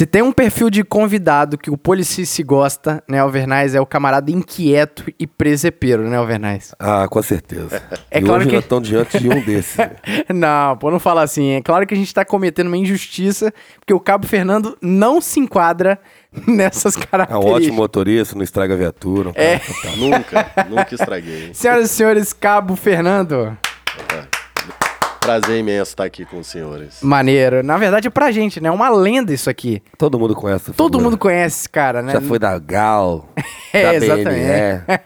Se tem um perfil de convidado que o Policice gosta, né, Alvernaz, é o camarada inquieto e presepeiro, né, Alvernaz? Ah, com certeza. É e claro hoje que nós estamos diante de um desses. Não, pô, não fala assim. É claro que a gente está cometendo uma injustiça, porque o Cabo Fernando não se enquadra nessas características. É um ótimo motorista, não estraga a viatura. É. Nunca estraguei. Senhoras e senhores, Cabo Fernando... Prazer imenso estar aqui com os senhores. Maneiro. Na verdade é pra gente, né? É uma lenda isso aqui. Todo mundo conhece. Todo mundo conhece esse cara, né? Já foi da Gal, da BNE,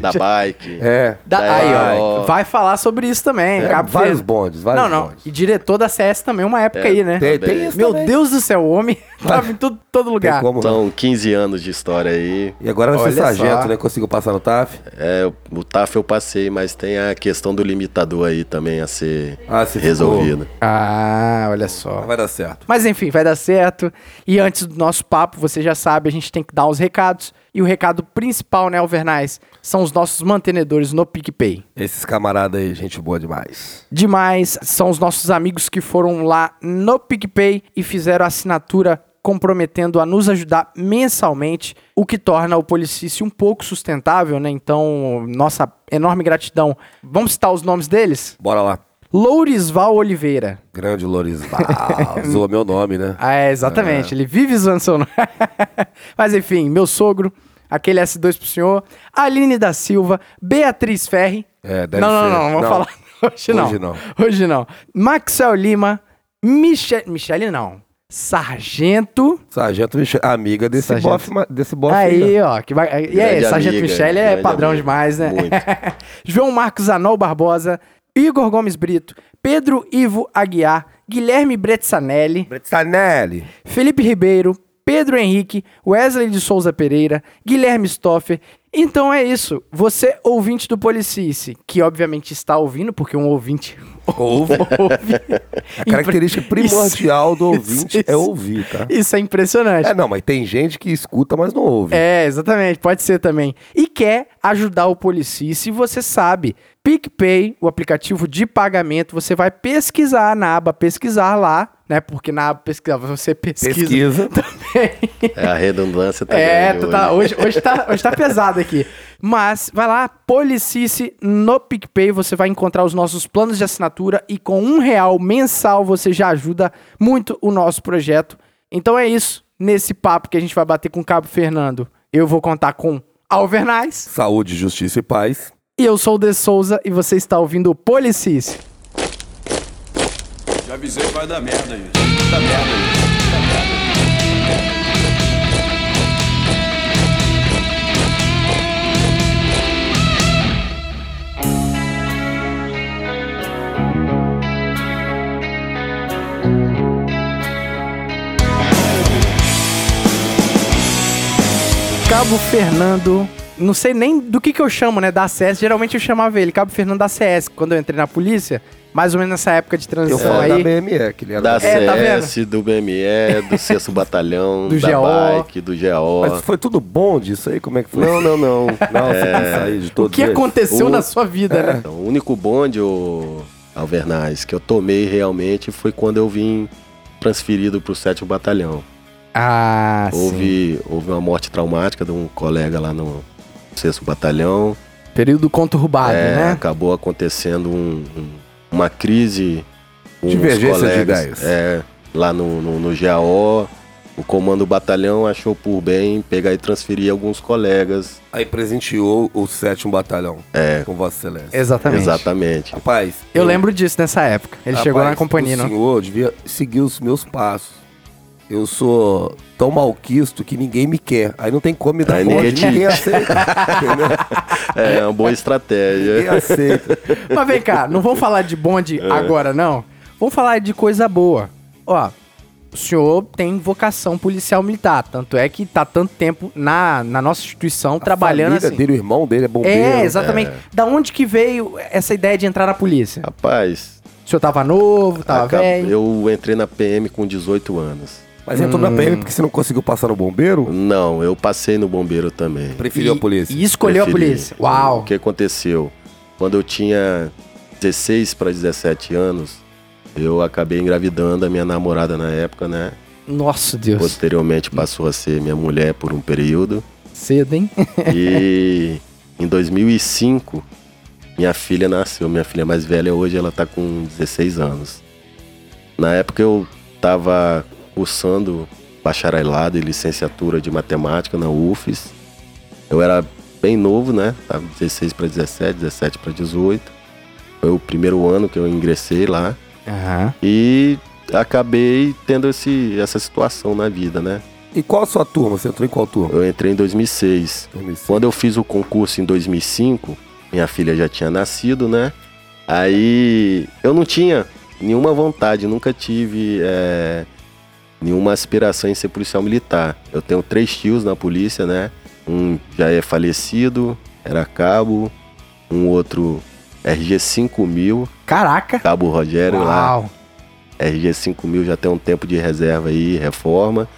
da Bike. É. Aí, ó. Vai falar sobre isso também. É, vários bondes, vários bondes. E diretor da CS também, uma época aí, né? Tem isso. Meu também. Deus do céu, o homem tava em todo lugar. São 15 anos de história aí. E agora vai ser sargento, né? Conseguiu passar no TAF? É, o TAF eu passei, mas tem a questão do limitador aí também a ser... resolvido. Ah, olha só. Vai dar certo. Mas enfim, vai dar certo. E antes do nosso papo, você já sabe, a gente tem que dar os recados. E o recado principal, né, Alvernaz, são os nossos mantenedores no PicPay. Esses camaradas aí, gente boa demais. Demais. São os nossos amigos que foram lá no PicPay e fizeram a assinatura comprometendo a nos ajudar mensalmente, o que torna o Policice um pouco sustentável, né? Então, nossa enorme gratidão. Vamos citar os nomes deles? Bora lá. Lourisval Oliveira. Grande Lourisval. Zoa meu nome, né? Ah, é, exatamente. Ele vive zoando seu nome. Mas enfim, meu sogro, aquele S2 pro senhor, Aline da Silva, Beatriz Ferri. É, deve ser. Não vou falar hoje não. Maxwell Lima, Michele não. Sargento Michele, amiga desse bofe aí, ó. Que vai... E aí, Sargento Michele é padrão amiga. Demais, né? Muito. João Marcos Anol Barbosa, Igor Gomes Brito, Pedro Ivo Aguiar, Guilherme Bretzanelli, Felipe Ribeiro, Pedro Henrique, Wesley de Souza Pereira, Guilherme Stoffer. Então é isso. Você, ouvinte do Policice, que obviamente está ouvindo, porque um ouvinte ouve. A característica primordial do ouvinte é ouvir, tá? Isso é impressionante. É, não, mas tem gente que escuta, mas não ouve. É, exatamente. Pode ser também. E quer ajudar o Policice, você sabe. PicPay, o aplicativo de pagamento, você vai pesquisar na aba pesquisar lá, né? Porque na aba pesquisar você pesquisa também. É, a redundância também. É, hoje tá pesado aqui. Mas vai lá, Policice no PicPay, você vai encontrar os nossos planos de assinatura e com R$1 mensal você já ajuda muito o nosso projeto. Então é isso, nesse papo que a gente vai bater com o Cabo Fernando, eu vou contar com Alvernaz. Saúde, justiça e paz. E eu sou o De Souza e você está ouvindo o Policice. Já avisei que vai dar merda isso. Cabo Fernando... Não sei nem do que eu chamo, né, da CS. Geralmente eu chamava ele, Cabo Fernando da CS. Quando eu entrei na polícia, mais ou menos nessa época de transição eu aí. Eu falei da BME, que ele era da CS, do BME, do 6º Batalhão, do da GO. Bike, do GO. Mas foi tudo bom disso aí? Como é que foi? Não. O que aconteceu na sua vida, né? Então, o único bonde, Alvernaz, que eu tomei realmente foi quando eu vim transferido pro 7º Batalhão. Ah, houve uma morte traumática de um colega lá no 6º Batalhão. Período conturbado, né? Acabou acontecendo uma crise com divergência os colegas, de ideias. Lá no GAO, o comando do batalhão achou por bem pegar e transferir alguns colegas. Aí presenteou o 7º Batalhão com Vossa Excelência. Exatamente. Rapaz, eu lembro disso nessa época. Ele chegou na companhia, não? O senhor devia seguir os meus passos. Eu sou tão malquisto que ninguém me quer. Aí não tem como me dar conta, ninguém aceita. É uma boa estratégia. Ninguém aceita. Mas vem cá, não vamos falar de bonde agora, não. Vamos falar de coisa boa. Ó, o senhor tem vocação policial militar. Tanto é que tá tanto tempo na nossa instituição trabalhando assim. A família dele, o irmão dele é bombeiro. É, exatamente. Da onde que veio essa ideia de entrar na polícia? Rapaz... O senhor tava novo, tava velho? Eu entrei na PM com 18 anos. Mas entrou na PM porque você não conseguiu passar no bombeiro? Não, eu passei no bombeiro também. Preferiu a polícia? E escolheu a polícia? Uau! O que aconteceu? Quando eu tinha 16 para 17 anos, eu acabei engravidando a minha namorada na época, né? Nossa, Deus. Posteriormente passou a ser minha mulher por um período. Cedo, hein? E em 2005, minha filha nasceu. Minha filha mais velha hoje, ela tá com 16 anos. Na época eu tava cursando bacharelado e licenciatura de matemática na UFES. Eu era bem novo, né? Tava 16 para 17, 17 para 18. Foi o primeiro ano que eu ingressei lá. Uhum. E acabei tendo essa situação na vida, né? E qual a sua turma? Você entrou em qual turma? Eu entrei em 2006. 2006. Quando eu fiz o concurso em 2005, minha filha já tinha nascido, né? Aí eu não tinha nenhuma vontade, nunca tive nenhuma aspiração em ser policial militar. Eu tenho 3 tios na polícia, né? Um já é falecido, era cabo, um outro RG5000. Caraca! Cabo Rogério. Uau. Lá. RG5000 já tem um tempo de reserva aí, reforma.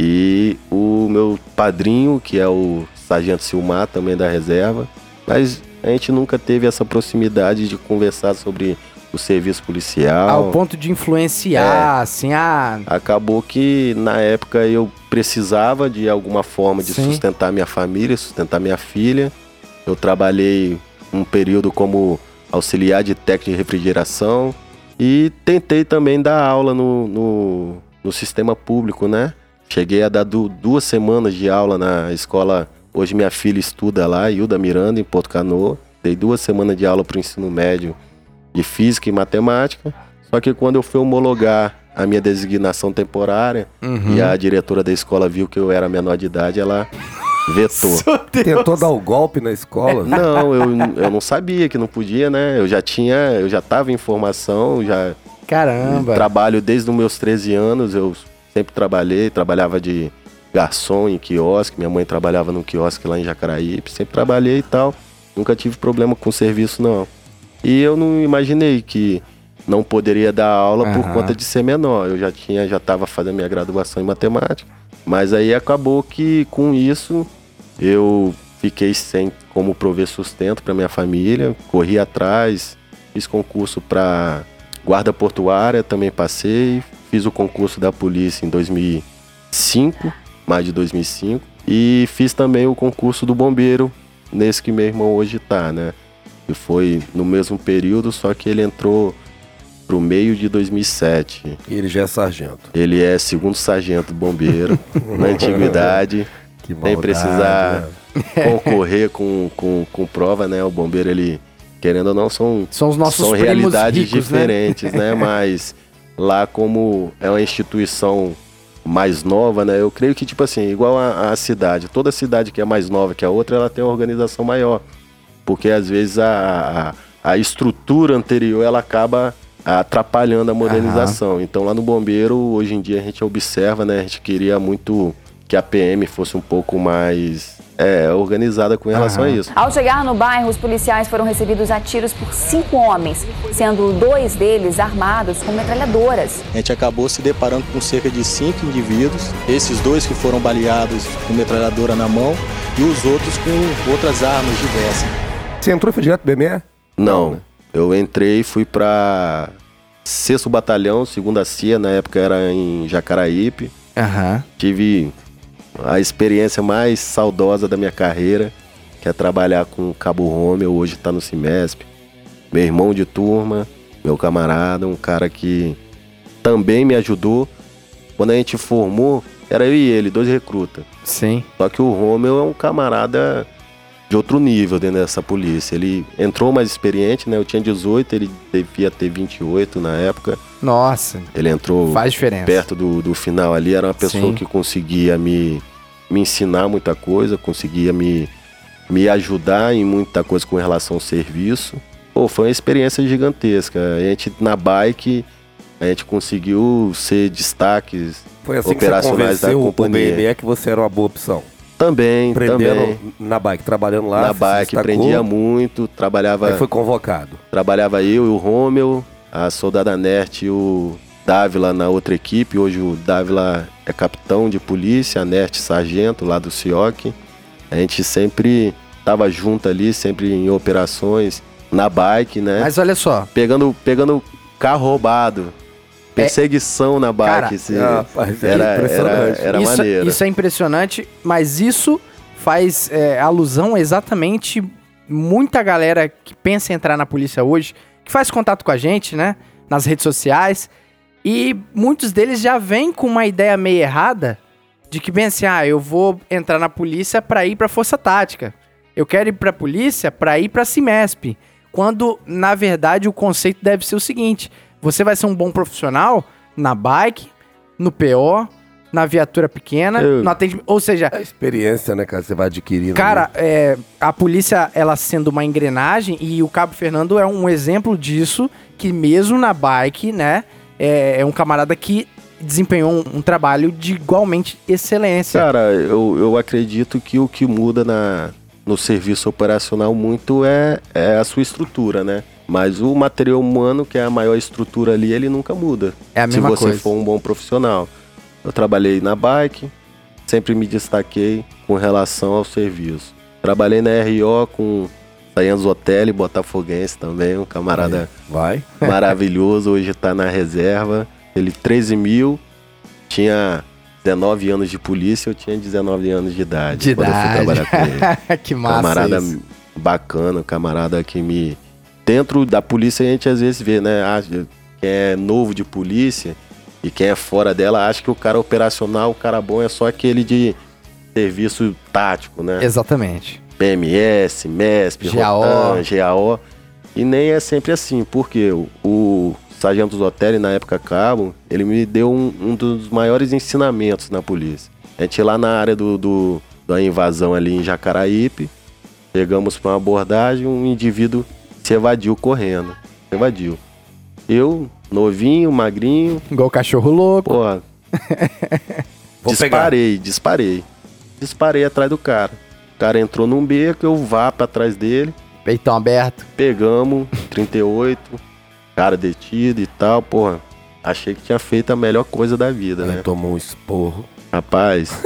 E o meu padrinho, que é o Sargento Silmar, também da reserva. Mas a gente nunca teve essa proximidade de conversar sobre o serviço policial. Ao ponto de influenciar, assim, Acabou que, na época, eu precisava de alguma forma de sustentar minha família, sustentar minha filha. Eu trabalhei um período como auxiliar de técnico de refrigeração. E tentei também dar aula no sistema público, né? Cheguei a dar 2 semanas de aula na escola. Hoje minha filha estuda lá, Hilda Miranda, em Porto Canoa. Dei 2 semanas de aula para o ensino médio de física e matemática. Só que quando eu fui homologar a minha designação temporária, e a diretora da escola viu que eu era menor de idade, ela vetou. Tentou dar o golpe na escola? Não, eu não sabia que não podia, né? Eu já estava em formação, já... Caramba! Trabalho desde os meus 13 anos, eu sempre trabalhava de garçom em quiosque, minha mãe trabalhava num quiosque lá em Jacaraípe, sempre trabalhei e tal, nunca tive problema com serviço, não. E eu não imaginei que não poderia dar aula por conta de ser menor. Eu já estava fazendo minha graduação em matemática, mas aí acabou que com isso eu fiquei sem como prover sustento para minha família, corri atrás, fiz concurso para guarda portuária, também passei, fiz o concurso da polícia em 2005, mais de 2005, e fiz também o concurso do bombeiro, nesse que meu irmão hoje está, né? E foi no mesmo período, só que ele entrou pro meio de 2007. E ele já é sargento. Ele é segundo sargento bombeiro, na antiguidade, que maldade, sem precisar concorrer com prova, né? O bombeiro, ele, querendo ou não, são os nossos primos realidades ricos, diferentes, né? Mas lá, como é uma instituição mais nova, né? Eu creio que, tipo assim, igual a cidade, toda cidade que é mais nova que a outra, ela tem uma organização maior. Porque às vezes a estrutura anterior, ela acaba atrapalhando a modernização. Então lá no bombeiro, hoje em dia a gente observa, né? A gente queria muito que a PM fosse um pouco mais organizada com relação a isso. Ao chegar no bairro, os policiais foram recebidos a tiros por 5 homens, sendo 2 deles armados com metralhadoras. A gente acabou se deparando com cerca de 5 indivíduos, esses 2 que foram baleados com metralhadora na mão e os outros com outras armas diversas. Você entrou e foi direto pro BME? Não, eu entrei e fui pra 6º Batalhão, 2ª CIA, na época era em Jacaraípe. Tive a experiência mais saudosa da minha carreira, que é trabalhar com o Cabo Romeu, hoje tá no Cimesp. Meu irmão de turma, meu camarada, um cara que também me ajudou. Quando a gente formou, era eu e ele, 2 recrutas. Sim. Só que o Romeu é um camarada de outro nível dentro dessa polícia. Ele entrou mais experiente, né? Eu tinha 18, ele devia ter 28 na época. Nossa, ele entrou faz diferença. Perto do final ali, era uma pessoa que conseguia me ensinar muita coisa, conseguia me ajudar em muita coisa com relação ao serviço. Pô, foi uma experiência gigantesca. A gente, na bike, a gente conseguiu ser destaques operacionais da companhia. Foi assim que você convenceu o BME que você era uma boa opção? Também. Na bike, trabalhando lá. Na bike, aprendia muito, trabalhava... Aí foi convocado. Trabalhava eu e o Romeu, a soldada Nerte e o Dávila na outra equipe. Hoje o Dávila é capitão de polícia, a Nerte sargento lá do CIOC. A gente sempre tava junto ali, sempre em operações, na bike, né? Mas olha só... Pegando carro roubado. Perseguição na bike. Era isso, maneiro. Isso é impressionante, mas isso faz alusão exatamente muita galera que pensa em entrar na polícia hoje, que faz contato com a gente, né? Nas redes sociais. E muitos deles já vêm com uma ideia meio errada de que bem assim, eu vou entrar na polícia pra ir pra Força Tática. Eu quero ir pra polícia pra ir pra CIMESP. Quando, na verdade, o conceito deve ser o seguinte: você vai ser um bom profissional na bike, no PO, na viatura pequena, no atendimento, ou seja... A experiência, né, cara, você vai adquirindo. Cara, a polícia, ela sendo uma engrenagem, e o Cabo Fernando é um exemplo disso, que mesmo na bike, né, é um camarada que desempenhou um trabalho de igualmente excelência. Cara, eu acredito que o que muda no serviço operacional muito é a sua estrutura, né? Mas o material humano, que é a maior estrutura ali, ele nunca muda. É a mesma coisa. Se você for um bom profissional. Eu trabalhei na bike, sempre me destaquei com relação ao serviço. Trabalhei na RO com Saian Zotelli, botafoguense também, um camarada maravilhoso, hoje está na reserva. Ele 13 mil, tinha 19 anos de polícia, eu tinha 19 anos de idade. Eu fui trabalhar com ele. Que massa. Camarada isso. Bacana, camarada que me... Dentro da polícia a gente às vezes vê, né? Quem é novo de polícia e quem é fora dela acha que o cara operacional, o cara bom é só aquele de serviço tático, né? Exatamente. PMS, MESP, GAO. GAO. E nem é sempre assim, porque o Sargento Zotelli, na época cabo, ele me deu um dos maiores ensinamentos na polícia. A gente lá na área da invasão ali em Jacaraípe, chegamos para uma abordagem, um indivíduo se evadiu correndo. Eu, novinho, magrinho. Igual cachorro louco. Porra. Disparei atrás do cara. O cara entrou num beco, eu vá pra trás dele. Peitão aberto. Pegamos, 38. Cara detido e tal, porra. Achei que tinha feito a melhor coisa da vida, né? Tomou um esporro. Rapaz,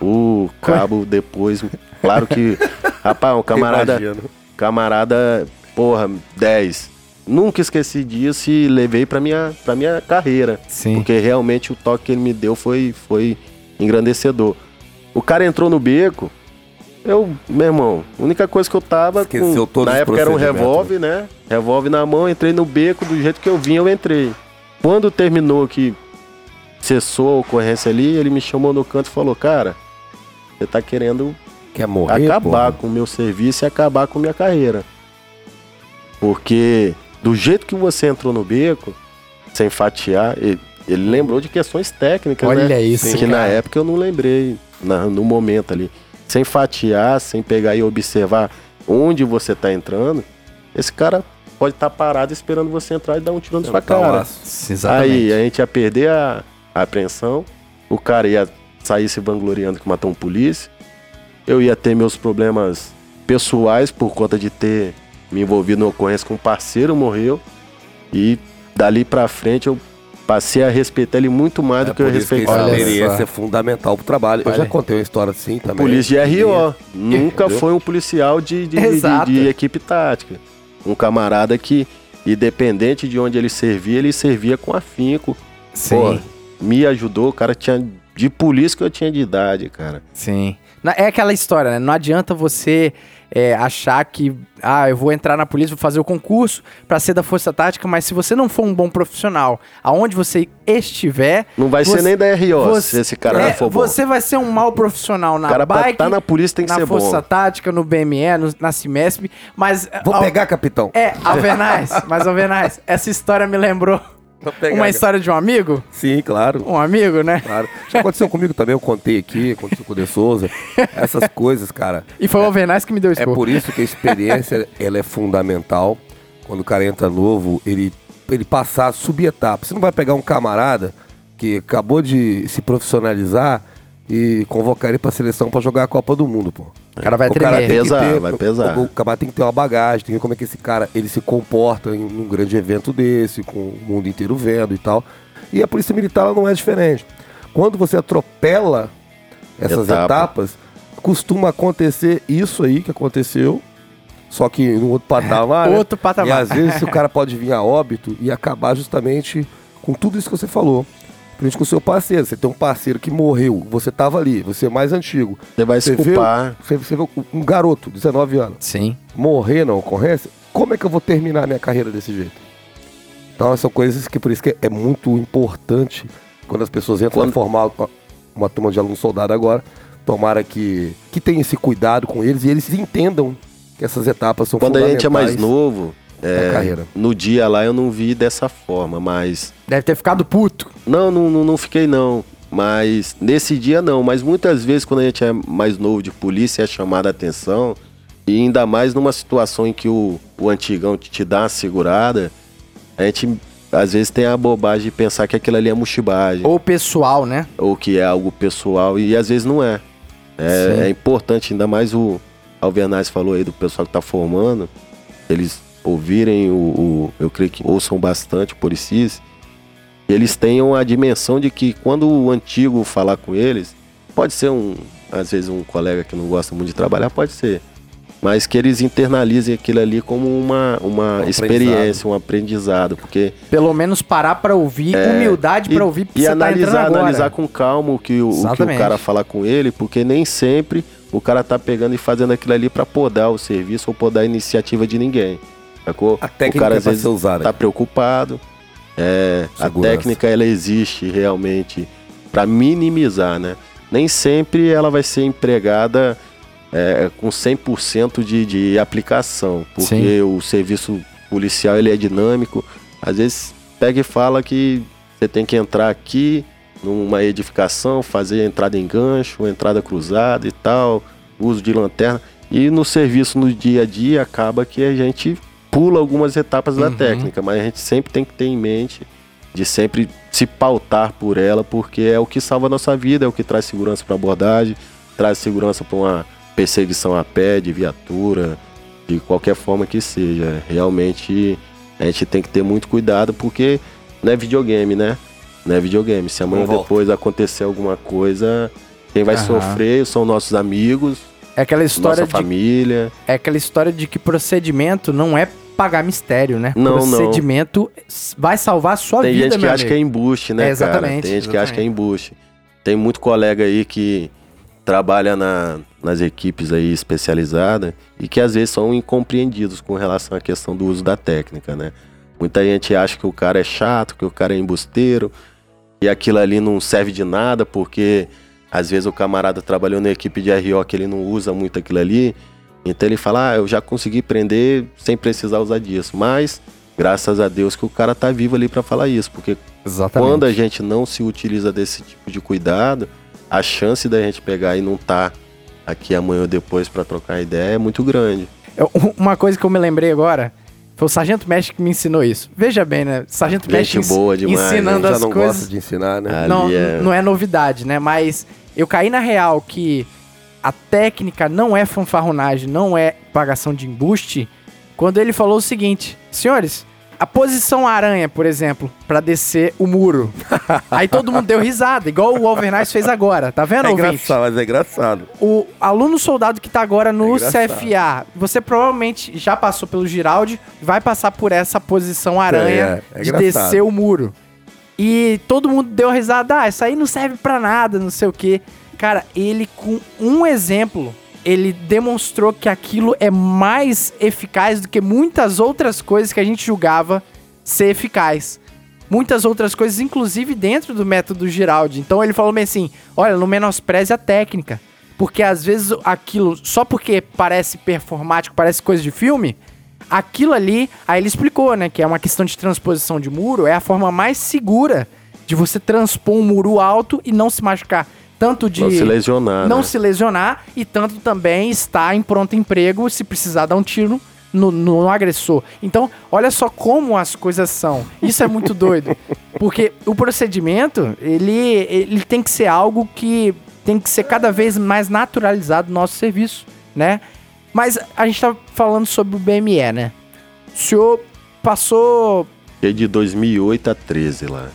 o cabo depois... Claro que... Rapaz, o camarada... Imagino. Camarada, porra, 10. Nunca esqueci disso e levei pra minha carreira. Sim. Porque realmente o toque que ele me deu foi engrandecedor. O cara entrou no beco, meu irmão, a única coisa que eu tava... Esqueceu com... Na época era um revólver, né? Revólver na mão, entrei no beco, do jeito que eu vim, eu entrei. Quando terminou que cessou a ocorrência ali, ele me chamou no canto e falou, cara, você tá querendo... Quer morrer, acabar com o meu serviço e acabar com a minha carreira. Porque do jeito que você entrou no beco, sem fatiar, ele lembrou de questões técnicas, olha, né? Olha isso, que cara. Na época eu não lembrei, no momento ali. Sem fatiar, sem pegar e observar onde você tá entrando, esse cara pode estar parado esperando você entrar e dar um tiro na sua cara. Exatamente. Aí a gente ia perder a apreensão, o cara ia sair se vangloriando que matou um polícia, eu ia ter meus problemas pessoais por conta de ter me envolvido numa ocorrência com um parceiro, morreu. E dali pra frente eu passei a respeitar ele muito mais do que eu respeitava. Essa experiência é fundamental pro trabalho. Eu já contei uma história assim também. Polícia de RO. Nunca foi um policial de equipe tática. Um camarada que, independente de onde ele servia com afinco. Sim. Pô, me ajudou, o cara tinha... De polícia que eu tinha de idade, cara. Sim. É aquela história, né? Não adianta você achar que... eu vou entrar na polícia, vou fazer o concurso pra ser da Força Tática, mas se você não for um bom profissional, aonde você estiver... Não vai ser nem da RO, se esse cara não for bom. Você vai ser um mau profissional na cara bike, pra tá na polícia tem que ser bom. Na Força Tática, no BME, na CIMESP, mas... Vou pegar, capitão. Alvernaz, mas Alvernaz, essa história me lembrou... Uma história de um amigo? Sim, claro. Um amigo, né? Claro. Já aconteceu comigo também, eu contei aqui, aconteceu com o De Souza. Essas coisas, cara. E foi o Alvernaz que me deu isso. É por isso que a experiência, ela é fundamental. Quando o cara entra novo, ele passar a subetapa. Você não vai pegar um camarada que acabou de se profissionalizar e convocar ele pra seleção pra jogar a Copa do Mundo, pô. O cara vai treinar. Vai pesar. O camarada tem que ter uma bagagem, tem que ver como é que esse cara, ele se comporta em um grande evento desse, com o mundo inteiro vendo e tal. E a polícia militar, ela não é diferente. Quando você atropela essas etapas, costuma acontecer isso aí que aconteceu, só que em outro patamar. Outro patamar. E às vezes o cara pode vir a óbito e acabar justamente... com tudo isso que você falou, frente com o seu parceiro. Você tem um parceiro que morreu, você tava ali, você é mais antigo. Você vai se culpar. Você vê um garoto, 19 anos. Sim. Morrer na ocorrência, como é que eu vou terminar a minha carreira desse jeito? Então são coisas que, por isso que é muito importante quando as pessoas entram a formar uma turma de aluno soldado agora, tomara que tenha esse cuidado com eles e eles entendam que essas etapas são quando fundamentais. Quando a gente é mais novo, no dia lá eu não vi dessa forma, mas... Deve ter ficado puto. Não fiquei não, mas nesse dia não, mas muitas vezes quando a gente é mais novo de polícia é chamada a atenção, e ainda mais numa situação em que o antigão te dá uma segurada, a gente às vezes tem a bobagem de pensar que aquilo ali é mochibagem. Ou pessoal, né? Ou que é algo pessoal, e às vezes não é. É importante, ainda mais o Alvernaz falou aí do pessoal que tá formando, eles ouvirem eu creio que ouçam bastante policis, eles tenham a dimensão de que quando o antigo falar com eles, pode ser às vezes um colega que não gosta muito de trabalhar, pode ser. Mas que eles internalizem aquilo ali como uma experiência, um aprendizado, porque... Pelo menos parar para ouvir, humildade para ouvir, porque você tá entrando agora. E analisar com calma o que o cara falar com ele, porque nem sempre o cara tá pegando e fazendo aquilo ali para podar o serviço ou podar a iniciativa de ninguém, sacou? A técnica, o cara às vezes tá preocupado, a técnica ela existe realmente para minimizar, né? Nem sempre ela vai ser empregada... com 100% de aplicação, porque Sim. o serviço policial ele é dinâmico. Às vezes pega e fala que você tem que entrar aqui numa edificação, fazer a entrada em gancho, a entrada cruzada e tal, uso de lanterna, e no serviço no dia a dia acaba que a gente pula algumas etapas da técnica, mas a gente sempre tem que ter em mente de sempre se pautar por ela, porque é o que salva a nossa vida, é o que traz segurança para abordagem, traz segurança para uma perseguição a pé, de viatura, de qualquer forma que seja. Realmente a gente tem que ter muito cuidado, porque não é videogame, né? Não é videogame. Se amanhã depois acontecer alguma coisa, quem vai sofrer são nossos amigos, é aquela história, nossa família. É aquela história de que procedimento não é pagar mistério, né? Não, procedimento vai salvar a sua vida, meu amigo. Tem gente que acha que é embuste, né, cara? Tem gente que acha que é embuste. Tem muito colega aí que trabalha nas equipes aí especializadas e que às vezes são incompreendidos com relação à questão do uso da técnica, né? Muita gente acha que o cara é chato, que o cara é embusteiro e aquilo ali não serve de nada, porque às vezes o camarada trabalhou na equipe de RO que ele não usa muito aquilo ali, então ele fala, eu já consegui prender sem precisar usar disso, mas graças a Deus que o cara tá vivo ali para falar isso, porque quando a gente não se utiliza desse tipo de cuidado, a chance da gente pegar e não tá aqui amanhã ou depois pra trocar ideia é muito grande. Uma coisa que eu me lembrei agora, foi o Sargento Mestre que me ensinou isso. Veja bem, né? Sargento Mestre ensinando as coisas. Já não gosta de ensinar, né? Não é novidade, né? Mas eu caí na real que a técnica não é fanfarronagem, não é pagação de embuste, quando ele falou o seguinte, senhores... A posição aranha, por exemplo, pra descer o muro. Aí todo mundo deu risada, igual o Alvernaz fez agora. Tá vendo, ouvinte? É engraçado, mas é engraçado. O aluno soldado que tá agora no CFA, você provavelmente já passou pelo Giraldi, vai passar por essa posição aranha de descer o muro. E todo mundo deu risada, isso aí não serve pra nada, não sei o quê. Cara, ele com um exemplo... Ele demonstrou que aquilo é mais eficaz do que muitas outras coisas que a gente julgava ser eficaz. Muitas outras coisas, inclusive dentro do método Giraldi. Então ele falou assim, olha, não menospreze a técnica. Porque às vezes aquilo, só porque parece performático, parece coisa de filme, aquilo ali, aí ele explicou, né? Que é uma questão de transposição de muro, é a forma mais segura de você transpor um muro alto e não se machucar. Tanto de não se lesionar e tanto também estar em pronto emprego se precisar dar um tiro no agressor. Então, olha só como as coisas são. Isso é muito doido. Porque o procedimento, ele tem que ser algo que tem que ser cada vez mais naturalizado no nosso serviço, né? Mas a gente tá falando sobre o BME, né? O senhor passou... É de 2008 a 2013 lá.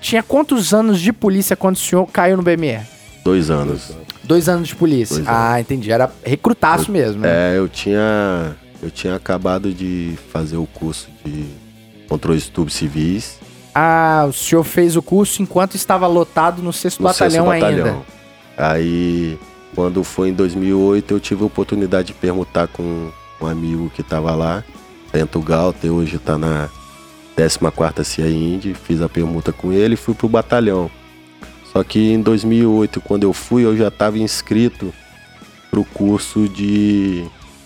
Tinha quantos anos de polícia quando o senhor caiu no BME? 2 anos. 2 anos de polícia. 2 anos. Ah, entendi. Era recrutaço mesmo, né? Eu tinha acabado de fazer o curso de controle de distúrbios civis o senhor fez o curso enquanto estava lotado no 6º Batalhão ainda. Aí, quando foi em 2008, eu tive a oportunidade de permutar com um amigo que estava lá, Bento Galter, hoje está na 14ª CIA Indy, fiz a permuta com ele e fui pro batalhão. Só que em 2008, quando eu fui, eu já estava inscrito pro curso de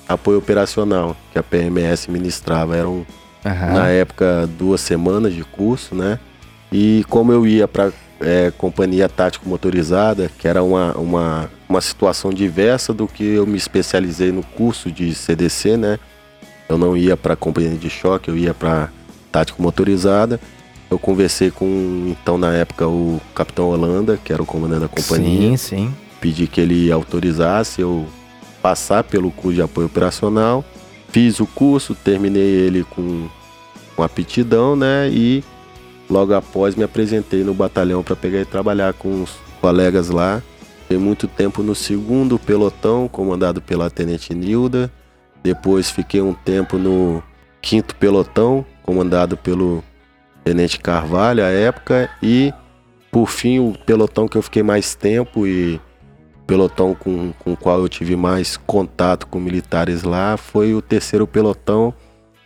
apoio operacional, que a PMS ministrava. Eram, na época, 2 semanas de curso, né? E como eu ia para companhia tático-motorizada, que era uma situação diversa do que eu me especializei no curso de CDC, né? Eu não ia para companhia de choque, eu ia para tático-motorizada. Eu conversei com, então, na época, o Capitão Holanda, que era o comandante da companhia. Sim, sim. Pedi que ele autorizasse eu passar pelo curso de apoio operacional. Fiz o curso, terminei ele com aptidão, né? E logo após me apresentei no batalhão para pegar e trabalhar com os colegas lá. Fiquei muito tempo no 2º pelotão, comandado pela Tenente Nilda. Depois fiquei um tempo no 5º pelotão, comandado pelo Tenente Carvalho, à época. E, por fim, o pelotão que eu fiquei mais tempo e pelotão com o qual eu tive mais contato com militares lá foi o 3º pelotão,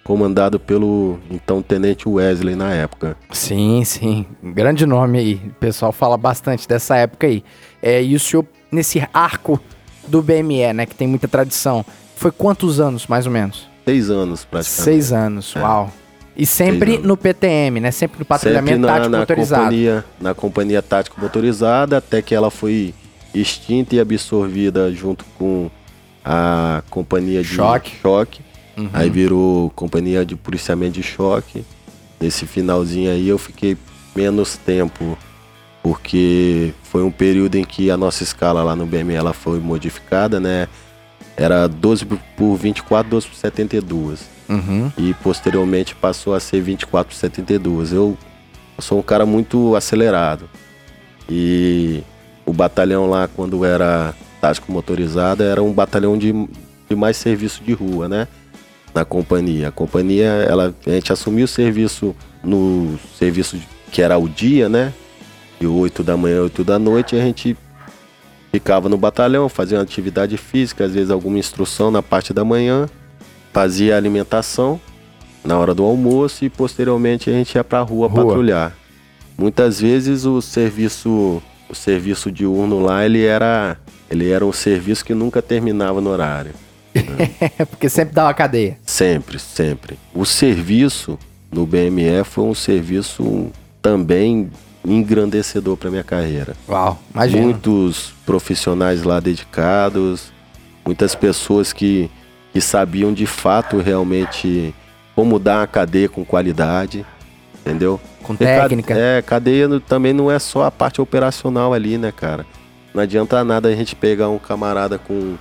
comandado pelo então Tenente Wesley na época. Sim, sim. Grande nome aí. O pessoal fala bastante dessa época aí. E o senhor, nesse arco do BME, né, que tem muita tradição, foi quantos anos, mais ou menos? 6 anos, praticamente. 6 anos, uau. E sempre no PTM, né? Sempre no patrulhamento tático motorizado. Na companhia tático motorizada, até que ela foi extinta e absorvida junto com a companhia de choque. Uhum. Aí virou companhia de policiamento de choque. Nesse finalzinho aí eu fiquei menos tempo, porque foi um período em que a nossa escala lá no BME ela foi modificada, né? Era 12x24, 12x72. Uhum. E posteriormente passou a ser 24x72. Eu sou um cara muito acelerado. E o batalhão lá, quando era tático motorizado, era um batalhão de mais serviço de rua, né? Na companhia. A companhia, a gente assumiu o serviço no serviço que era o dia, né? De 8 da manhã, 8 da noite, e a gente ficava no batalhão, fazia uma atividade física, às vezes alguma instrução na parte da manhã, fazia alimentação na hora do almoço e posteriormente a gente ia pra rua patrulhar. Muitas vezes o serviço diurno lá, ele era um serviço que nunca terminava no horário. Né? Porque sempre dava cadeia. Sempre, sempre. O serviço no BME foi um serviço também engrandecedor pra minha carreira. Uau, imagina. Muitos profissionais lá dedicados, muitas pessoas que sabiam de fato realmente como dar a cadeia com qualidade, entendeu? Com técnica. Cadeia também não é só a parte operacional ali, né, cara? Não adianta nada a gente pegar um camarada com,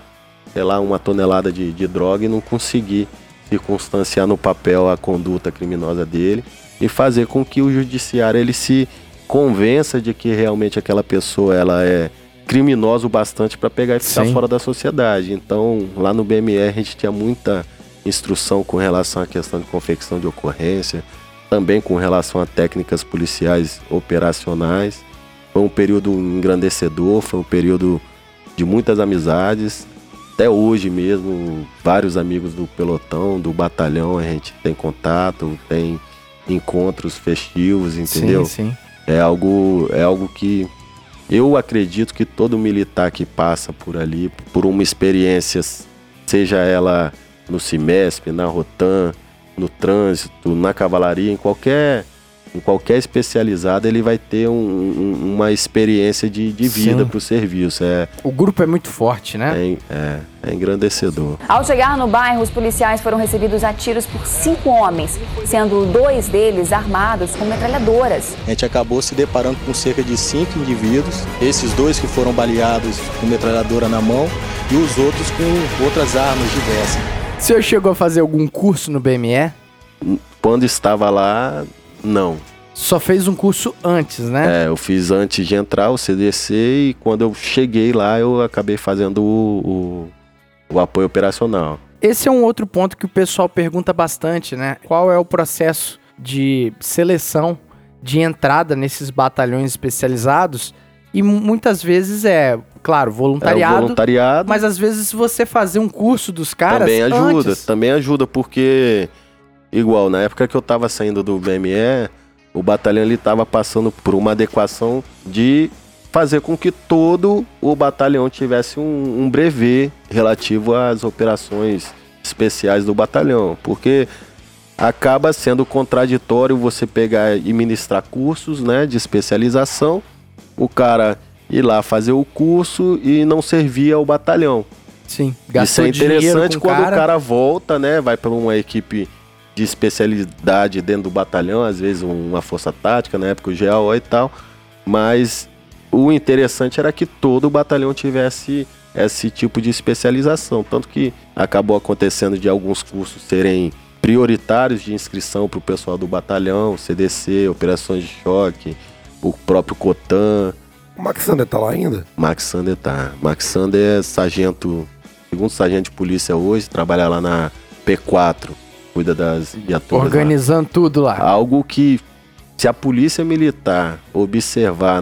sei lá, 1 tonelada de droga e não conseguir circunstanciar no papel a conduta criminosa dele e fazer com que o judiciário ele se convença de que realmente aquela pessoa ela é criminoso bastante para pegar e ficar fora da sociedade. Então, lá no BME a gente tinha muita instrução com relação à questão de confecção de ocorrência, também com relação a técnicas policiais operacionais. Foi um período engrandecedor, foi um período de muitas amizades. Até hoje mesmo, vários amigos do pelotão, do batalhão, a gente tem contato, tem encontros festivos, entendeu? Sim, sim. É algo que eu acredito que todo militar que passa por ali, por uma experiência, seja ela no CIMESP, na Rotan, no trânsito, na cavalaria, em qualquer especializada, ele vai ter uma experiência de vida para o serviço. O grupo é muito forte, né? É engrandecedor. Ao chegar no bairro, os policiais foram recebidos a tiros por 5 homens, sendo 2 deles armados com metralhadoras. A gente acabou se deparando com cerca de 5 indivíduos, esses 2 que foram baleados com metralhadora na mão e os outros com outras armas diversas. O senhor chegou a fazer algum curso no BME? Quando estava lá... Não. Só fez um curso antes, né? Eu fiz antes de entrar o CDC e quando eu cheguei lá eu acabei fazendo o apoio operacional. Esse é um outro ponto que o pessoal pergunta bastante, né? Qual é o processo de seleção de entrada nesses batalhões especializados, e muitas vezes é, claro, voluntariado, mas às vezes você fazer um curso dos caras também ajuda, porque igual, na época que eu tava saindo do BME, o batalhão ele tava passando por uma adequação de fazer com que todo o batalhão tivesse um brevet relativo às operações especiais do batalhão, porque acaba sendo contraditório você pegar e ministrar cursos, né, de especialização, o cara ir lá fazer o curso e não servir ao batalhão. Sim, gastou dinheiro com o cara. Isso é interessante quando o cara volta, né, vai para uma equipe de especialidade dentro do batalhão, às vezes uma força tática, na época o GAO e tal, mas o interessante era que todo o batalhão tivesse esse tipo de especialização, tanto que acabou acontecendo de alguns cursos serem prioritários de inscrição para o pessoal do batalhão, CDC, operações de choque, o próprio COTAN. O Max Sander tá lá ainda? Max Sander tá. Max Sander é sargento, segundo sargento de polícia hoje, trabalha lá na P4, cuida das viaturas. Organizando lá. Tudo lá. Algo que, se a polícia militar observar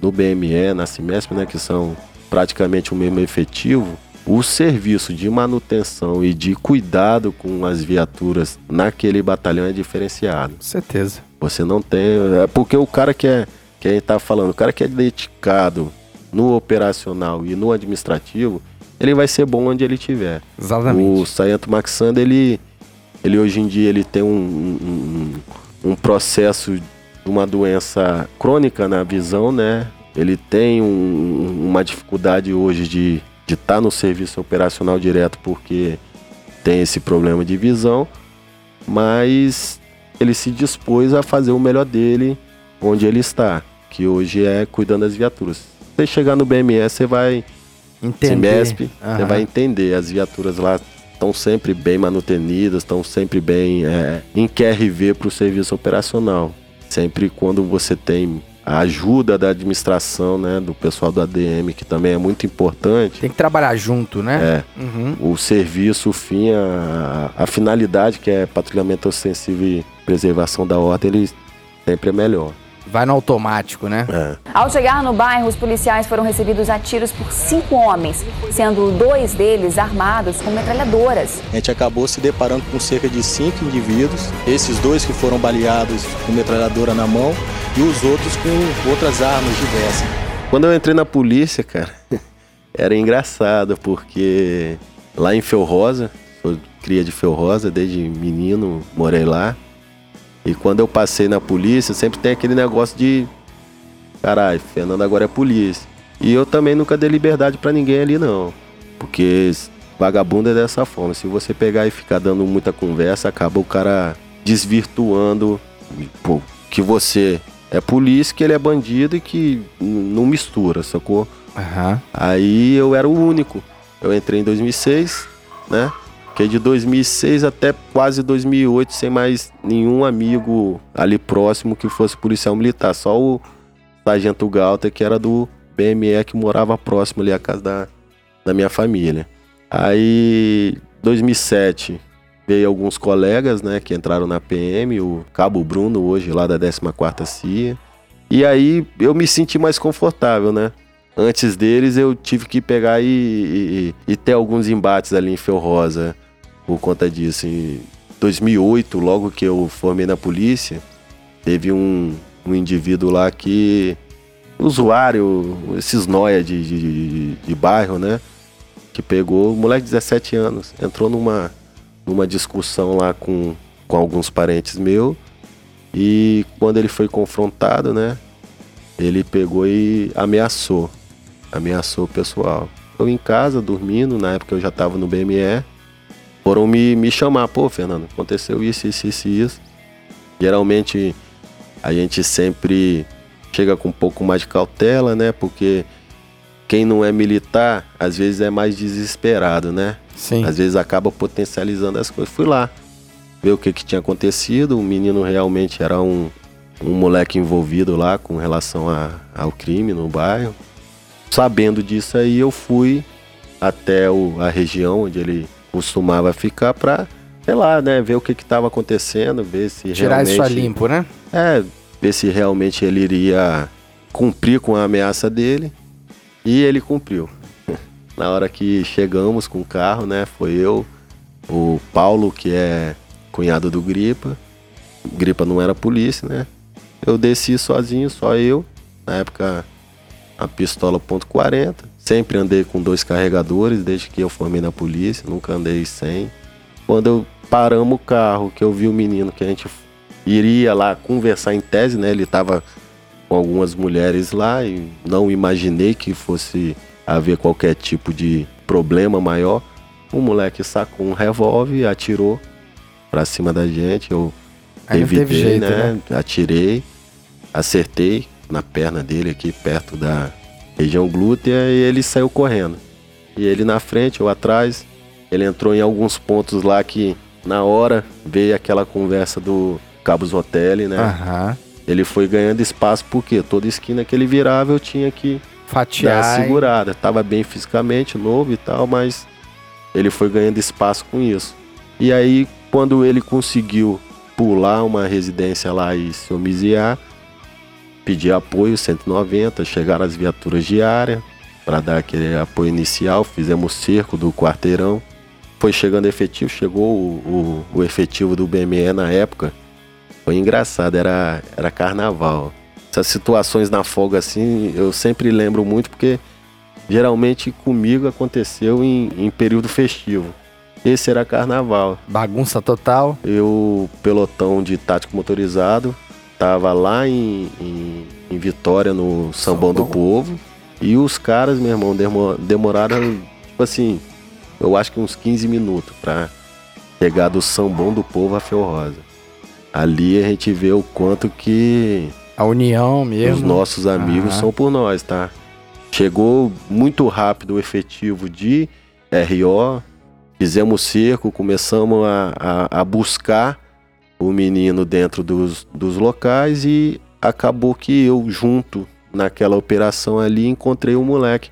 no BME, na CIMESP, né, que são praticamente o mesmo efetivo, o serviço de manutenção e de cuidado com as viaturas naquele batalhão é diferenciado. Com certeza. Você não tem... É porque o cara que a gente tá falando, o cara que é dedicado no operacional e no administrativo, ele vai ser bom onde ele estiver. Exatamente. O sargento Max Sander, ele hoje em dia, ele tem um processo, uma doença crônica na visão, né? Ele tem uma dificuldade hoje de estar no serviço operacional direto porque tem esse problema de visão, mas ele se dispôs a fazer o melhor dele onde ele está, que hoje é cuidando das viaturas. Você chegar no BMS, você vai entender. CIMESP, você vai entender, as viaturas lá estão sempre bem manutenidas, estão sempre bem em QRV para o serviço operacional. Sempre quando você tem a ajuda da administração, né, do pessoal do ADM, que também é muito importante. Tem que trabalhar junto, né? É. Uhum. O serviço, o fim, a finalidade, que é patrulhamento ostensivo e preservação da ordem, ele sempre é melhor. Vai no automático, né? É. Ao chegar no bairro, os policiais foram recebidos a tiros por 5 homens, sendo 2 deles armados com metralhadoras. A gente acabou se deparando com cerca de 5 indivíduos, esses 2 que foram baleados com metralhadora na mão e os outros com outras armas diversas. Quando eu entrei na polícia, cara, era engraçado, porque lá em Felrosa, eu cria de Felrosa, desde menino morei lá. E quando eu passei na polícia, sempre tem aquele negócio de... Caralho, Fernando agora é polícia. E eu também nunca dei liberdade pra ninguém ali, não. Porque vagabundo é dessa forma. Se você pegar e ficar dando muita conversa, acaba o cara desvirtuando. Pô, que você é polícia, que ele é bandido e que não mistura, sacou? Uhum. Aí eu era o único. Eu entrei em 2006, né? Fiquei de 2006 até quase 2008 sem mais nenhum amigo ali próximo que fosse policial militar. Só o sargento Galter, que era do BME, que morava próximo ali à casa da minha família. Aí, 2007, veio alguns colegas, né, que entraram na PM, o Cabo Bruno, hoje lá da 14ª CIA. E aí eu me senti mais confortável, né? Antes deles, eu tive que pegar e ter alguns embates ali em Felrosa. Por conta disso, em 2008, logo que eu formei na polícia, teve um indivíduo lá que... Usuário, esses nóia de bairro, né? Que pegou, um moleque de 17 anos, entrou numa discussão lá com alguns parentes meus. E quando ele foi confrontado, né? Ele pegou e ameaçou o pessoal. Eu em casa, dormindo, na época eu já estava no BME. Foram me chamar, pô, Fernando, aconteceu isso. Geralmente a gente sempre chega com um pouco mais de cautela, né? Porque quem não é militar, às vezes é mais desesperado, né? Sim. Às vezes acaba potencializando as coisas. Fui lá ver o que tinha acontecido. O menino realmente era um moleque envolvido lá com relação ao crime no bairro. Sabendo disso aí, eu fui até a região onde ele costumava ficar pra, sei lá, né, ver o que estava acontecendo, ver se tirar realmente... Tirar isso a limpo, né? É, ver se realmente ele iria cumprir com a ameaça dele, e ele cumpriu. Na hora que chegamos com o carro, né, foi eu, o Paulo, que é cunhado do Gripa. Gripa não era polícia, né? Eu desci sozinho, só eu. Na época, a pistola .40. Sempre andei com 2 carregadores, desde que eu formei na polícia. Nunca andei sem. Quando eu paramos o carro, que eu vi o menino que a gente iria lá conversar em tese, né? Ele tava com algumas mulheres lá e não imaginei que fosse haver qualquer tipo de problema maior. O moleque sacou um revólver e atirou pra cima da gente. Eu evitei, né? Atirei, acertei na perna dele aqui, perto da região glútea, e ele saiu correndo. E ele na frente, eu atrás. Ele entrou em alguns pontos lá que, na hora, veio aquela conversa do Cabos Hotel, né? Uhum. Ele foi ganhando espaço porque toda esquina que ele virava eu tinha que fatiar, dar a segurada. E... tava bem fisicamente, novo e tal, mas ele foi ganhando espaço com isso. E aí, quando ele conseguiu pular uma residência lá e se homiziar, pedir apoio, 190, chegaram as viaturas de área para dar aquele apoio inicial, fizemos o cerco do quarteirão, foi chegando efetivo, chegou o efetivo do BME na época, foi engraçado, era carnaval. Essas situações na folga assim, eu sempre lembro muito porque geralmente comigo aconteceu em período festivo. Esse era carnaval. Bagunça total. Eu, pelotão de tático motorizado, tava lá em Vitória, no Sambão do Povo. E os caras, meu irmão, demoraram, tipo assim, eu acho que uns 15 minutos pra chegar do Sambão do Povo à Ferrosa. Ali a gente vê o quanto que... a união mesmo. Os nossos amigos são por nós, tá? Chegou muito rápido o efetivo de R.O., fizemos cerco, começamos a buscar o menino dentro dos locais e acabou que eu, junto naquela operação ali, encontrei um moleque.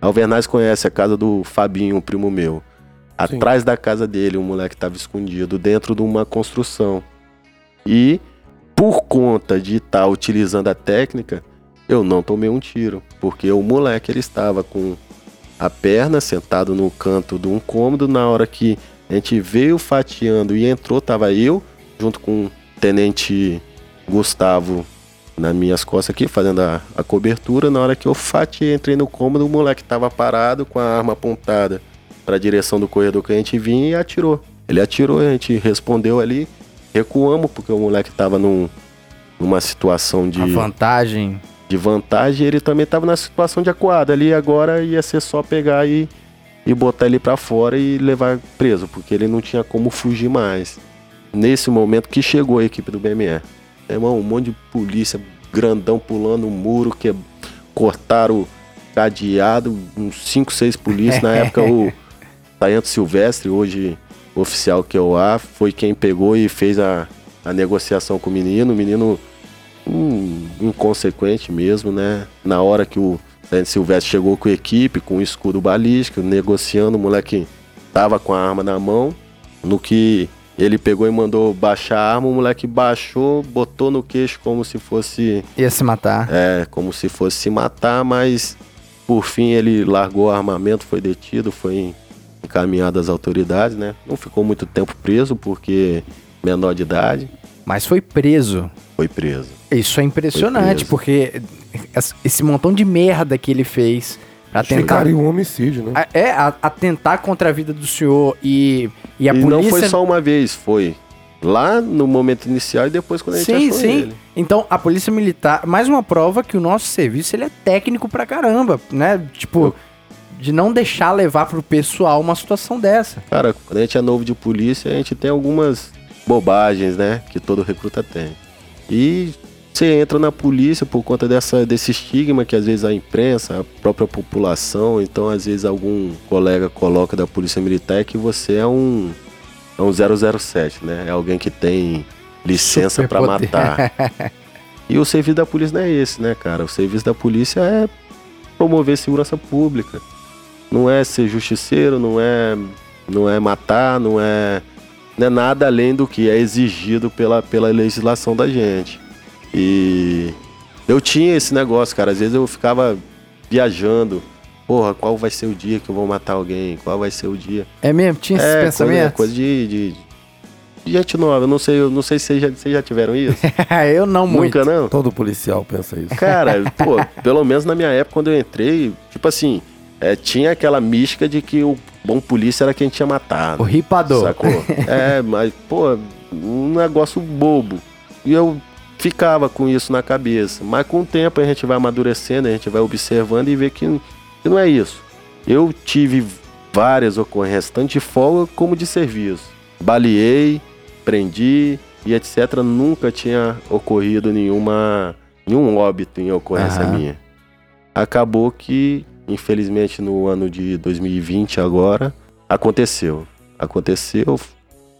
Alvernaz conhece a casa do Fabinho, um primo meu. Atrás da casa dele, o moleque estava escondido dentro de uma construção. E, por conta de estar utilizando a técnica, eu não tomei um tiro, porque o moleque ele estava com... a perna, sentado no canto de um cômodo. Na hora que a gente veio fatiando e entrou, tava eu, junto com o tenente Gustavo, nas minhas costas aqui, fazendo a cobertura. Na hora que eu fatiei, entrei no cômodo, o moleque tava parado, com a arma apontada para a direção do corredor que a gente vinha, e atirou. Ele atirou, a gente respondeu ali, recuamos, porque o moleque tava numa situação de... a vantagem... de vantagem, ele também estava na situação de acuado ali, agora ia ser só pegar e botar ele para fora e levar preso, porque ele não tinha como fugir mais. Nesse momento que chegou a equipe do BME, irmão, um monte de polícia, grandão, pulando o muro, que cortaram o cadeado, uns 5, 6 polícias. Na época o Sargento Silvestre, hoje oficial QA, foi quem pegou e fez a negociação com o menino. O menino... inconsequente mesmo, né? Na hora que o Silvestre chegou com a equipe, com o escudo balístico, negociando, o moleque tava com a arma na mão. No que ele pegou e mandou baixar a arma, o moleque baixou, botou no queixo como se fosse... ia se matar. É, como se fosse se matar, mas por fim ele largou o armamento, foi detido, foi encaminhado às autoridades, né? Não ficou muito tempo preso, porque menor de idade. Mas foi preso. Foi preso. Isso é impressionante, porque esse montão de merda que ele fez pra tentar... chegaram em um homicídio, né? Atentar contra a vida do senhor e a polícia... não foi só uma vez, foi lá no momento inicial e depois quando a gente achou ele. Então, a polícia militar... mais uma prova que o nosso serviço, ele é técnico pra caramba, né? Tipo... de não deixar levar pro pessoal uma situação dessa. Cara, quando a gente é novo de polícia, a gente tem algumas... bobagens, né? Que todo recruta tem. E você entra na polícia por conta desse estigma que às vezes a imprensa, a própria população, então às vezes algum colega coloca da polícia militar que você é um 007, né? É alguém que tem licença pra matar. E o serviço da polícia não é esse, né, cara? O serviço da polícia é promover segurança pública. Não é ser justiceiro, não é matar, não é nada além do que é exigido pela legislação da gente. E eu tinha esse negócio, cara. Às vezes eu ficava viajando. Porra, qual vai ser o dia que eu vou matar alguém? Qual vai ser o dia? É mesmo? Tinha esses pensamentos? É, coisa de gente nova. Eu não sei se vocês já tiveram isso. Eu não muito. Nunca, não? Todo policial pensa isso. Cara, pô, pelo menos na minha época, quando eu entrei, tipo assim, tinha aquela mística de que o bom polícia era quem tinha matado. O ripador. Sacou? Mas, pô, um negócio bobo. E eu ficava com isso na cabeça. Mas com o tempo a gente vai amadurecendo, a gente vai observando e vê que não é isso. Eu tive várias ocorrências, tanto de folga como de serviço. Baleei, prendi e etc. Nunca tinha ocorrido nenhum óbito em ocorrência minha. Acabou que, infelizmente, no ano de 2020 agora, aconteceu.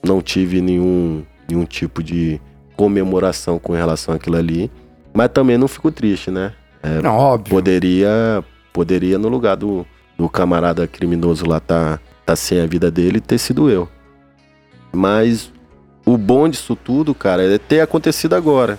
Não tive nenhum tipo de comemoração com relação àquilo ali. Mas também não fico triste, né? É, não, óbvio. Poderia, no lugar do camarada criminoso lá tá sem a vida dele, ter sido eu. Mas o bom disso tudo, cara, é ter acontecido agora.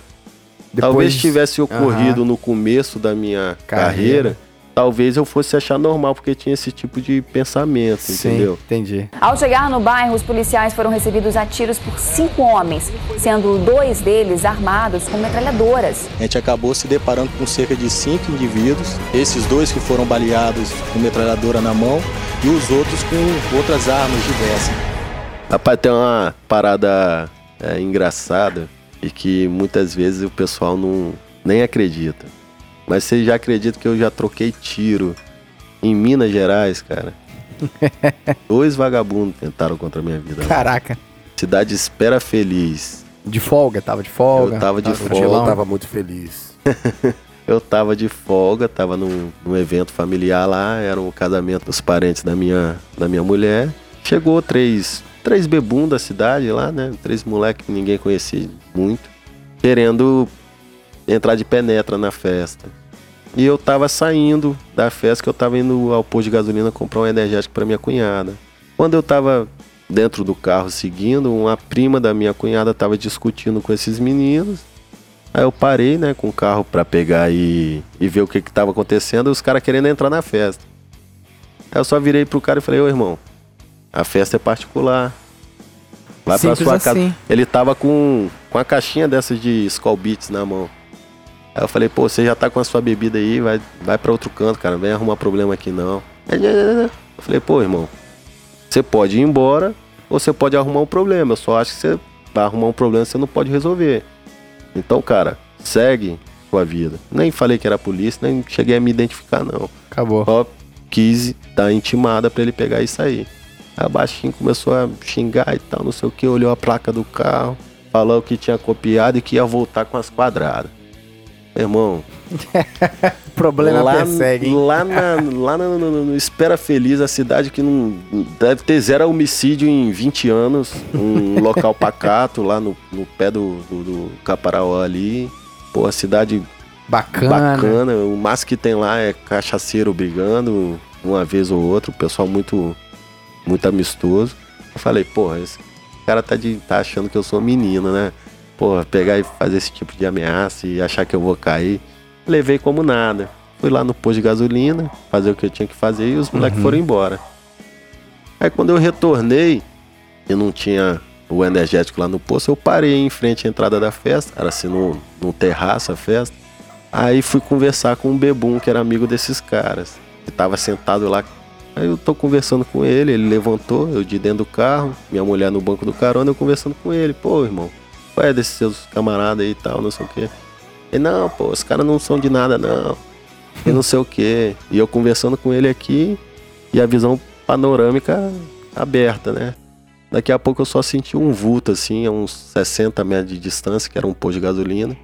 Depois, talvez tivesse ocorrido no começo da minha carreira, talvez eu fosse achar normal, porque tinha esse tipo de pensamento, sim, entendeu? Entendi. Ao chegar no bairro, os policiais foram recebidos a tiros por 5 homens, sendo 2 deles armados com metralhadoras. A gente acabou se deparando com cerca de 5 indivíduos, esses 2 que foram baleados com metralhadora na mão e os outros com outras armas diversas. Rapaz, tem uma parada engraçada e que muitas vezes o pessoal nem acredita. Mas vocês já acreditam que eu já troquei tiro em Minas Gerais, cara? 2 vagabundos tentaram contra a minha vida. Caraca. Lá. Cidade Espera Feliz. De folga? Tava de folga? Eu tava de folga. Eu tava muito feliz. Eu tava de folga, tava num evento familiar lá, era um casamento dos parentes da minha mulher. Chegou três bebum da cidade lá, né? 3 moleques que ninguém conhecia muito, querendo entrar de penetra na festa. E eu tava saindo da festa, que eu tava indo ao posto de gasolina comprar um energético pra minha cunhada. Quando eu tava dentro do carro seguindo, uma prima da minha cunhada tava discutindo com esses meninos. Aí eu parei, né, com o carro pra pegar e ver o que tava acontecendo, e os caras querendo entrar na festa. Aí eu só virei pro cara e falei: ô irmão, a festa é particular. Vai pra sua casa. Assim. Ele tava com a caixinha dessas de Skol Beats na mão. Aí eu falei: pô, você já tá com a sua bebida aí, vai pra outro canto, cara, não vem arrumar problema aqui não. Eu falei: pô, irmão, você pode ir embora ou você pode arrumar um problema, eu só acho que você vai arrumar um problema que você não pode resolver. Então, cara, segue sua vida. Nem falei que era polícia, nem cheguei a me identificar não. Acabou. Só quis dar intimada pra ele pegar e sair. Aí o baixinho começou a xingar e tal, não sei o que, olhou a placa do carro, falou que tinha copiado e que ia voltar com as quadradas. Irmão, o problema lá, persegue, lá no Espera Feliz, a cidade que não deve ter 0 homicídio em 20 anos, um local pacato lá no pé do Caparaó ali. Pô, a cidade bacana, o máximo que tem lá é cachaceiro brigando uma vez ou outra, o pessoal muito, muito amistoso. Eu falei: porra, esse cara tá achando que eu sou menina, né? Porra, pegar e fazer esse tipo de ameaça e achar que eu vou cair. Levei como nada. Fui lá no posto de gasolina, fazer o que eu tinha que fazer, e os moleques foram embora. Aí quando eu retornei, eu não tinha o energético lá no posto, eu parei em frente à entrada da festa, era assim num terraço a festa. Aí fui conversar com um bebum que era amigo desses caras, que tava sentado lá. Aí eu tô conversando com ele levantou, eu de dentro do carro, minha mulher no banco do carona, eu conversando com ele. Pô, irmão, é desses seus camaradas aí e tal, não sei o quê. E não, pô, os caras não são de nada, não. E não sei o quê. E eu conversando com ele aqui e a visão panorâmica aberta, né? Daqui a pouco eu só senti um vulto, assim, a uns 60 metros de distância, que era um posto de gasolina.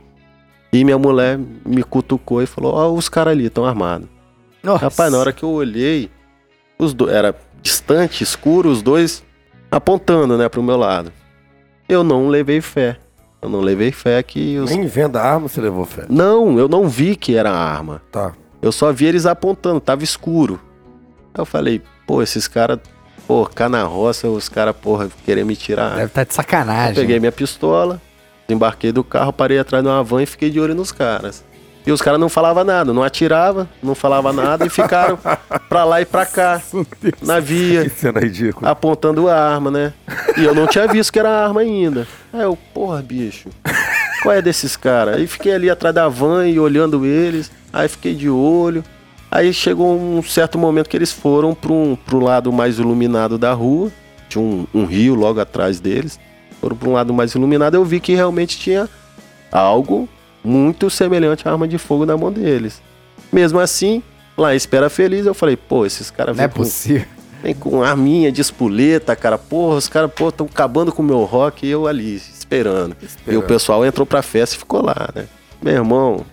E minha mulher me cutucou e falou: ó, os caras ali estão armados. Nossa. Rapaz, na hora que eu olhei, os dois, era distante, escuro, os dois apontando, né, pro meu lado. Eu não levei fé que os... Nem vendo a arma você levou fé? Não, eu não vi que era arma. Tá. Eu só vi eles apontando, tava escuro. Aí eu falei: pô, esses caras, pô, cá na roça, os caras, porra, querer me tirar. Deve tá de sacanagem. Eu peguei minha pistola, Desembarquei do carro, parei atrás de uma van e fiquei de olho nos caras. E os caras não falavam nada, não atirava, não falava nada e ficaram pra lá e pra cá, na via, apontando a arma, né? E eu não tinha visto que era arma ainda. Aí eu, porra, bicho, qual é desses caras? Aí fiquei ali atrás da van e olhando eles, aí fiquei de olho. Aí chegou um certo momento que eles foram pro lado mais iluminado da rua, tinha um rio logo atrás deles, foram pro lado mais iluminado, eu vi que realmente tinha algo muito semelhante à arma de fogo na mão deles. Mesmo assim, lá em Espera Feliz, eu falei, pô, esses caras vêm com arminha de espoleta, cara, porra, os caras, pô, estão acabando com o meu rock, e eu ali, esperando. E o pessoal entrou pra festa e ficou lá, né? Meu irmão,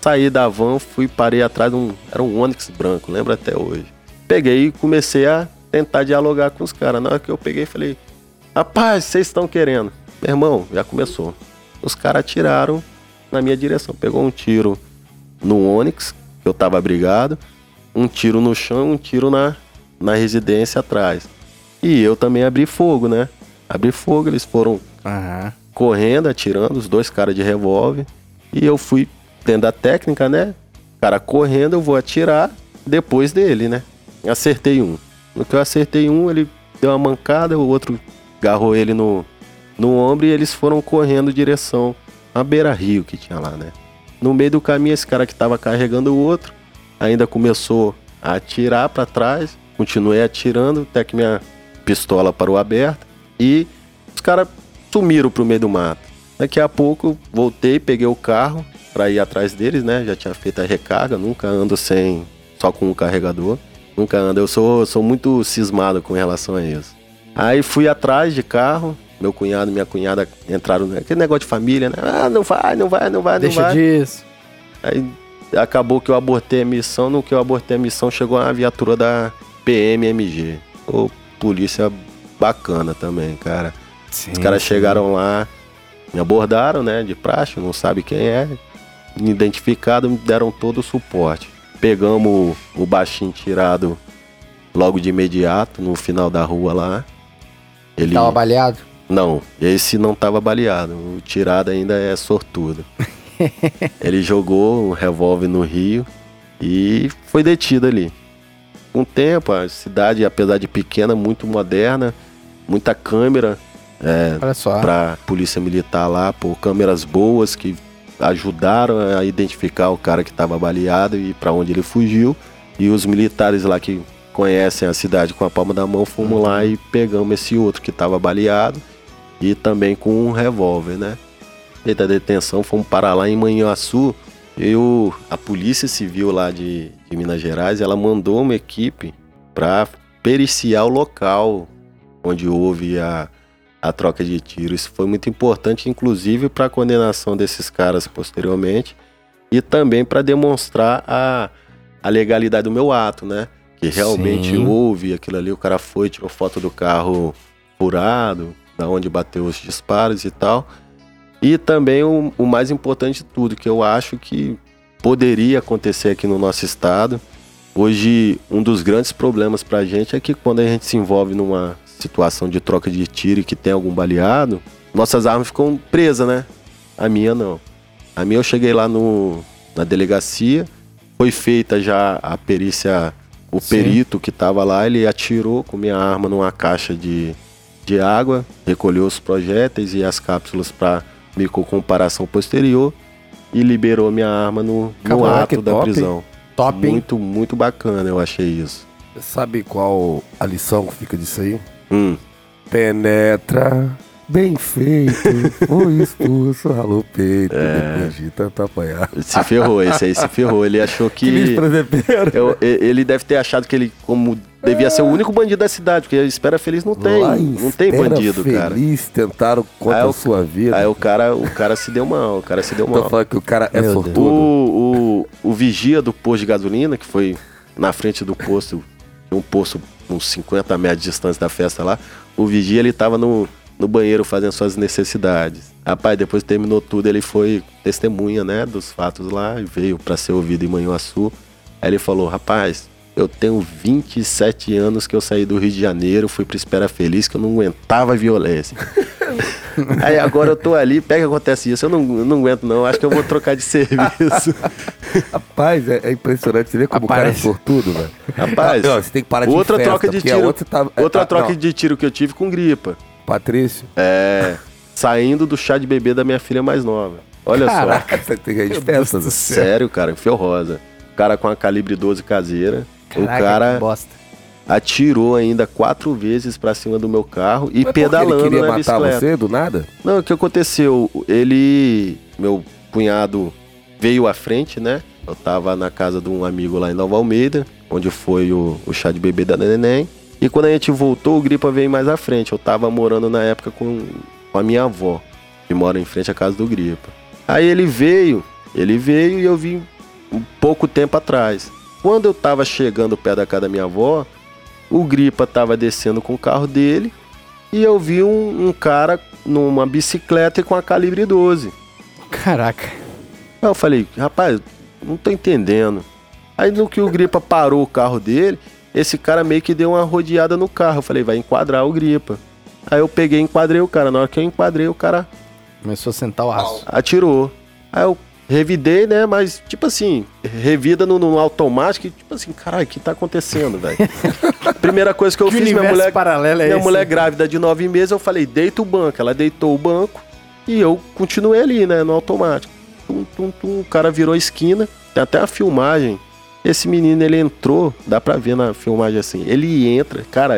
saí da van, parei atrás de era um Onix branco, lembro até hoje. Peguei e comecei a tentar dialogar com os caras. Na hora que eu peguei, falei, rapaz, vocês estão querendo? Meu irmão, já começou. Os caras atiraram na minha direção. Pegou um tiro no Onix, que eu tava brigado, um tiro no chão, um tiro na residência atrás. E eu também abri fogo, né? Abri fogo, eles foram correndo, atirando, os dois caras de revólver. E eu fui tendo a técnica, né? O cara correndo, eu vou atirar depois dele, né? Acertei um. No que eu acertei um, ele deu uma mancada, o outro agarrou ele no ombro e eles foram correndo em direção a beira-rio que tinha lá, né? No meio do caminho, esse cara que tava carregando o outro ainda começou a atirar pra trás. Continuei atirando até que minha pistola parou aberta e os caras sumiram pro meio do mato. Daqui a pouco, voltei, peguei o carro pra ir atrás deles, né? Já tinha feito a recarga, nunca ando só com um carregador. Nunca ando, eu sou muito cismado com relação a isso. Aí fui atrás de carro. Meu cunhado, minha cunhada entraram naquele negócio de família, né? Ah, não vai. Deixa disso. Aí acabou que eu abortei a missão. No que eu abortei a missão, chegou uma viatura da PMMG. Ô, polícia bacana também, cara. Sim, os caras chegaram lá, me abordaram, né? De praxe, não sabe quem é. Me identificaram, me deram todo o suporte. Pegamos o baixinho tirado logo de imediato, no final da rua lá. Ele tava baleado? Não, esse não tava baleado. O tirado ainda é sortudo. Ele jogou um revólver no rio e foi detido ali. Com o tempo, a cidade, apesar de pequena, muito moderna, muita câmera pra polícia militar lá, pô, câmeras boas que ajudaram a identificar o cara que tava baleado e pra onde ele fugiu. E os militares lá que conhecem a cidade com a palma da mão, fomos lá e pegamos esse outro que tava baleado. E também com um revólver, né? Feita a detenção, fomos parar lá em Manhuaçu. A Polícia Civil lá de Minas Gerais, ela mandou uma equipe para periciar o local onde houve a troca de tiros. Isso foi muito importante, inclusive, para a condenação desses caras posteriormente. E também para demonstrar a legalidade do meu ato, né? Que realmente houve aquilo ali. O cara foi, tirou foto do carro furado, da onde bateu os disparos e tal. E também o mais importante de tudo, que eu acho que poderia acontecer aqui no nosso estado. Hoje, um dos grandes problemas pra gente é que quando a gente se envolve numa situação de troca de tiro e que tem algum baleado, nossas armas ficam presas, né? A minha não. A minha eu cheguei lá na delegacia, foi feita já a perícia, o perito que tava lá, ele atirou com minha arma numa caixa de água, recolheu os projéteis e as cápsulas pra microcomparação posterior e liberou minha arma no ato da prisão. Top, hein? Muito, muito bacana, eu achei isso. Sabe qual a lição que fica disso aí? Penetra, bem feito, foi expulso, ralou o peito, depois de tanto apanhar. Esse aí se ferrou, ele achou que... ele deve ter achado que ele, como... devia ser o único bandido da cidade, porque Espera Feliz não tem bandido, cara. Espera Feliz, tentaram contra a sua vida. Aí o cara se deu mal, Tô falando que o cara é sortudo. O vigia do posto de gasolina, que foi na frente do posto, um posto uns 50 metros de distância da festa lá, o vigia, ele tava no banheiro fazendo suas necessidades. Rapaz, depois terminou tudo, ele foi testemunha, né, dos fatos lá, e veio pra ser ouvido em Manhuaçu. Aí ele falou, rapaz... Eu tenho 27 anos que eu saí do Rio de Janeiro, fui para Espera Feliz, que eu não aguentava violência. Aí agora eu tô ali, pega, acontece isso. Eu não aguento não, acho que eu vou trocar de serviço. Rapaz, é impressionante. Você vê como o cara é sortudo, velho. Rapaz, não, você tem que parar de outra festa, troca de tiro. De tiro que eu tive com gripa. Patrício? É, saindo do chá de bebê da minha filha mais nova. Olha Caraca, só. Você tem que festa, sério, cara, fio rosa. O cara com a calibre 12 caseira. Caraca, o cara atirou ainda 4 vezes pra cima do meu carro e pedalando na bicicleta. Ele queria matar você do nada? Não, o que aconteceu? Meu cunhado veio à frente, né? Eu tava na casa de um amigo lá em Nova Almeida, onde foi o chá de bebê da neném. E quando a gente voltou, o Gripa veio mais à frente. Eu tava morando na época com a minha avó, que mora em frente à casa do Gripa. Aí ele veio e eu vim um pouco tempo atrás. Quando eu tava chegando perto da casa da minha avó, o Gripa tava descendo com o carro dele e eu vi um cara numa bicicleta e com a calibre 12. Caraca. Aí eu falei, rapaz, não tô entendendo. Aí no que o Gripa parou o carro dele, esse cara meio que deu uma rodeada no carro. Eu falei, vai enquadrar o Gripa. Aí eu peguei e enquadrei o cara. Na hora que eu enquadrei, o cara começou a sentar o aço. Atirou. Aí eu revidei, né? Mas, tipo assim, revida no automático. Tipo assim, caralho, o que tá acontecendo, velho? Primeira coisa que eu fiz, minha mulher grávida de 9 meses, eu falei, deita o banco. Ela deitou o banco e eu continuei ali, né? No automático. Tum, tum, tum. O cara virou a esquina. Tem até a filmagem. Esse menino, ele entrou, dá pra ver na filmagem assim, ele entra, cara,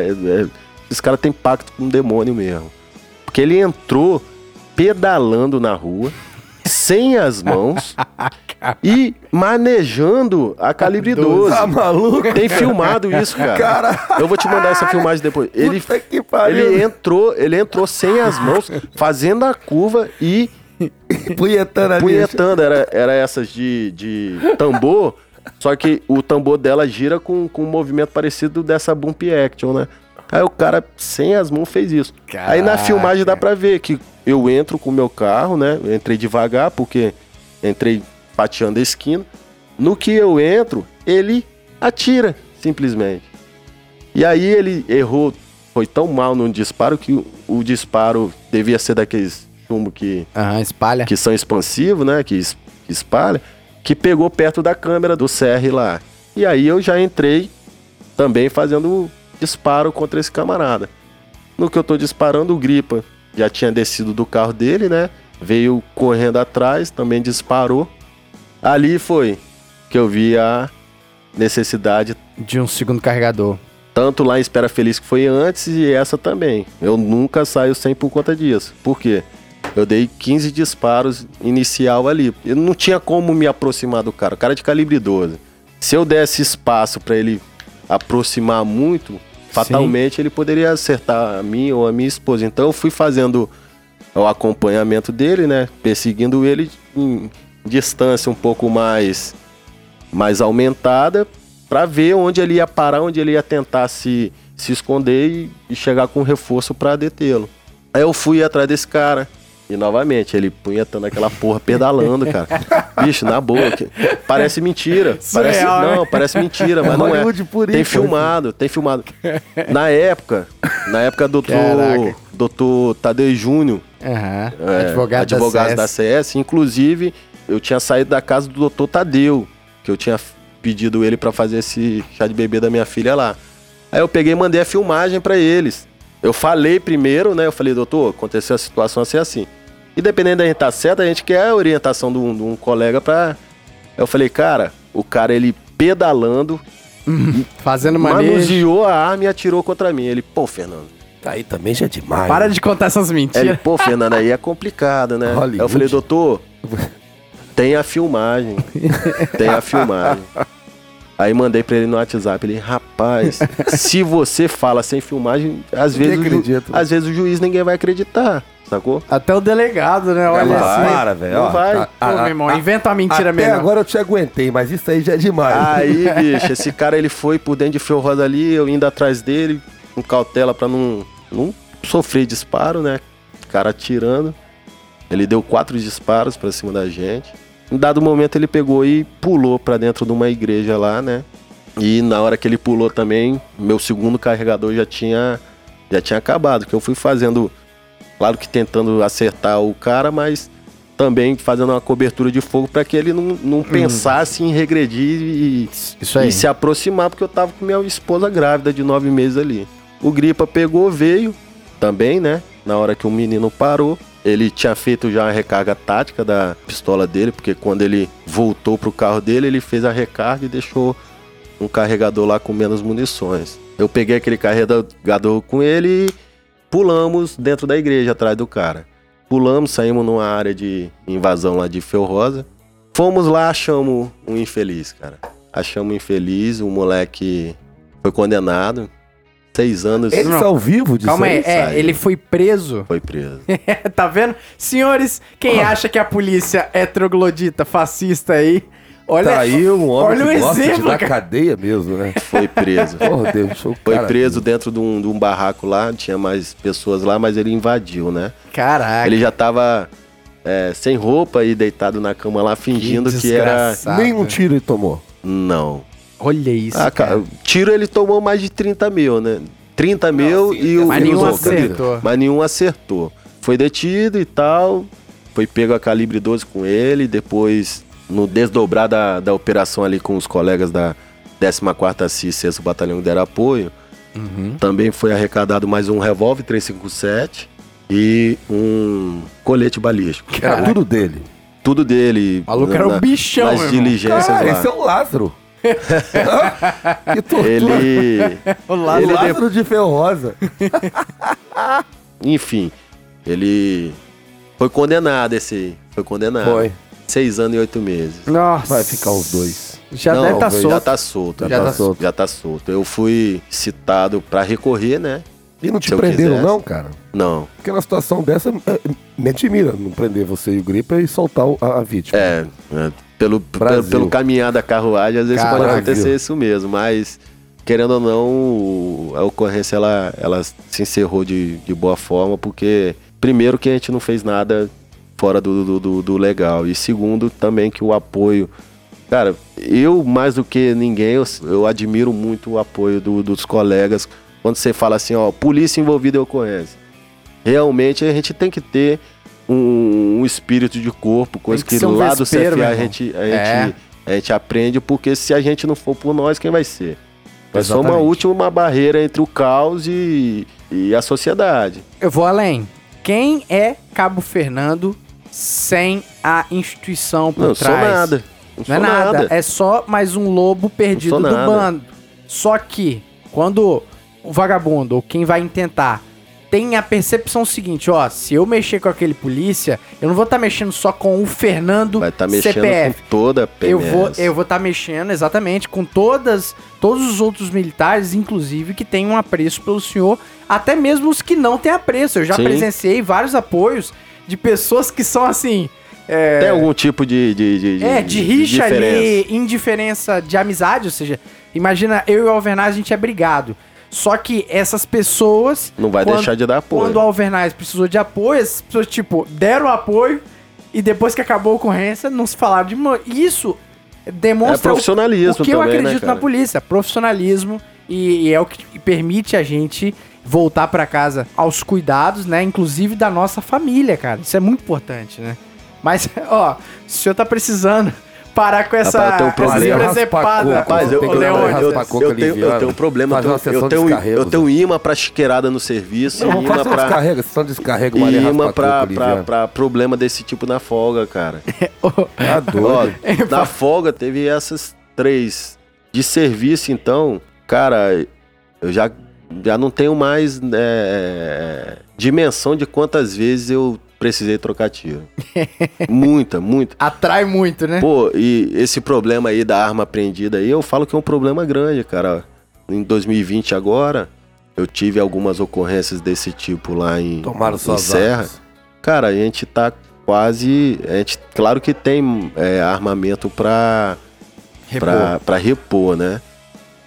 esse cara tem pacto com o demônio mesmo. Porque ele entrou pedalando na rua, sem as mãos, e manejando a calibre 12. Tá maluco? Tem filmado isso, cara. Caralho. Eu vou te mandar essa filmagem depois. Ele entrou sem as mãos, fazendo a curva e... punhetando, era essas de tambor... Só que o tambor dela gira com um movimento parecido dessa Bump Action, né? Aí o cara, sem as mãos, fez isso. Caraca. Aí na filmagem dá pra ver que eu entro com o meu carro, né? Eu entrei devagar, porque entrei pateando a esquina. No que eu entro, ele atira, simplesmente. E aí ele errou, foi tão mal no disparo que o disparo devia ser daqueles chumbo que... espalha. Que são expansivos, né? Que espalha. Que pegou perto da câmera do CR lá. E aí eu já entrei também fazendo disparo contra esse camarada. No que eu tô disparando, o Gripa já tinha descido do carro dele, né? Veio correndo atrás, também disparou. Ali foi que eu vi a necessidade... de um segundo carregador. Tanto lá em Espera Feliz, que foi antes, e essa também. Eu nunca saio sem por conta disso. Por quê? Eu dei 15 disparos inicial ali. Eu não tinha como me aproximar do cara. O cara é de calibre 12. Se eu desse espaço para ele aproximar muito, fatalmente Ele poderia acertar a mim ou a minha esposa. Então eu fui fazendo o acompanhamento dele, né? Perseguindo ele em distância um pouco mais aumentada para ver onde ele ia parar, onde ele ia tentar se esconder e chegar com reforço para detê-lo. Aí eu fui atrás desse cara. E novamente, ele punhetando aquela porra, pedalando, cara. Bicho, na boa. Parece mentira. Parece mentira, mas não é. Tem filmado. Na época, doutor Tadeu Júnior, advogado da CS, inclusive, eu tinha saído da casa do doutor Tadeu, que eu tinha pedido ele pra fazer esse chá de bebê da minha filha lá. Aí eu peguei e mandei a filmagem pra eles. Eu falei primeiro, né? Eu falei, doutor, aconteceu a situação assim. E dependendo da gente tá certa, a gente quer a orientação de um colega pra... Eu falei, cara, o cara, ele pedalando... fazendo manejo. Manuseou a arma e atirou contra mim. Ele, pô, Fernando... Aí também já é demais. Para de contar essas mentiras. Ele, pô, Fernando, aí é complicado, né? Hollywood. Eu falei, doutor, tem a filmagem. Aí mandei pra ele no WhatsApp, ele, rapaz, se você fala sem filmagem, às vezes o juiz ninguém vai acreditar, sacou? Até o delegado, né? Olha, para, velho. Não vai. Pô, meu irmão, inventa uma mentira mesmo. Até agora eu te aguentei, mas isso aí já é demais. Aí, bicho, esse cara, ele foi por dentro de fio rosa ali, eu indo atrás dele, com cautela pra não sofrer disparo, né? O cara atirando. Ele deu 4 disparos pra cima da gente. Em dado momento ele pegou e pulou pra dentro de uma igreja lá, né? E na hora que ele pulou também, meu segundo carregador já tinha acabado, que eu fui fazendo Claro que tentando acertar o cara, mas também fazendo uma cobertura de fogo para que ele não pensasse em regredir e se aproximar, porque eu tava com minha esposa grávida de 9 meses ali. O Gripa pegou, veio também, né? Na hora que o menino parou, ele tinha feito já a recarga tática da pistola dele, porque quando ele voltou pro carro dele, ele fez a recarga e deixou um carregador lá com menos munições. Eu peguei aquele carregador com ele e pulamos dentro da igreja atrás do cara. Pulamos, saímos numa área de invasão lá de Ferrosa. Fomos lá, achamos um infeliz, cara. Achamos um infeliz, o moleque foi condenado. 6 anos. Ele foi ao vivo disso? Calma aí, ele foi preso. Foi preso. Tá vendo? Senhores, quem acha que a polícia é troglodita, fascista aí... Olha, tá aí um homem que gosta exemplo, de dar cadeia mesmo, né? Foi preso. Porra, Deus, foi preso dentro de um barraco lá, tinha mais pessoas lá, mas ele invadiu, né? Caraca. Ele já tava sem roupa e deitado na cama lá, fingindo que era... Nem um tiro ele tomou? Não. Olha isso, cara. Tiro ele tomou mais de 30 mil, né? 30 mil e o... Mas nenhum acertou. Mas nenhum acertou. Foi detido e tal, foi pego a calibre 12 com ele, depois... No desdobrar da operação ali com os colegas da 14ª CIS, 6º Batalhão que deram apoio, também foi arrecadado mais um revólver 357 e um colete balístico. Era tudo dele? Tudo dele. O maluco era um bichão, nas irmão. Diligências cara, lá. Esse é um Lázaro. Que tortura. O Lázaro de Ferrosa. Enfim, ele foi condenado esse aí. 6 anos e 8 meses. Nossa. Vai ficar os 2. Já tá solto. Eu fui citado pra recorrer, né? E não te prenderam não, cara? Não. Porque na situação dessa, me admira não prender você e o Gripa e soltar a vítima. Pelo caminhar da carruagem, às vezes pode acontecer isso mesmo, mas querendo ou não, a ocorrência ela se encerrou de boa forma, porque primeiro que a gente não fez nada fora do legal. E segundo, também que o apoio... Cara, eu mais do que ninguém, eu admiro muito o apoio dos colegas. Quando você fala assim, ó, polícia envolvida em ocorrência. Realmente, a gente tem que ter um espírito de corpo, coisa que lá do CFA a gente aprende, porque se a gente não for por nós, quem vai ser? Nós somos a última barreira entre o caos e a sociedade. Eu vou além. Quem é Cabo Fernando... Sem a instituição por trás. Não é nada. É só mais um lobo perdido do bando. Só que, quando o vagabundo, ou quem vai intentar, tem a percepção seguinte, ó, se eu mexer com aquele polícia, eu não vou estar mexendo só com o Fernando vai tá mexendo CPF. Com toda a PMS. Eu vou estar mexendo, exatamente, com todos os outros militares, inclusive, que têm um apreço pelo senhor, até mesmo os que não têm apreço. Eu já presenciei vários apoios de pessoas que são assim... Tem algum tipo de rixa ali, indiferença de amizade, ou seja, imagina, eu e o Alvernaz, a gente é brigado. Só que essas pessoas... Não vai deixar de dar apoio. Quando o Alvernaz precisou de apoio, as pessoas, tipo, deram apoio e depois que acabou a ocorrência, não se falaram de... Isso demonstra profissionalismo o que também, eu acredito na polícia. Profissionalismo e é o que permite a gente... voltar pra casa aos cuidados, né? Inclusive da nossa família, cara. Isso é muito importante, né? Mas, ó, se o senhor tá precisando parar com essa presepada. Rapaz, eu tenho um problema. Eu tenho um imã pra chiqueirada no serviço. Não, imã pra descarrega, só descarrega uma imã pra problema desse tipo na folga, cara. Tá doido. Na folga teve essas 3. De serviço, então, cara, eu já não tenho mais dimensão de quantas vezes eu precisei trocar tiro. Muita. Atrai muito, né? Pô, e esse problema aí da arma apreendida aí, eu falo que é um problema grande, cara. Em 2020 agora, eu tive algumas ocorrências desse tipo lá em Serra. Armas. Cara, a gente tá quase... claro que tem armamento pra repor, né?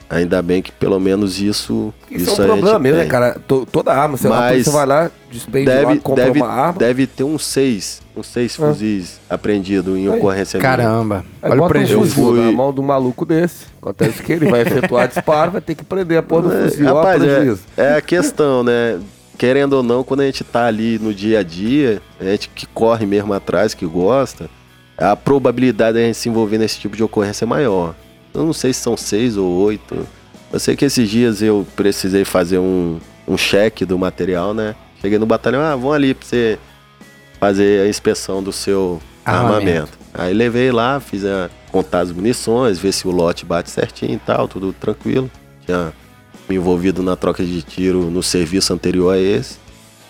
Ainda bem que pelo menos isso é um problema mesmo, né, cara? Toda arma, você vai lá, compra uma arma. Deve ter uns seis fuzis apreendidos em ocorrência. Caramba. Olha o prejuízo. Na mão do maluco desse. Acontece que ele vai efetuar disparo, vai ter que prender a porra do fuzil. Rapaz, é a questão, né? querendo ou não, quando a gente tá ali no dia a dia, a gente que corre mesmo atrás, que gosta, a probabilidade de a gente se envolver nesse tipo de ocorrência é maior. Eu não sei se são 6 ou 8. Eu sei que esses dias eu precisei fazer um cheque do material, né? Cheguei no batalhão, vão ali pra você fazer a inspeção do seu armamento. Aí levei lá, fiz a contar as munições, ver se o lote bate certinho e tal, tudo tranquilo. Tinha me envolvido na troca de tiro no serviço anterior a esse.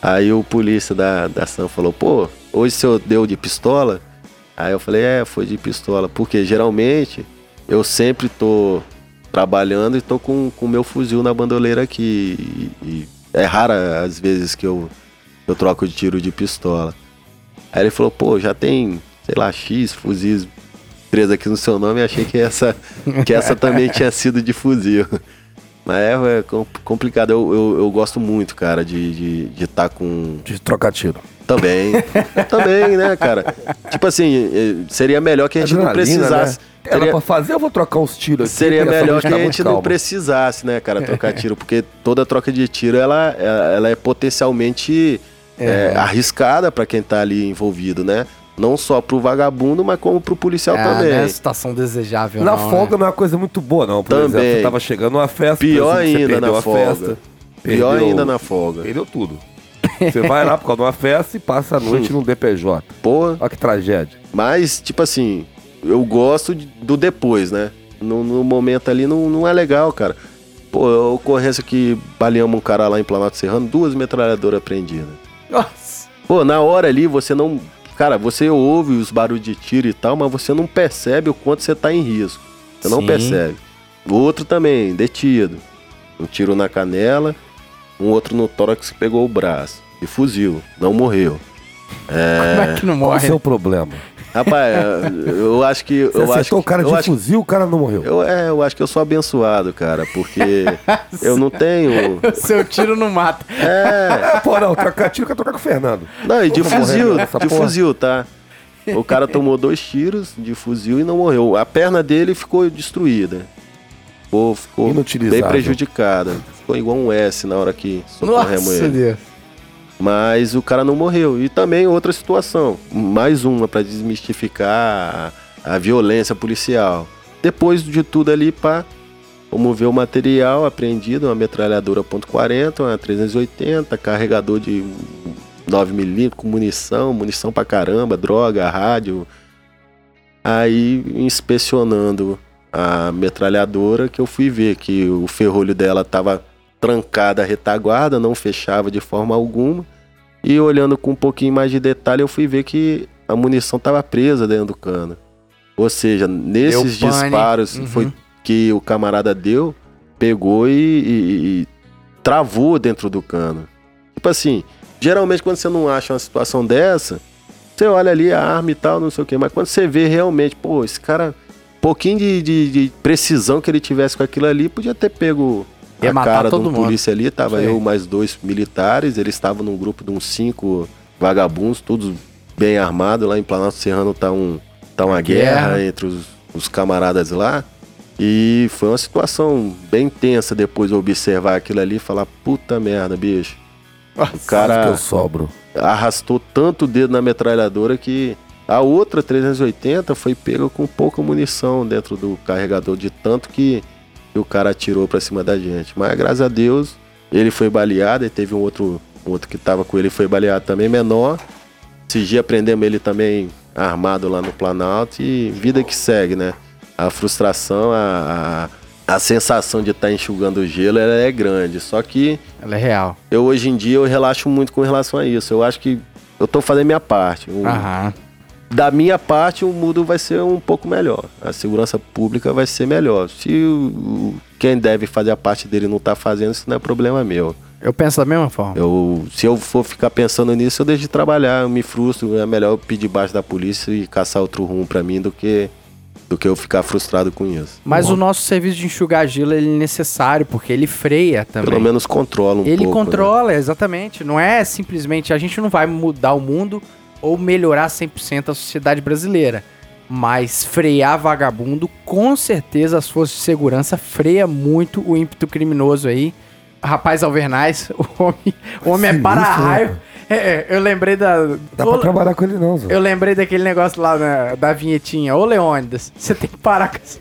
Aí o polícia da SAM falou, pô, hoje o senhor deu de pistola? Aí eu falei, foi de pistola, porque geralmente eu sempre tô trabalhando e tô com o meu fuzil na bandoleira aqui. E é raro as vezes que eu troco de tiro de pistola. Aí ele falou, pô, já tem, sei lá, X fuzis, 3 aqui no seu nome, e achei que essa também tinha sido de fuzil. Mas é complicado, eu gosto muito, cara, de tá com... De trocar tiro. Também, né, cara? Tipo assim, seria melhor que a gente não precisasse... Né? Seria... Ela pra fazer, eu vou trocar uns tiros aqui. Seria melhor que a gente não precisasse, né, cara, trocar tiro, porque toda troca de tiro, ela é potencialmente arriscada pra quem tá ali envolvido, né? Não só pro vagabundo, mas como pro policial também. Não é situação desejável, na folga, né? Não é uma coisa muito boa, não. Por também. Exemplo, você tava chegando numa festa... Pior ainda na folga. Perdeu tudo. Você vai lá por causa de uma festa e passa a noite num DPJ. Pô. Olha que tragédia. Mas, tipo assim... Eu gosto do depois, né? No momento ali não é legal, cara. Pô, a ocorrência que baleamos um cara lá em Planalto Serrano, 2 metralhadoras prendidas. Nossa! Pô, na hora ali você não... Cara, você ouve os barulhos de tiro e tal, mas você não percebe o quanto você tá em risco. Você Sim. não percebe. O outro também, detido. Um tiro na canela, um outro no tórax que pegou o braço. E fuzil, não morreu. Como é que não morre? Qual é o seu problema? Rapaz, eu acho que... Você acertou o cara de fuzil, o cara não morreu. Eu acho que eu sou abençoado, cara, porque eu não tenho... O seu tiro não mata. Pô, não, tiro que eu trocar com o Fernando. Não, e de fuzil, tá? O cara tomou 2 tiros de fuzil e não morreu. A perna dele ficou destruída. Ficou bem prejudicada. Ficou igual um S na hora que socorremos ele. Nossa, Deus. Mas o cara não morreu. E também outra situação, mais uma para desmistificar a violência policial. Depois de tudo ali, vamos ver o material apreendido, uma metralhadora .40, uma 380, carregador de 9mm, com munição pra caramba, droga, rádio. Aí, inspecionando a metralhadora, que eu fui ver que o ferrolho dela tava trancada a retaguarda, não fechava de forma alguma, e olhando com um pouquinho mais de detalhe, eu fui ver que a munição estava presa dentro do cano. Ou seja, nesses disparos foi que o camarada pegou e travou dentro do cano. Tipo assim, geralmente quando você não acha uma situação dessa, você olha ali a arma e tal, não sei o que, mas quando você vê realmente, pô, esse cara, um pouquinho de precisão que ele tivesse com aquilo ali, podia ter pego... Ia matar cara todo de um mundo. Polícia ali, tava Sim. eu mais 2 militares, eles estavam num grupo de uns 5 vagabundos, todos bem armados, lá em Planalto Serrano tá uma guerra entre os camaradas lá, e foi uma situação bem tensa depois de observar aquilo ali e falar, puta merda, bicho, o cara que eu sobro. Arrastou tanto o dedo na metralhadora que a outra 380 foi pega com pouca munição dentro do carregador, de tanto que o cara atirou pra cima da gente. Mas graças a Deus, ele foi baleado. E teve um outro que tava com ele, foi baleado também, menor. Esse dia prendemos ele também armado lá no Planalto. E vida que segue, né? A frustração, a sensação de estar enxugando o gelo, ela é grande. Só que... Ela é real. Eu hoje em dia, eu relaxo muito com relação a isso. Eu acho que eu tô fazendo minha parte. Da minha parte, o mundo vai ser um pouco melhor. A segurança pública vai ser melhor. Se quem deve fazer a parte dele não tá fazendo, isso não é problema meu. Eu penso da mesma forma. Se eu for ficar pensando nisso, eu deixo de trabalhar, eu me frustro. É melhor eu pedir baixo da polícia e caçar outro rumo pra mim do que eu ficar frustrado com isso. Mas o nosso serviço de enxugar gelo, ele é necessário, porque ele freia também. Pelo menos controla um pouco. Ele controla, né? Exatamente. Não é simplesmente... A gente não vai mudar o mundo... ou melhorar 100% a sociedade brasileira. Mas frear vagabundo, com certeza as forças de segurança freia muito o ímpeto criminoso aí. Rapaz Alvernaz, o homem é para-raio. É, eu lembrei da... Dá pra trabalhar com ele não, Zô. Eu lembrei daquele negócio lá da vinhetinha. Ô, Leônidas, você tem que parar com isso.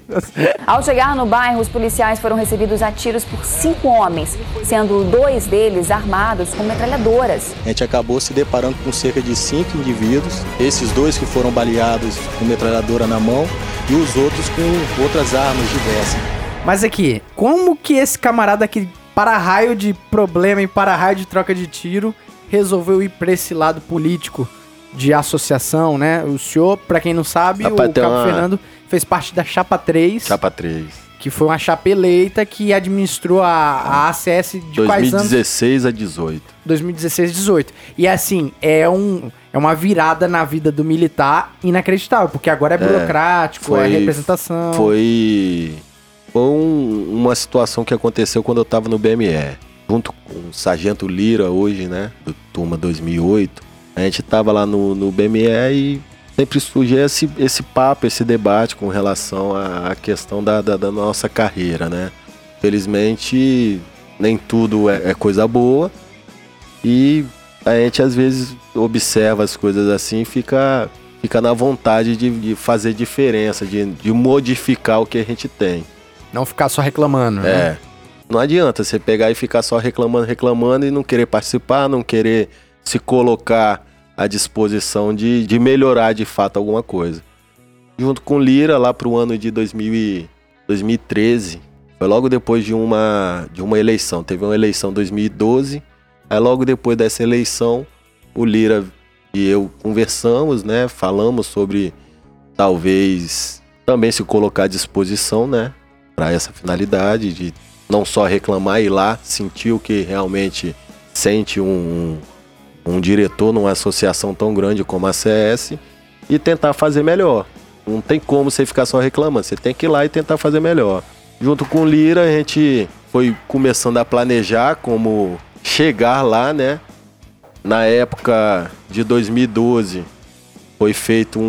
Ao chegar no bairro, os policiais foram recebidos a tiros por 5 homens, sendo 2 deles armados com metralhadoras. A gente acabou se deparando com cerca de 5 indivíduos, esses 2 que foram baleados com metralhadora na mão e os outros com outras armas diversas. Mas aqui, como que esse camarada aqui, para-raio de problema e para-raio de troca de tiro, resolveu ir pra esse lado político de associação, né? O senhor, pra quem não sabe, o Cabo Fernando fez parte da Chapa 3. Chapa 3. Que foi uma chapa eleita que administrou a ACS de 2016 a 18. 2016 a 18. E assim, é uma virada na vida do militar inacreditável, porque agora é burocrático, é representação. Foi uma situação que aconteceu quando eu tava no BME. Junto com o Sargento Lira, hoje, né, do Turma 2008, a gente estava lá no BME e sempre surgia esse papo, esse debate com relação à questão da nossa carreira, né. Felizmente, nem tudo é coisa boa e a gente, às vezes, observa as coisas assim e fica na vontade de fazer diferença, de modificar o que a gente tem. Não ficar só reclamando, né? Não adianta você pegar e ficar só reclamando e não querer participar, não querer se colocar à disposição de melhorar de fato alguma coisa. Junto com Lira, lá pro ano de 2013, foi logo depois de uma eleição. Teve uma eleição em 2012, aí logo depois dessa eleição, o Lira e eu conversamos, né? Falamos sobre talvez também se colocar à disposição, né? Para essa finalidade de não só reclamar e ir lá, sentir o que realmente sente um diretor numa associação tão grande como a CS e tentar fazer melhor. Não tem como você ficar só reclamando, você tem que ir lá e tentar fazer melhor. Junto com o Lira, a gente foi começando a planejar como chegar lá, né? Na época de 2012, foi feito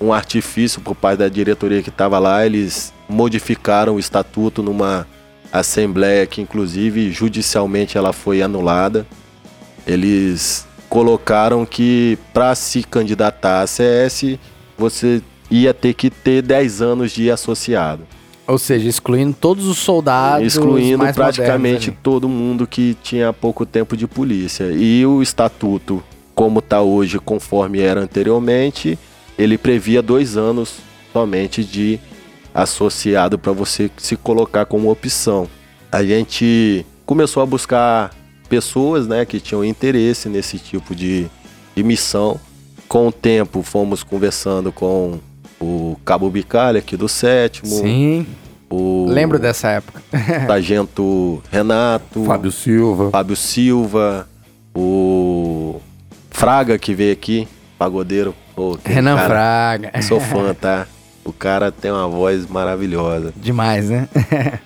um artifício por parte da diretoria que estava lá, eles modificaram o estatuto numa assembleia que inclusive judicialmente ela foi anulada. Eles colocaram que para se candidatar à CS você ia ter que ter 10 anos de associado. Ou seja, excluindo todos os soldados, excluindo mais praticamente todo mundo que tinha pouco tempo de polícia. E o estatuto, como está hoje, conforme era anteriormente, ele previa 2 anos somente de associado para você se colocar como opção. A gente começou a buscar pessoas, né, que tinham interesse nesse tipo de missão. Com o tempo fomos conversando com o Cabo Bicalha aqui do 7º. Sim, lembro dessa época. Sargento Renato. Fábio Silva. O Fraga que veio aqui, pagodeiro. Renan Fraga. Sou fã, tá? O cara tem uma voz maravilhosa. Demais, né?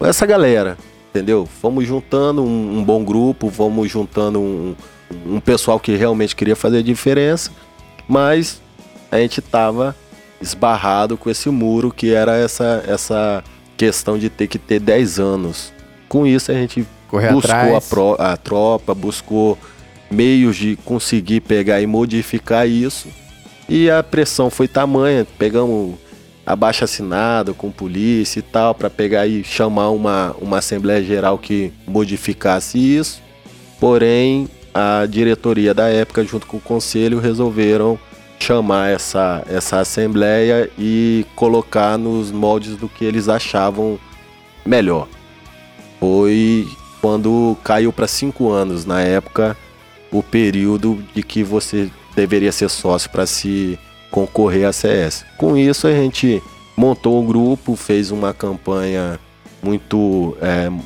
Essa galera, entendeu? Fomos juntando um bom grupo, fomos juntando um pessoal que realmente queria fazer a diferença, mas a gente estava esbarrado com esse muro que era essa questão de ter que ter 10 anos. Com isso a gente buscou a tropa, buscou meios de conseguir pegar e modificar isso. E a pressão foi tamanha, pegamos abaixo-assinado com polícia e tal, para pegar e chamar uma Assembleia Geral que modificasse isso. Porém, a diretoria da época, junto com o Conselho, resolveram chamar essa Assembleia e colocar nos moldes do que eles achavam melhor. Foi quando caiu para 5 anos, na época, o período de que você deveria ser sócio para se concorrer à CS. Com isso a gente montou um grupo, fez uma campanha muito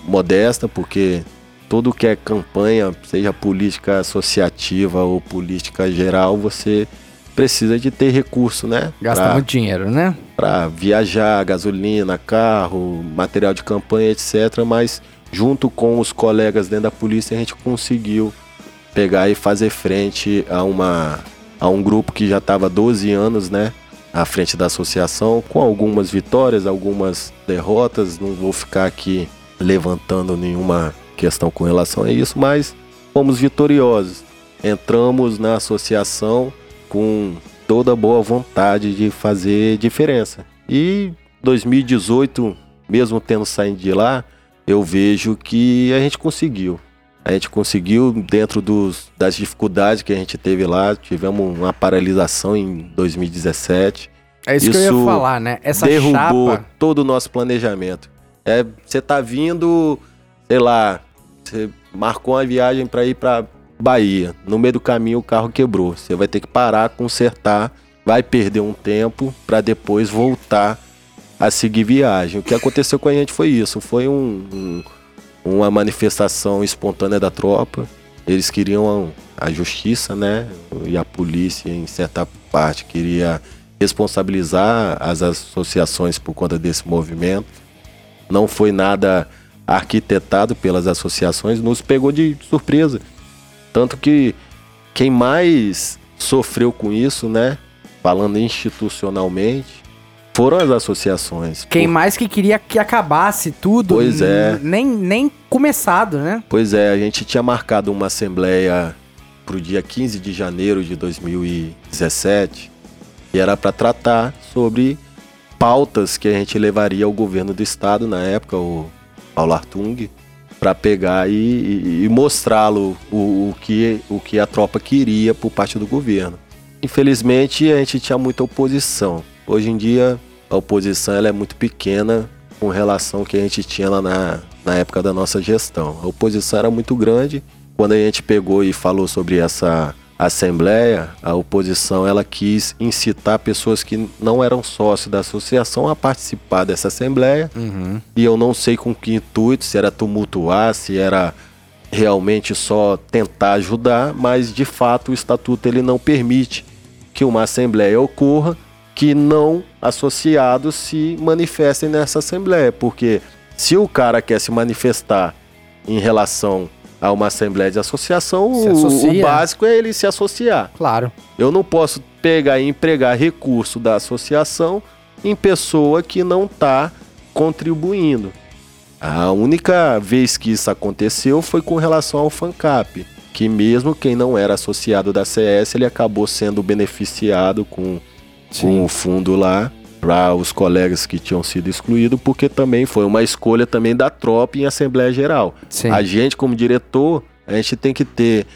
modesta, porque tudo que é campanha, seja política associativa ou política geral, você precisa de ter recurso, né? Gasta muito dinheiro, né? Para viajar, gasolina, carro, material de campanha, etc. Mas junto com os colegas dentro da polícia a gente conseguiu pegar e fazer frente a um grupo que já estava 12 anos, né, à frente da associação, com algumas vitórias, algumas derrotas. Não vou ficar aqui levantando nenhuma questão com relação a isso, mas fomos vitoriosos. Entramos na associação com toda a boa vontade de fazer diferença. E 2018, mesmo tendo saído de lá, eu vejo que a gente conseguiu. A gente conseguiu, dentro das dificuldades que a gente teve lá, tivemos uma paralisação em 2017. É isso que eu ia falar, né? Essa derrubou chapa... todo o nosso planejamento. Você tá vindo, sei lá, você marcou uma viagem para ir para Bahia. No meio do caminho o carro quebrou. Você vai ter que parar, consertar, vai perder um tempo para depois voltar a seguir viagem. O que aconteceu com a gente foi isso. Foi uma manifestação espontânea da tropa. Eles queriam a justiça, né? E a polícia, em certa parte, queria responsabilizar as associações por conta desse movimento. Não foi nada arquitetado pelas associações, nos pegou de surpresa. Tanto que quem mais sofreu com isso, né? Falando institucionalmente, foram as associações. Quem mais que queria que acabasse tudo. Pois é. Nem começado, né? Pois é, a gente tinha marcado uma assembleia pro dia 15 de janeiro de 2017 e era para tratar sobre pautas que a gente levaria ao governo do estado, na época, o Paulo Artung, para pegar e mostrá-lo o que a tropa queria por parte do governo. Infelizmente, a gente tinha muita oposição. Hoje em dia, a oposição ela é muito pequena com relação ao que a gente tinha lá na época da nossa gestão. A oposição era muito grande. Quando a gente pegou e falou sobre essa assembleia, a oposição ela quis incitar pessoas que não eram sócios da associação a participar dessa assembleia. Uhum. E eu não sei com que intuito, se era tumultuar, se era realmente só tentar ajudar, mas de fato o estatuto ele não permite que uma assembleia ocorra que não associados se manifestem nessa assembleia, porque se o cara quer se manifestar em relação a uma assembleia de associação, o básico é ele se associar. Claro. Eu não posso pegar e empregar recurso da associação em pessoa que não está contribuindo. A única vez que isso aconteceu foi com relação ao FANCAP, que mesmo quem não era associado da CS, ele acabou sendo beneficiado com o fundo lá para os colegas que tinham sido excluídos, porque também foi uma escolha também da tropa em Assembleia Geral. Sim. A gente, como diretor, a gente tem que ter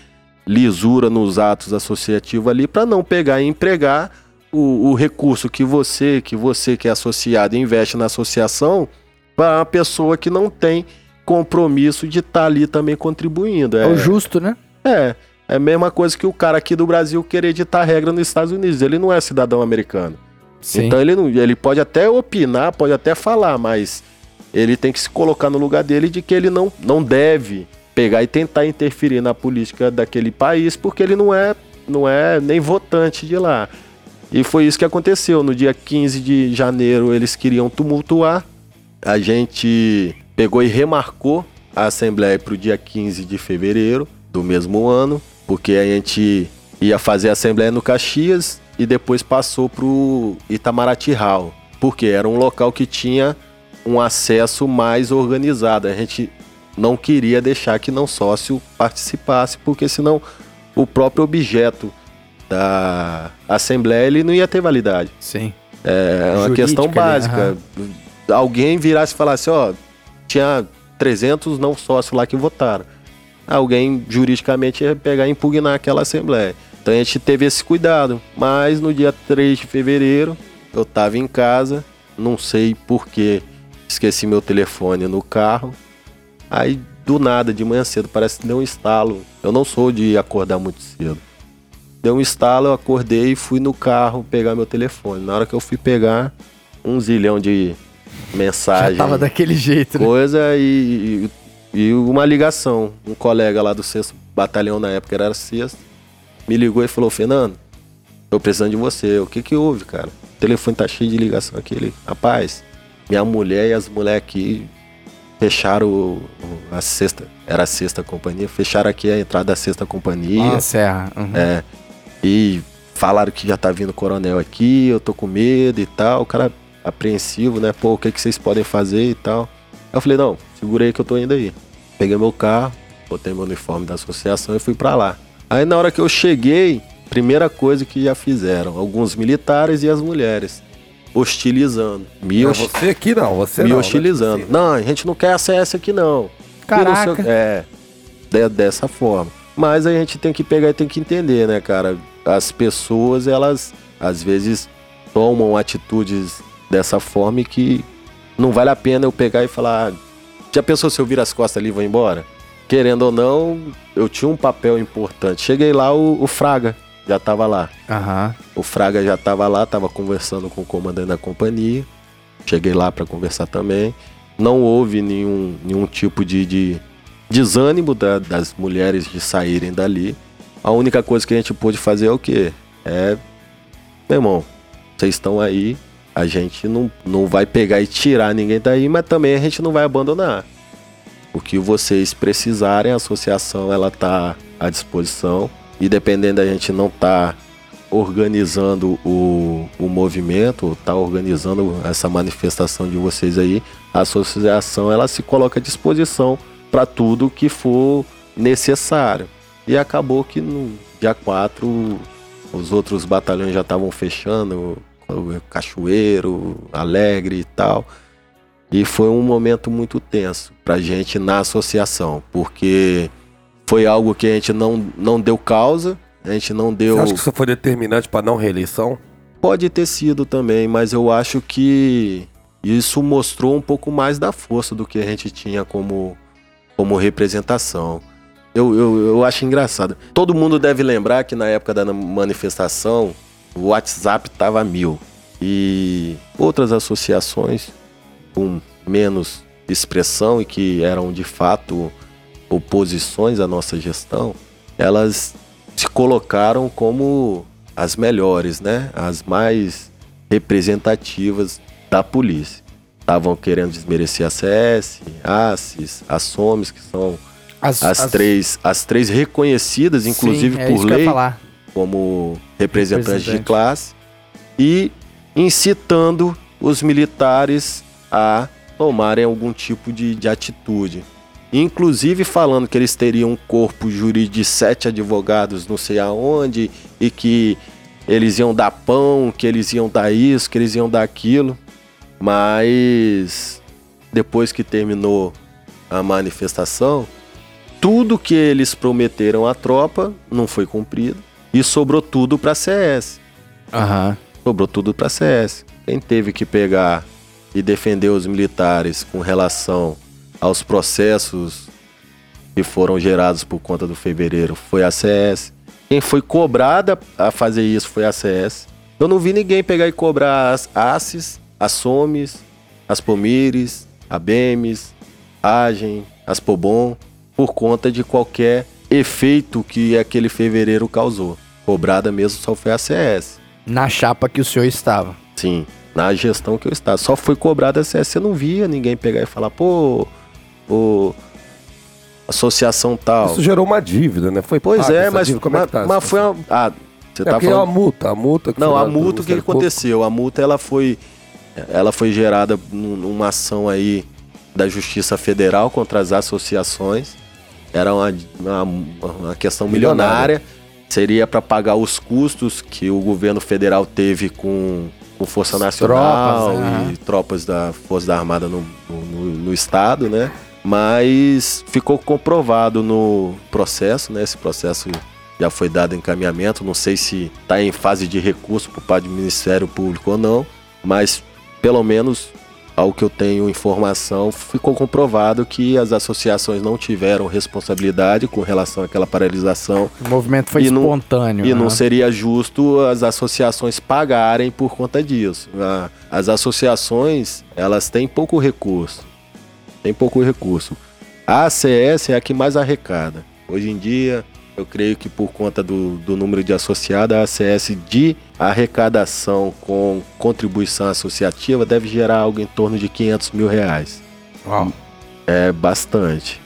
lisura nos atos associativos ali para não pegar e empregar o recurso que você que é associado investe na associação para uma pessoa que não tem compromisso de estar ali também contribuindo. É o justo, né? É a mesma coisa que o cara aqui do Brasil querer ditar regra nos Estados Unidos. Ele não é cidadão americano. Sim. Então ele pode até opinar, pode até falar, mas ele tem que se colocar no lugar dele de que ele não deve pegar e tentar interferir na política daquele país, porque ele não é nem votante de lá. E foi isso que aconteceu. No dia 15 de janeiro eles queriam tumultuar. A gente pegou e remarcou a assembleia para o dia 15 de fevereiro do mesmo ano, porque a gente ia fazer a assembleia no Caxias e depois passou para o Itamaraty Hall, porque era um local que tinha um acesso mais organizado. A gente não queria deixar que não sócio participasse, porque senão o próprio objeto da assembleia ele não ia ter validade. Sim. É uma questão básica. Uhum. Alguém virasse e falasse, tinha 300 não sócios lá que votaram. Alguém juridicamente ia pegar e impugnar aquela assembleia. Então a gente teve esse cuidado. Mas no dia 3 de fevereiro, eu estava em casa, não sei porquê, esqueci meu telefone no carro. Aí do nada, de manhã cedo, parece que deu um estalo. Eu não sou de acordar muito cedo. Deu um estalo, eu acordei e fui no carro pegar meu telefone. Na hora que eu fui pegar, um zilhão de mensagem. Já tava daquele jeito, né? Coisa e uma ligação, um colega lá do 6º Batalhão, na época era 6º, me ligou e falou, Fernando, tô precisando de você. O que houve, cara? O telefone tá cheio de ligação aqui. Ele, rapaz, minha mulher e as mulheres aqui fecharam a 6ª, era a 6ª Companhia, fecharam aqui a entrada da 6ª Companhia. Serra. Uhum. E falaram que já tá vindo coronel aqui, eu tô com medo e tal, o cara apreensivo, né? O que vocês podem fazer e tal. Eu falei, não, segura aí que eu tô indo aí. peguei meu carro, botei meu uniforme da associação e fui pra lá. Aí na hora que eu cheguei, primeira coisa que já fizeram, alguns militares e as mulheres, hostilizando. Você hostilizando. Né? Não, a gente não quer acesso aqui não. Caraca. Dessa forma. Mas a gente tem que pegar e tem que entender, né, cara? As pessoas, elas, às vezes, tomam atitudes dessa forma que não vale a pena eu pegar e falar, já pensou se eu viro as costas ali e vou embora? Querendo ou não, eu tinha um papel importante. Cheguei lá, o Fraga já tava lá. Uhum. O Fraga já tava lá, tava conversando com o comandante da companhia. Cheguei lá para conversar também. Não houve nenhum tipo de desânimo das mulheres de saírem dali. A única coisa que a gente pôde fazer é o quê? Meu irmão, vocês estão aí, a gente não vai pegar e tirar ninguém daí, mas também a gente não vai abandonar. O que vocês precisarem, a associação ela tá à disposição. E dependendo da gente não tá organizando o movimento, ou tá organizando essa manifestação de vocês aí, a associação ela se coloca à disposição para tudo que for necessário. E acabou que no dia 4 os outros batalhões já estavam fechando, o Cachoeiro, Alegre e tal. E foi um momento muito tenso pra gente na associação, porque foi algo que a gente não deu causa, a gente não deu... Você acha que isso foi determinante pra não reeleição? Pode ter sido também, mas eu acho que isso mostrou um pouco mais da força do que a gente tinha como representação. Eu acho engraçado. Todo mundo deve lembrar que na época da manifestação o WhatsApp tava 1000 e outras associações com menos expressão e que eram de fato oposições à nossa gestão, elas se colocaram como as melhores, né? As mais representativas da polícia. Estavam querendo desmerecer a CS, a ACES, a SOMES, que são as três reconhecidas, inclusive sim, por lei, como representantes de classe, e incitando os militares a tomarem algum tipo de atitude. Inclusive falando que eles teriam um corpo jurídico de 7 advogados não sei aonde, e que eles iam dar pão, que eles iam dar isso, que eles iam dar aquilo. Mas depois que terminou a manifestação, tudo que eles prometeram à tropa não foi cumprido e sobrou tudo para a CS. Uhum. Sobrou tudo para a CS. Quem teve que pegar e defender os militares com relação aos processos que foram gerados por conta do fevereiro foi a CS. Quem foi cobrada a fazer isso foi a CS. Eu não vi ninguém pegar e cobrar as ACES, as SOMES, as POMIRES, a BEMES, a AGEM, as POBOM, por conta de qualquer efeito que aquele fevereiro causou. Cobrada mesmo só foi a CS. Na chapa que o senhor estava. Sim, na gestão que eu estava. Só foi cobrada a CS. Você não via ninguém pegar e falar, associação tal. Isso gerou uma dívida, né? Foi pois é, mas, dívida, mas foi uma... Ah, você tá falando... a multa... Não, a multa, o que aconteceu? A multa, ela foi gerada numa ação aí da Justiça Federal contra as associações. Era uma questão milionária. Seria para pagar os custos que o governo federal teve com Força Nacional e tropas da Força Armada no estado, né? Mas ficou comprovado no processo, né? Esse processo já foi dado encaminhamento. Não sei se está em fase de recurso por parte do Ministério Público ou não, mas pelo menos... ao que eu tenho informação, ficou comprovado que as associações não tiveram responsabilidade com relação àquela paralisação. O movimento foi espontâneo. E não seria justo as associações pagarem por conta disso. As associações, elas têm pouco recurso. A ACS é a que mais arrecada. Hoje em dia, eu creio que por conta do número de associados, a ACS de arrecadação com contribuição associativa deve gerar algo em torno de R$500 mil. Uau. É bastante.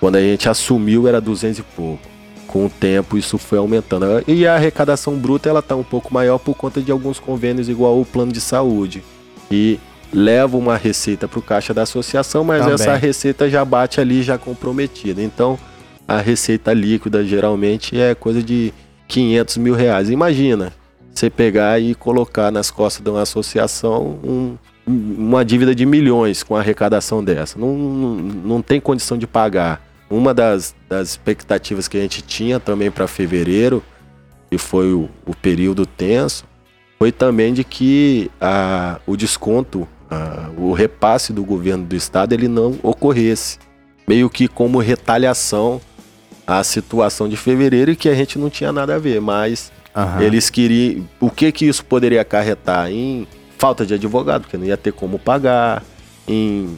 Quando a gente assumiu era 200 e pouco. Com o tempo isso foi aumentando. E a arrecadação bruta ela está um pouco maior por conta de alguns convênios igual o plano de saúde. E leva uma receita para o caixa da associação, mas também essa receita já bate ali, já comprometida. Então, a receita líquida geralmente é coisa de 500 mil reais. Imagina você pegar e colocar nas costas de uma associação uma dívida de milhões com a arrecadação dessa. Não tem condição de pagar. Uma das expectativas que a gente tinha também para fevereiro, que foi o período tenso, foi também de que o desconto, o repasse do governo do estado, ele não ocorresse. Meio que como retaliação à situação de fevereiro, e que a gente não tinha nada a ver, mas eles queriam... O que isso poderia acarretar? Em falta de advogado, porque não ia ter como pagar, em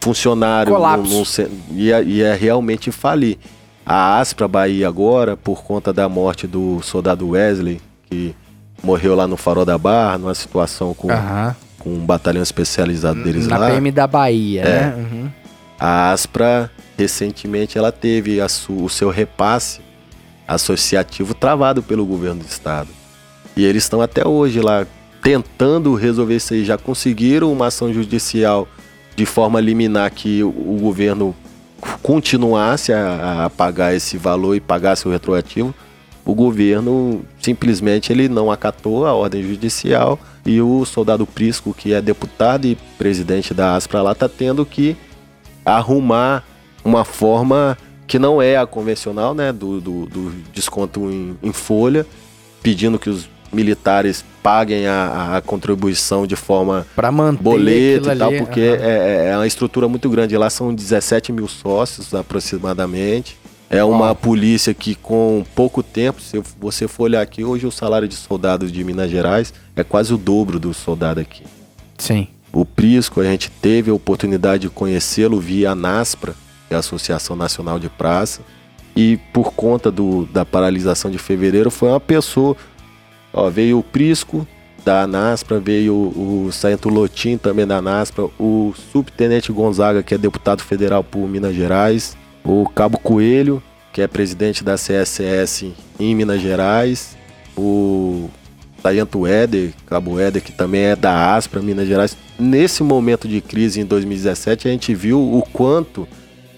funcionário... Colapso. Ia realmente falir. A Aspra Bahia agora, por conta da morte do soldado Wesley, que morreu lá no Farol da Barra, numa situação com um batalhão especializado deles lá. Na PM da Bahia, né? Uhum. A Aspra, recentemente, ela teve o seu repasse associativo travado pelo governo do estado. E eles estão até hoje lá tentando resolver isso aí. Já conseguiram uma ação judicial de forma liminar que o governo continuasse a pagar esse valor e pagasse o retroativo. O governo simplesmente ele não acatou a ordem judicial, e o soldado Prisco, que é deputado e presidente da Aspra lá, está tendo que arrumar uma forma que não é a convencional, né, do desconto em folha, pedindo que os militares paguem a contribuição de forma boleto e tal, ali, porque é uma estrutura muito grande. Lá são 17 mil sócios aproximadamente. É uma polícia que com pouco tempo, se você for olhar aqui, hoje o salário de soldado de Minas Gerais é quase o dobro do soldado aqui. Sim. O Prisco, a gente teve a oportunidade de conhecê-lo via a NASPRA, que é a Associação Nacional de Praça, e por conta da paralisação de fevereiro, foi uma pessoa... veio o Prisco da NASPRA, veio o sargento Lotim também da NASPRA, o subtenente Gonzaga, que é deputado federal por Minas Gerais, o Cabo Coelho, que é presidente da CSS em Minas Gerais, o sargento Éder, Cabo Éder, que também é da Aspra, Minas Gerais. Nesse momento de crise em 2017, a gente viu o quanto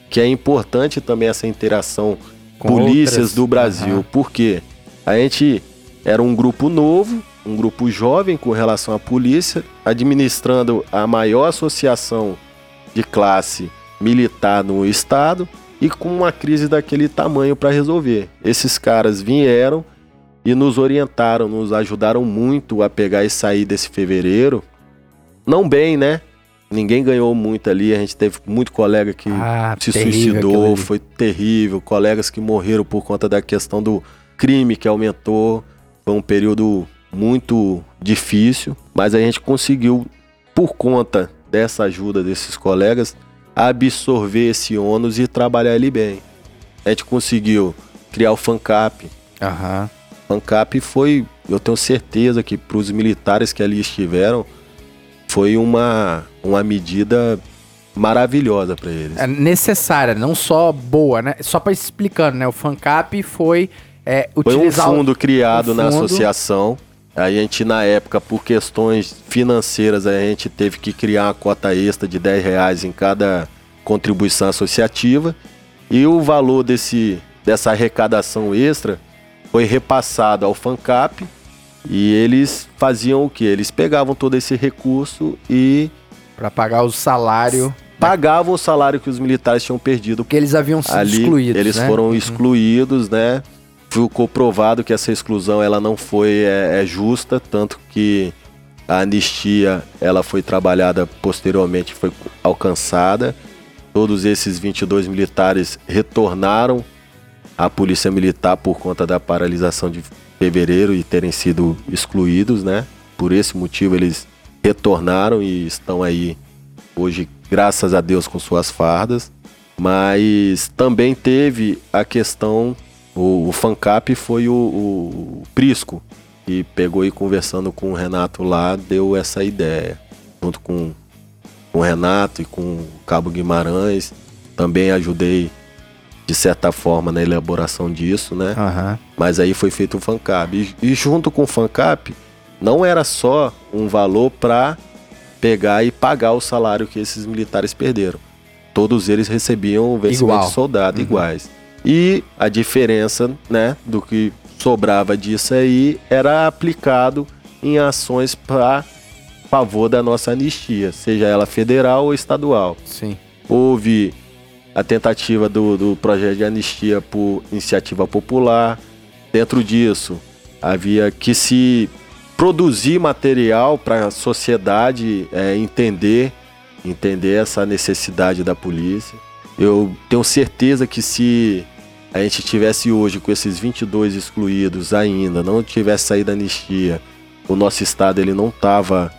que é importante também essa interação com polícias outras do Brasil. Porque a gente era um grupo novo, um grupo jovem com relação à polícia, administrando a maior associação de classe militar no estado, e com uma crise daquele tamanho para resolver. Esses caras vieram e nos orientaram, nos ajudaram muito a pegar e sair desse fevereiro. Não bem, né? Ninguém ganhou muito ali, a gente teve muito colega que se suicidou, foi terrível, colegas que morreram por conta da questão do crime que aumentou. Foi um período muito difícil, mas a gente conseguiu, por conta dessa ajuda desses colegas, absorver esse ônus e trabalhar ele bem. A gente conseguiu criar o FANCAP. O FANCAP foi, eu tenho certeza que para os militares que ali estiveram, foi uma medida maravilhosa para eles. É necessária, não só boa, né? Só para explicando, né? O FANCAP foi utilizar... Foi um fundo criado na associação. A gente, na época, por questões financeiras, a gente teve que criar uma cota extra de R$10 em cada contribuição associativa. E o valor dessa arrecadação extra foi repassado ao FANCAP. E eles faziam o quê? Eles pegavam todo esse recurso e... Para pagar o salário... Pagavam o salário que os militares tinham perdido. Porque eles haviam sido excluídos, eles foram excluídos, né? Ficou provado que essa exclusão ela não foi justa, tanto que a anistia ela foi trabalhada posteriormente, foi alcançada. Todos esses 22 militares retornaram à Polícia Militar por conta da paralisação de fevereiro e terem sido excluídos, né? Por esse motivo eles retornaram e estão aí hoje, graças a Deus, com suas fardas. Mas também teve a questão... O FANCAP foi o Prisco, que pegou e conversando com o Renato lá, deu essa ideia. Junto com o Renato e com o Cabo Guimarães, também ajudei, de certa forma, na elaboração disso, né? Mas aí foi feito o FANCAP. E junto com o FANCAP, não era só um valor para pegar e pagar o salário que esses militares perderam. Todos eles recebiam o vencimento de soldado iguais. E a diferença, né, do que sobrava disso aí era aplicado em ações para favor da nossa anistia, seja ela federal ou estadual. Sim. Houve a tentativa do projeto de anistia por iniciativa popular. Dentro disso, havia que se produzir material para a sociedade entender essa necessidade da polícia. Eu tenho certeza que se a gente tivesse hoje com esses 22 excluídos ainda, não tivesse saído da anistia, o nosso estado ele não estava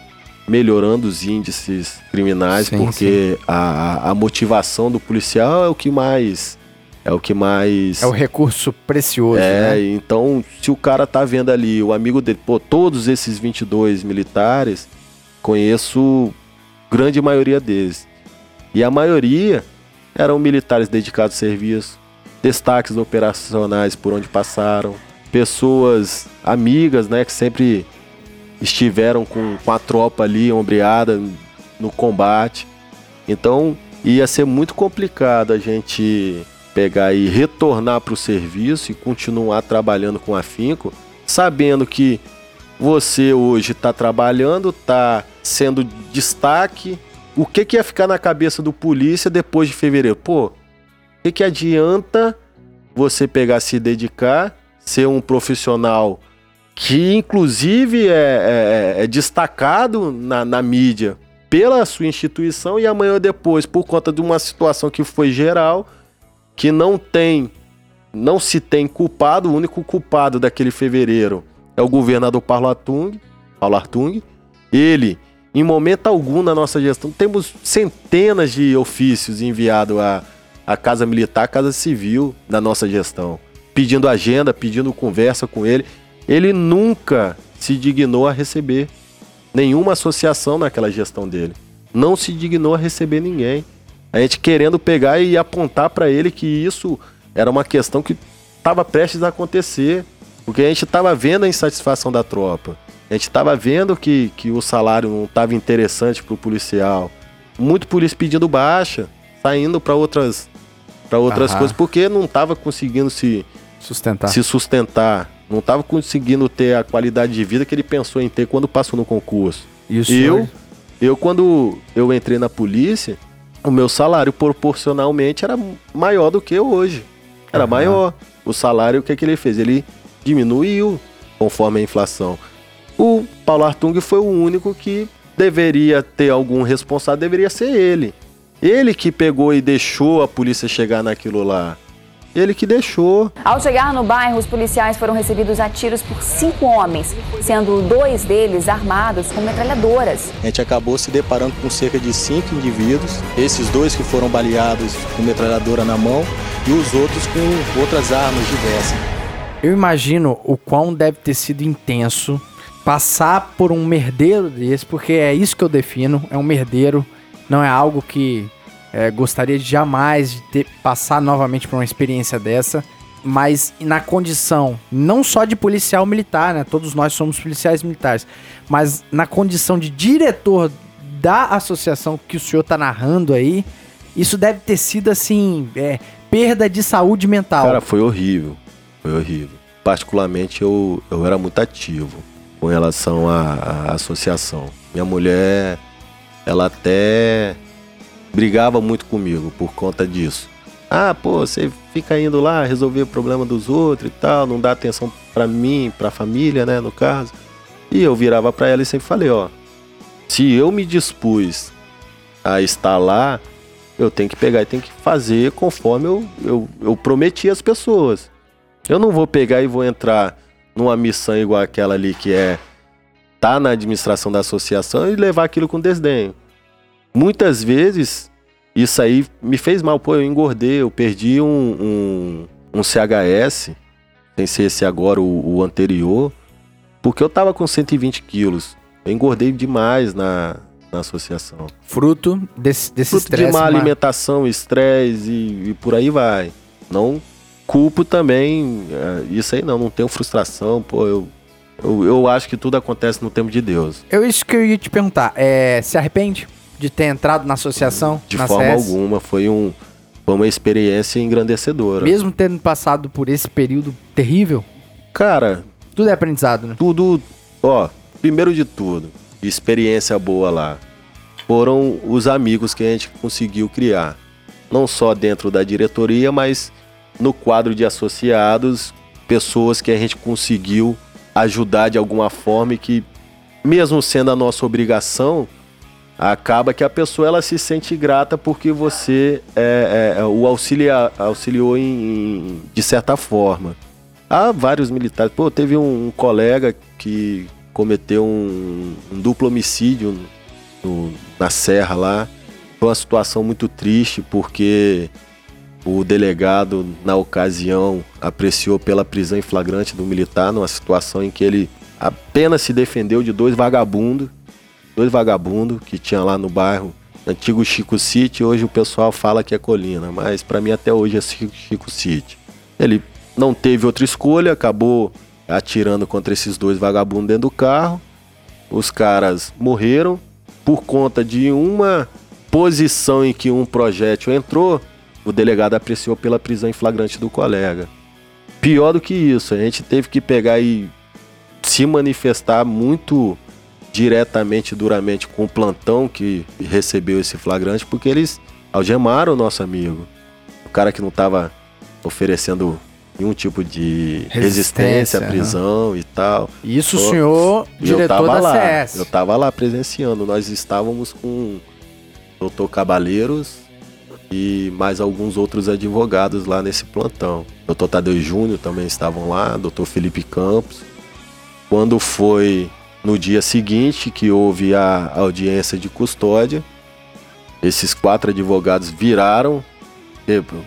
melhorando os índices criminais, porque a motivação do policial é o que mais... É o recurso precioso, né? Então, se o cara tá vendo ali, o amigo dele, pô, todos esses 22 militares, conheço grande maioria deles. E a maioria eram militares dedicados ao serviço, destaques operacionais por onde passaram, pessoas amigas, né, que sempre estiveram com a tropa ali, ombreada no combate. Então, ia ser muito complicado a gente pegar e retornar para o serviço e continuar trabalhando com afinco, sabendo que você hoje está trabalhando, está sendo destaque. O que ia ficar na cabeça do polícia depois de fevereiro? Pô, o que adianta você pegar, se dedicar, ser um profissional que inclusive é destacado na mídia pela sua instituição e amanhã depois, por conta de uma situação que foi geral, que não se tem culpado, o único culpado daquele fevereiro é o governador Paulo Artung. Ele, em momento algum na nossa gestão, temos centenas de ofícios enviados à Casa Militar, à Casa Civil da nossa gestão, pedindo agenda, pedindo conversa com ele. Ele nunca se dignou a receber nenhuma associação naquela gestão dele. Não se dignou a receber ninguém. A gente querendo pegar e apontar para ele que isso era uma questão que estava prestes a acontecer, porque a gente estava vendo a insatisfação da tropa. A gente estava vendo que o salário não estava interessante para o policial. Muito polícia pedindo baixa, saindo para outras coisas, porque não estava conseguindo se sustentar. Não estava conseguindo ter a qualidade de vida que ele pensou em ter quando passou no concurso. Isso. Eu quando eu entrei na polícia, o meu salário proporcionalmente era maior do que hoje. Era maior. O salário, o que ele fez? Ele diminuiu conforme a inflação. O Paulo Artung foi o único que deveria ter algum responsável, deveria ser ele. Ele que pegou e deixou a polícia chegar naquilo lá. Ele que deixou. Ao chegar no bairro, os policiais foram recebidos a tiros por 5 homens, sendo 2 deles armados com metralhadoras. A gente acabou se deparando com cerca de 5 indivíduos, esses 2 que foram baleados com metralhadora na mão e os outros com outras armas diversas. Eu imagino o quão deve ter sido intenso passar por um merdeiro desse, porque é isso que eu defino, é um merdeiro, não é algo que... gostaria de jamais de passar novamente por uma experiência dessa, mas na condição não só de policial militar, né? Todos nós somos policiais militares, mas na condição de diretor da associação que o senhor está narrando aí, isso deve ter sido assim, perda de saúde mental. Cara, foi horrível, Particularmente eu era muito ativo com relação à associação. Minha mulher, ela até brigava muito comigo por conta disso. Ah, pô, você fica indo lá resolver o problema dos outros e tal, não dá atenção pra mim, pra família, né, no caso. E eu virava pra ela e sempre falei, se eu me dispus a estar lá, eu tenho que pegar e tenho que fazer conforme eu prometi às pessoas. Eu não vou pegar e vou entrar numa missão igual aquela ali que tá na administração da associação e levar aquilo com desdenho. Muitas vezes, isso aí me fez mal. Pô, eu engordei, eu perdi um CHS, sem ser esse agora, o anterior, porque eu tava com 120 quilos. Eu engordei demais na associação. Fruto desse estresse. Fruto de má alimentação, estresse e por aí vai. Não culpo também, isso aí não tenho frustração, pô, eu Eu acho que tudo acontece no tempo de Deus. É isso que eu ia te perguntar. Se arrepende de ter entrado na associação? De na forma CS? Alguma. Foi uma experiência engrandecedora. Mesmo tendo passado por esse período terrível? Cara... Tudo é aprendizado, né? Tudo... Ó, primeiro de tudo, de experiência boa lá, foram os amigos que a gente conseguiu criar. Não só dentro da diretoria, mas no quadro de associados, pessoas que a gente conseguiu ajudar de alguma forma e que, mesmo sendo a nossa obrigação, acaba que a pessoa ela se sente grata porque você o auxiliou de certa forma. Há vários militares. Pô, teve um colega que cometeu um duplo homicídio na serra lá. Foi uma situação muito triste porque o delegado, na ocasião, apreciou pela prisão em flagrante do militar, numa situação em que ele apenas se defendeu de dois vagabundos que tinha lá no bairro, antigo Chico City. Hoje o pessoal fala que é Colina, mas para mim até hoje é Chico City. Ele não teve outra escolha, acabou atirando contra esses dois vagabundos dentro do carro. Os caras morreram por conta de uma posição em que um projétil entrou. O delegado apreciou pela prisão em flagrante do colega. Pior do que isso, a gente teve que pegar e se manifestar muito diretamente, duramente com o plantão que recebeu esse flagrante, porque eles algemaram o nosso amigo. O cara que não estava oferecendo nenhum tipo de resistência à prisão, né? E tal. Isso, o senhor diretor da CS. Eu estava lá presenciando. Nós estávamos com o Dr. Cabaleiros e mais alguns outros advogados lá nesse plantão. Dr. Tadeu Júnior também estavam lá, Dr. Felipe Campos. Quando foi no dia seguinte que houve a audiência de custódia, esses 4 advogados viraram.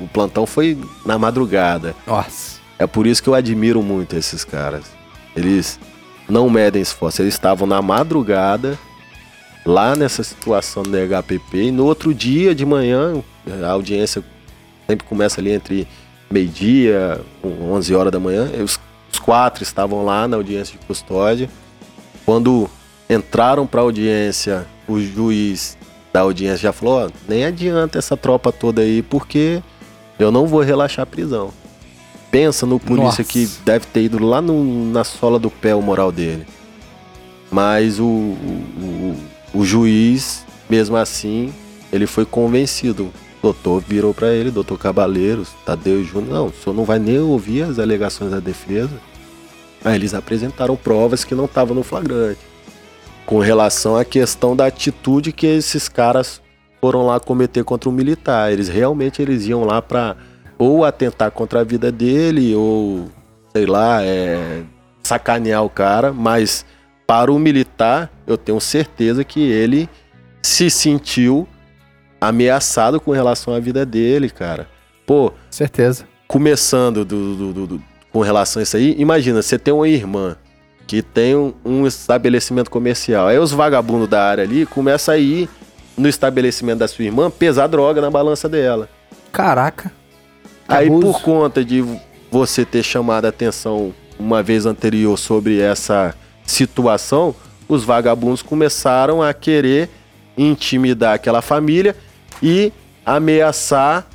O plantão foi na madrugada. Nossa. É por isso que eu admiro muito esses caras. Eles não medem esforço. Eles estavam na madrugada lá nessa situação do HPP, e no outro dia de manhã, a audiência sempre começa ali entre meio-dia, 11 horas da manhã, os 4 estavam lá na audiência de custódia. Quando entraram para a audiência, o juiz da audiência já falou: ó, nem adianta essa tropa toda aí, porque eu não vou relaxar a prisão. Pensa no polícia. Nossa. Que deve ter ido lá na sola do pé o moral dele. Mas o juiz, mesmo assim, ele foi convencido. O doutor virou para ele, doutor Cabaleiros, Tadeu e Júnior: não, o senhor não vai nem ouvir as alegações da defesa. Aí eles apresentaram provas que não estavam no flagrante, com relação à questão da atitude que esses caras foram lá cometer contra o militar. Eles realmente iam lá para ou atentar contra a vida dele, ou, sei lá, sacanear o cara, mas... Para o militar, eu tenho certeza que ele se sentiu ameaçado com relação à vida dele, cara. Pô, certeza. Começando com relação a isso aí, imagina, você tem uma irmã que tem um estabelecimento comercial. Aí os vagabundos da área ali começam a ir no estabelecimento da sua irmã pesar droga na balança dela. Caraca. Aí abuso. Por conta de você ter chamado a atenção uma vez anterior sobre essa situação, os vagabundos começaram a querer intimidar aquela família e ameaçar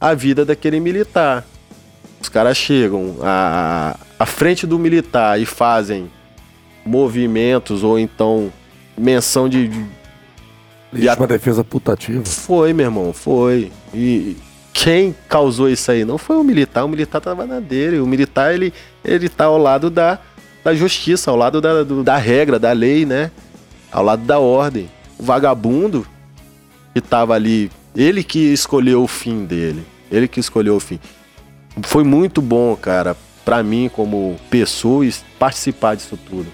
a vida daquele militar. Os caras chegam à frente do militar e fazem movimentos ou então menção de uma defesa putativa. Foi, meu irmão, foi. E quem causou isso aí não foi o militar estava na dele. O militar ele tá ao lado da justiça, ao lado da regra, da lei, né? Ao lado da ordem. O vagabundo que tava ali, ele que escolheu o fim dele. Ele que escolheu o fim. Foi muito bom, cara, pra mim como pessoa, participar disso tudo.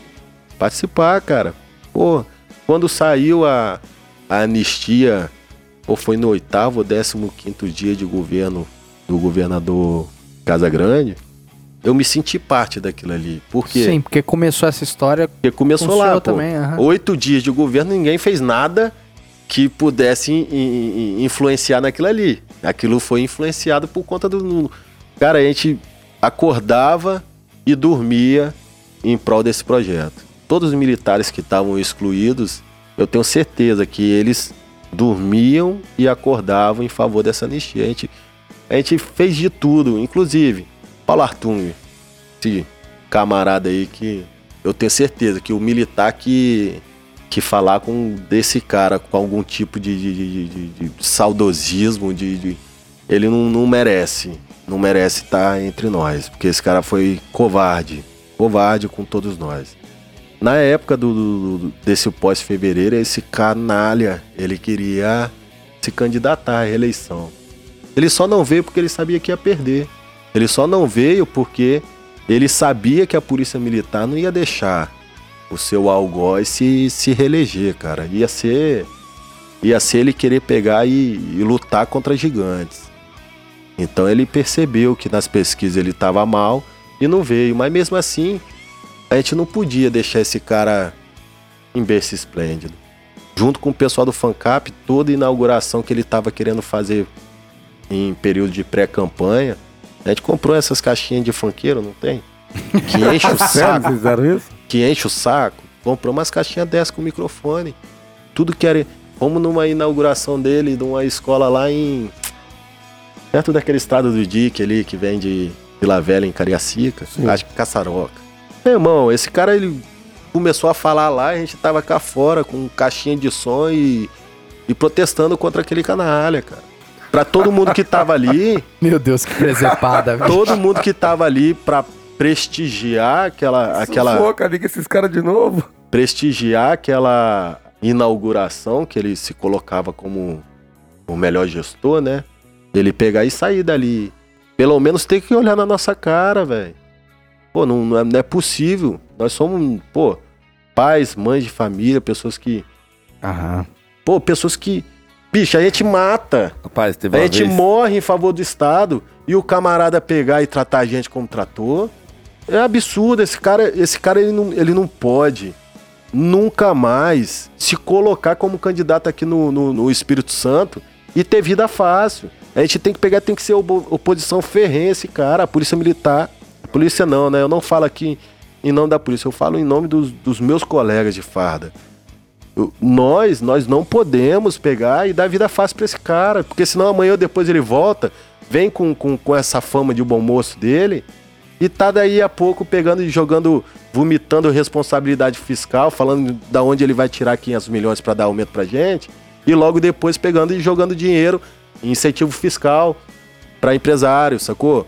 Participar, cara. Pô, quando saiu a anistia, ou foi no 8º ou 15º dia de governo do governador Casagrande, eu me senti parte daquilo ali. Por quê? Sim, porque começou essa história... Porque começou lá, pô. Também, uhum. 8 dias de governo, ninguém fez nada que pudesse influenciar naquilo ali. Aquilo foi influenciado por conta do... Cara, a gente acordava e dormia em prol desse projeto. Todos os militares que estavam excluídos, eu tenho certeza que eles dormiam e acordavam em favor dessa anistia. A gente fez de tudo, inclusive Paulo Arthur, esse camarada aí que eu tenho certeza que o militar que falar com desse cara com algum tipo de saudosismo, ele não merece. Não merece estar entre nós, porque esse cara foi covarde. Covarde com todos nós. Na época desse pós-fevereiro, esse canalha, ele queria se candidatar à reeleição. Ele só não veio porque ele sabia que ia perder. Ele só não veio porque ele sabia que a polícia militar não ia deixar o seu algoz se reeleger, cara. Ia ser ele querer pegar e lutar contra gigantes. Então ele percebeu que nas pesquisas ele estava mal e não veio. Mas mesmo assim, a gente não podia deixar esse cara em berço esplêndido. Junto com o pessoal do FANCAP, toda a inauguração que ele estava querendo fazer em período de pré-campanha, a gente comprou essas caixinhas de funkeiro, não tem? Que enche o saco. Comprou umas caixinhas dessas com microfone. Tudo que era. Fomos numa inauguração dele, de uma escola lá em. Perto daquele estado do Dique ali, que vem de Vila Velha em Cariacica. Sim. Acho que Caçaroca. Meu irmão, esse cara ele começou a falar lá, a gente tava cá fora com caixinha de som e protestando contra aquele canalha, cara. Pra todo mundo que tava ali. Meu Deus, que presepada, velho. Todo mundo que tava ali pra prestigiar aquela... Foca, liga esses caras de novo. Prestigiar aquela inauguração que ele se colocava como o melhor gestor, né? Ele pegar e sair dali. Pelo menos tem que olhar na nossa cara, velho. Pô, não é possível. Nós somos, pô, pais, mães de família, pessoas que... Aham. Pô, pessoas que... Bicho, a gente mata. Rapaz, teve a gente vez. Morre em favor do Estado e o camarada pegar e tratar a gente como tratou. É absurdo. Esse cara ele não pode nunca mais se colocar como candidato aqui no Espírito Santo e ter vida fácil. A gente tem que pegar, tem que ser oposição ferrenha esse cara, a polícia militar. A polícia não, né? Eu não falo aqui em nome da polícia, eu falo em nome dos meus colegas de farda. Nós não podemos pegar e dar vida fácil pra esse cara, porque senão amanhã ou depois ele volta, vem com essa fama de bom moço dele e tá daí a pouco pegando e jogando, vomitando responsabilidade fiscal, falando da onde ele vai tirar 500 milhões pra dar aumento pra gente e logo depois pegando e jogando dinheiro, incentivo fiscal pra empresário, sacou?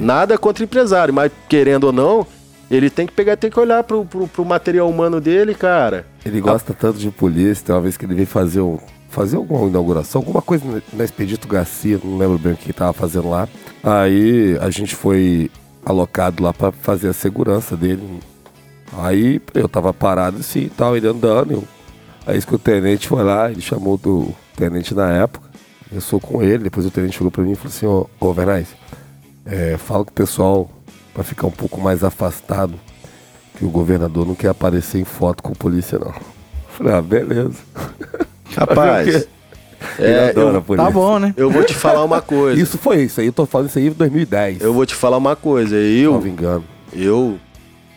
Nada contra empresário, mas querendo ou não, ele tem que pegar, tem que olhar pro material humano dele, cara. Ele gosta tanto de polícia, tem uma vez que ele veio fazer alguma inauguração, alguma coisa na Expedito Garcia, não lembro bem o que ele tava fazendo lá. Aí a gente foi alocado lá pra fazer a segurança dele. Aí eu tava parado assim e tal, ele andando. Aí que o tenente foi lá, ele chamou do tenente na época, eu sou com ele, depois o tenente chegou pra mim e falou assim, ô Vernais, fala com o pessoal pra ficar um pouco mais afastado, que o governador não quer aparecer em foto com a polícia, não. Eu falei, ah, beleza. Rapaz, adora a polícia. Tá bom, né? Eu vou te falar uma coisa. Isso aí, eu tô falando isso aí em 2010. Eu vou te falar uma coisa, não me engano. Eu,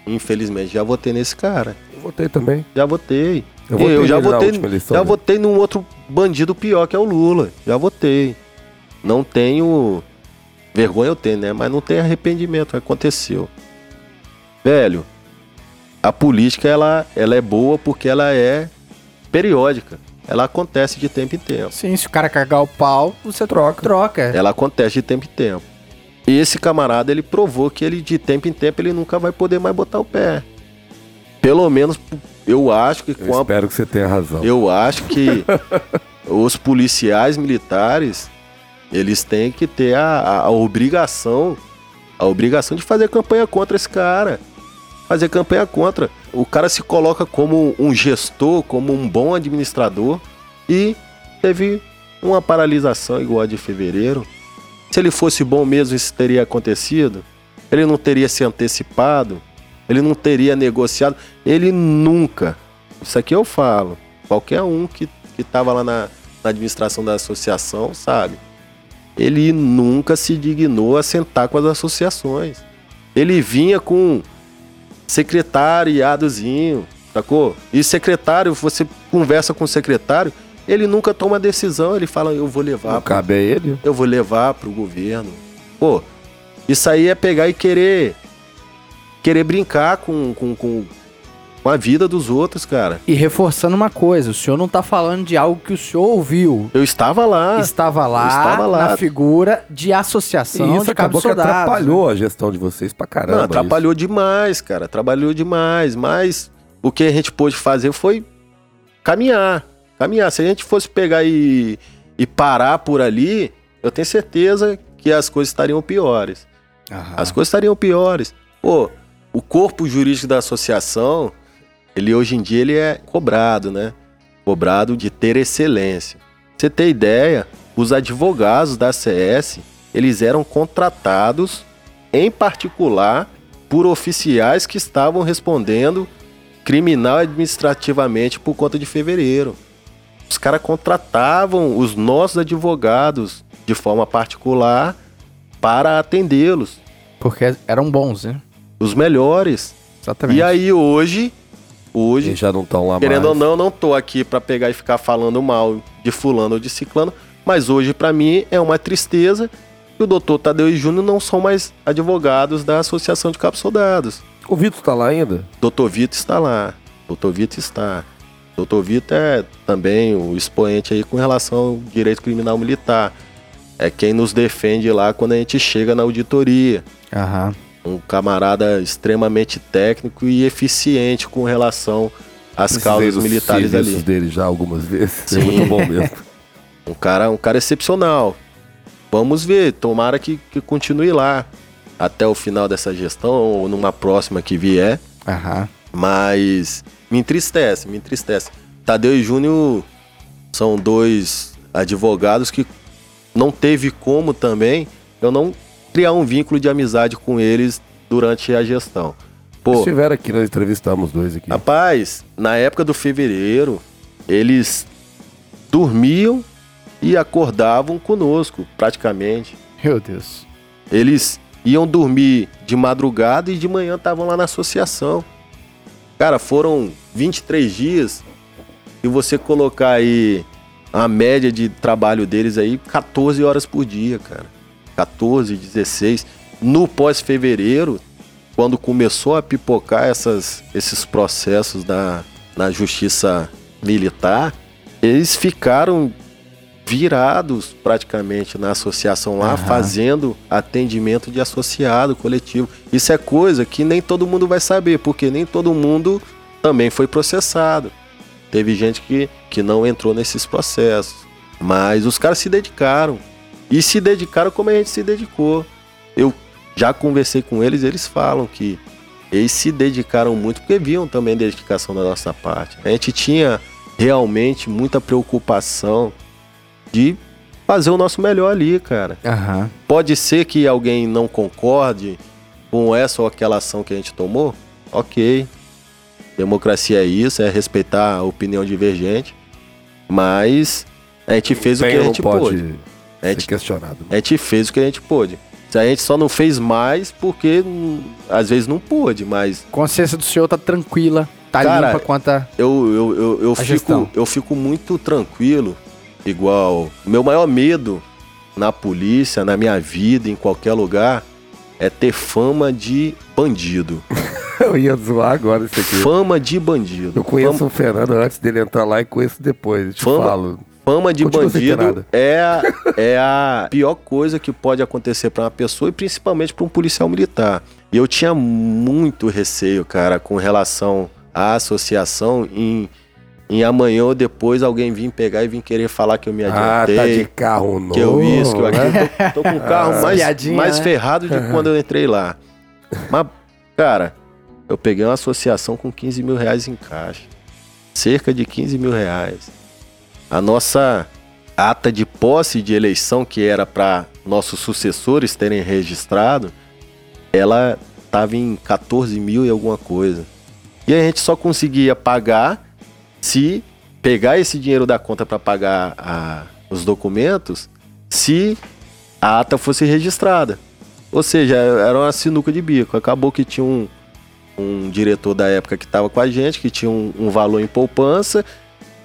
infelizmente, já votei nesse cara. Eu votei também. Já votei. Eu já votei num outro bandido pior, que é o Lula. Já votei. Não tenho... Vergonha eu tenho, né? Mas não tem arrependimento, aconteceu. Velho, a política, ela é boa porque ela é periódica. Ela acontece de tempo em tempo. Sim, se o cara cagar o pau, você troca. Ela acontece de tempo em tempo. E esse camarada, ele provou que ele, de tempo em tempo, ele nunca vai poder mais botar o pé. Pelo menos, eu acho que... Eu espero que você tenha razão. Eu acho que os policiais militares... Eles têm que ter a obrigação de fazer campanha contra esse cara. Fazer campanha contra. O cara se coloca como um gestor, como um bom administrador e teve uma paralisação igual a de fevereiro. Se ele fosse bom mesmo, isso teria acontecido. Ele não teria se antecipado, ele não teria negociado. Ele nunca, isso aqui eu falo, qualquer um que estava lá na administração da associação sabe. Ele nunca se dignou a sentar com as associações. Ele vinha com secretariadozinho, sacou? E secretário, você conversa com o secretário, ele nunca toma decisão, ele fala, eu vou levar. Não cabe a ele. Eu vou levar pro governo. Pô, isso aí é pegar e querer brincar com a vida dos outros, cara. E reforçando uma coisa, o senhor não tá falando de algo que o senhor ouviu. Eu estava lá. Na figura de associação. E isso de acabou que atrapalhou, né, a gestão de vocês pra caramba. Não, atrapalhou demais, cara. Trabalhou demais. Mas o que a gente pôde fazer foi caminhar. Se a gente fosse pegar e parar por ali, eu tenho certeza que as coisas estariam piores. Aham. Pô, o corpo jurídico da associação, ele hoje em dia ele é cobrado, né? Cobrado de ter excelência. Você tem ideia, os advogados da ACS, eles eram contratados em particular por oficiais que estavam respondendo criminal administrativamente por conta de fevereiro. Os caras contratavam os nossos advogados de forma particular para atendê-los. Porque eram bons, né? Os melhores. Exatamente. E aí hoje eles já não estão lá querendo mais. Ou não tô aqui para pegar e ficar falando mal de fulano ou de ciclano, mas hoje para mim é uma tristeza que o doutor Tadeu e Júnior não são mais advogados da Associação de Cabos Soldados. O Vitor está lá ainda? Doutor Vitor está lá. Doutor Vitor é também o expoente aí com relação ao direito criminal militar. É quem nos defende lá quando a gente chega na auditoria. Aham. Um camarada extremamente técnico e eficiente com relação às causas militares ali. Eu dele já algumas vezes. Sim. É muito bom mesmo. Um cara excepcional. Vamos ver, tomara que continue lá até o final dessa gestão ou numa próxima que vier. Aham. Mas me entristece. Tadeu e Júnior são dois advogados que não teve como também, eu não criar um vínculo de amizade com eles durante a gestão. Pô, eles estiveram aqui, nós entrevistamos dois aqui. Rapaz, na época do fevereiro, eles dormiam e acordavam conosco, praticamente. Meu Deus. Eles iam dormir de madrugada e de manhã estavam lá na associação. Cara, foram 23 dias e você colocar aí a média de trabalho deles aí, 14 horas por dia, cara. 14, 16, no pós-fevereiro, quando começou a pipocar esses processos na justiça militar, eles ficaram virados praticamente na associação lá, fazendo atendimento de associado coletivo. Isso é coisa que nem todo mundo vai saber, porque nem todo mundo também foi processado. Teve gente que não entrou nesses processos, mas os caras se dedicaram. E se dedicaram como a gente se dedicou. Eu já conversei com eles, eles falam que eles se dedicaram muito, porque viam também dedicação da nossa parte. A gente tinha realmente muita preocupação de fazer o nosso melhor ali, cara. Uhum. Pode ser que alguém não concorde com essa ou aquela ação que a gente tomou? Ok. Democracia é isso, é respeitar a opinião divergente. Mas a gente fez o que a gente pôde. A gente fez o que a gente pôde. A gente só não fez mais porque às vezes não pôde, mas... Consciência do senhor tá tranquila, tá, cara, limpa quanto a... Eu fico muito tranquilo, igual... Meu maior medo na polícia, na minha vida, em qualquer lugar, é ter fama de bandido. Eu ia zoar agora isso aqui. Fama de bandido. Eu conheço o Fernando antes dele entrar lá e conheço depois, eu te falo... Fama de bandido é a pior coisa que pode acontecer para uma pessoa e principalmente para um policial militar. E eu tinha muito receio, cara, com relação à associação em amanhã ou depois alguém vir pegar e vir querer falar que eu me adiantei. Ah, tá de carro novo. Que eu isso, que eu aquilo. Tô com o carro mais ferrado de quando eu entrei lá. Mas, cara, eu peguei uma associação com 15 mil reais em caixa. Cerca de 15 mil reais. A nossa ata de posse de eleição, que era para nossos sucessores terem registrado, ela estava em 14 mil e alguma coisa. E a gente só conseguia pagar se pegar esse dinheiro da conta para pagar os documentos, se a ata fosse registrada. Ou seja, era uma sinuca de bico. Acabou que tinha um um diretor da época que estava com a gente, que tinha um valor em poupança,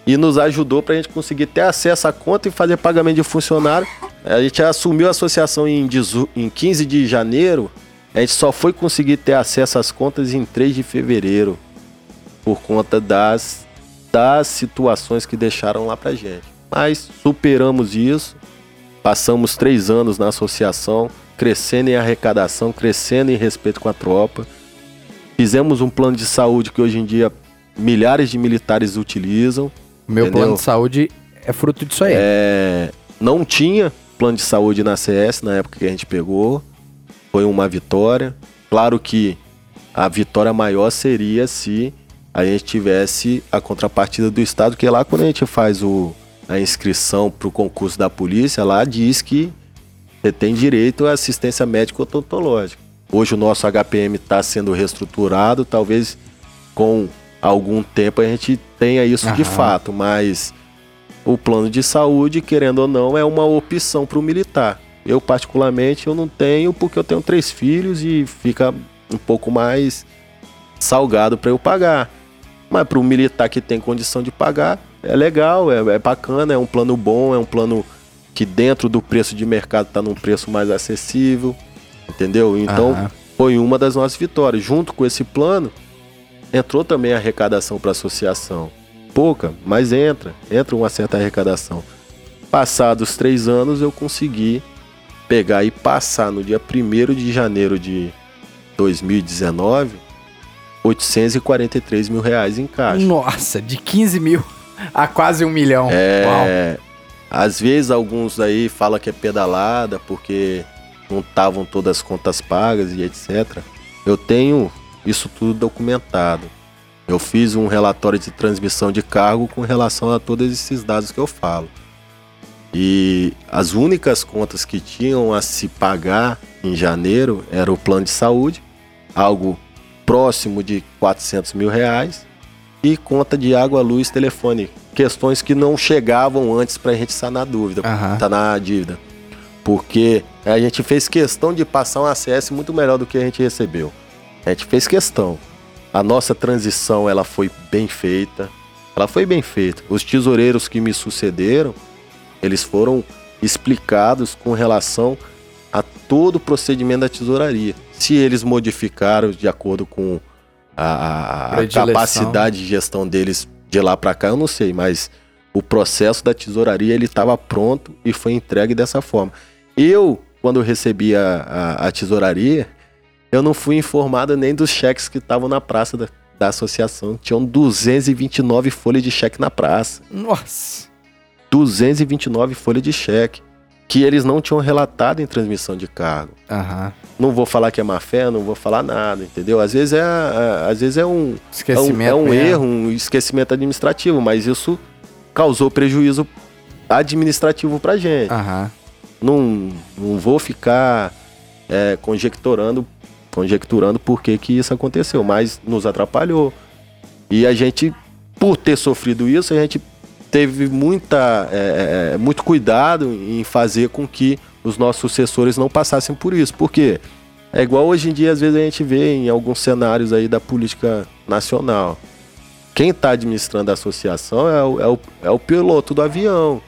e nos ajudou para a gente conseguir ter acesso à conta e fazer pagamento de funcionário. A gente assumiu a associação em 15 de janeiro, a gente só foi conseguir ter acesso às contas em 3 de fevereiro, por conta das situações que deixaram lá para a gente. Mas superamos isso, passamos 3 anos na associação, crescendo em arrecadação, crescendo em respeito com a tropa. Fizemos um plano de saúde que hoje em dia milhares de militares utilizam. Meu plano de saúde é fruto disso aí. Não tinha plano de saúde na CS na época que a gente pegou. Foi uma vitória. Claro que a vitória maior seria se a gente tivesse a contrapartida do Estado, que lá quando a gente faz a inscrição para o concurso da polícia, lá diz que você tem direito à assistência médica odontológica. Hoje o nosso HPM está sendo reestruturado, talvez com algum tempo a gente tenha isso de fato, mas o plano de saúde, querendo ou não, é uma opção para o militar. Eu, particularmente, eu não tenho, porque eu tenho 3 filhos e fica um pouco mais salgado para eu pagar. Mas para o militar que tem condição de pagar, é legal, é bacana, é um plano bom, é um plano que dentro do preço de mercado está num preço mais acessível, entendeu? Então, foi uma das nossas vitórias. Junto com esse plano, entrou também a arrecadação para a associação. Pouca, mas entra uma certa arrecadação. Passados 3 anos, eu consegui pegar e passar no dia 1º de janeiro de 2019, R$843 mil em caixa. Nossa, de 15 mil a quase 1 milhão. Uau. Às vezes alguns aí falam que é pedalada porque não estavam todas as contas pagas e etc. Eu tenho isso tudo documentado. Eu fiz um relatório de transmissão de cargo com relação a todos esses dados que eu falo. E as únicas contas que tinham a se pagar em janeiro era o plano de saúde, algo próximo de R$400 mil, e conta de água, luz, telefone. Questões que não chegavam antes para a gente sanar a dívida. Porque a gente fez questão de passar um acesso muito melhor do que a gente recebeu. A gente fez questão. A nossa transição, ela foi bem feita. Os tesoureiros que me sucederam, eles foram explicados com relação a todo o procedimento da tesouraria. Se eles modificaram de acordo com a capacidade de gestão deles de lá para cá, eu não sei, mas o processo da tesouraria ele estava pronto e foi entregue dessa forma. Eu, quando recebi a tesouraria, eu não fui informado nem dos cheques que estavam na praça da associação. Tinham 229 folhas de cheque na praça. Nossa! 229 folhas de cheque que eles não tinham relatado em transmissão de cargo. Não vou falar que é má fé, não vou falar nada, entendeu? Às vezes é um esquecimento, é um erro, um esquecimento administrativo, mas isso causou prejuízo administrativo pra gente. Não vou ficar conjecturando por que isso aconteceu, mas nos atrapalhou. E a gente, por ter sofrido isso, a gente teve muito cuidado em fazer com que os nossos sucessores não passassem por isso. Por quê? É igual hoje em dia, às vezes a gente vê em alguns cenários aí da política nacional. Quem está administrando a associação é o piloto do avião.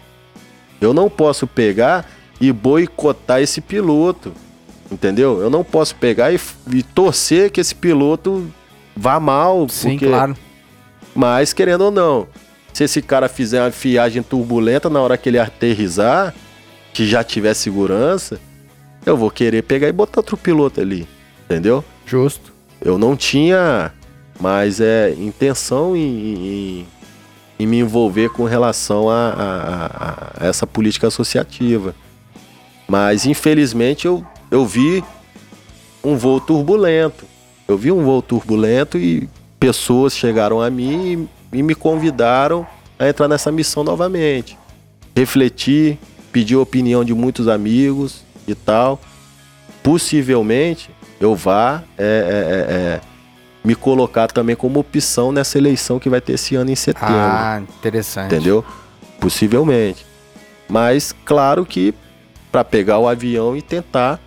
Eu não posso pegar e boicotar esse piloto, entendeu? Eu não posso pegar e torcer que esse piloto vá mal. Sim, porque... claro. Mas, querendo ou não, se esse cara fizer uma viagem turbulenta, na hora que ele aterrissar, que já tiver segurança, eu vou querer pegar e botar outro piloto ali, entendeu? Justo. Eu não tinha mais intenção em me envolver com relação a essa política associativa. Mas, infelizmente, eu vi um voo turbulento. E pessoas chegaram a mim e me convidaram a entrar nessa missão novamente. Refleti, pedi a opinião de muitos amigos e tal. Possivelmente eu vá me colocar também como opção nessa eleição que vai ter esse ano em setembro. Ah, interessante. Entendeu? Possivelmente. Mas claro que para pegar o avião e tentar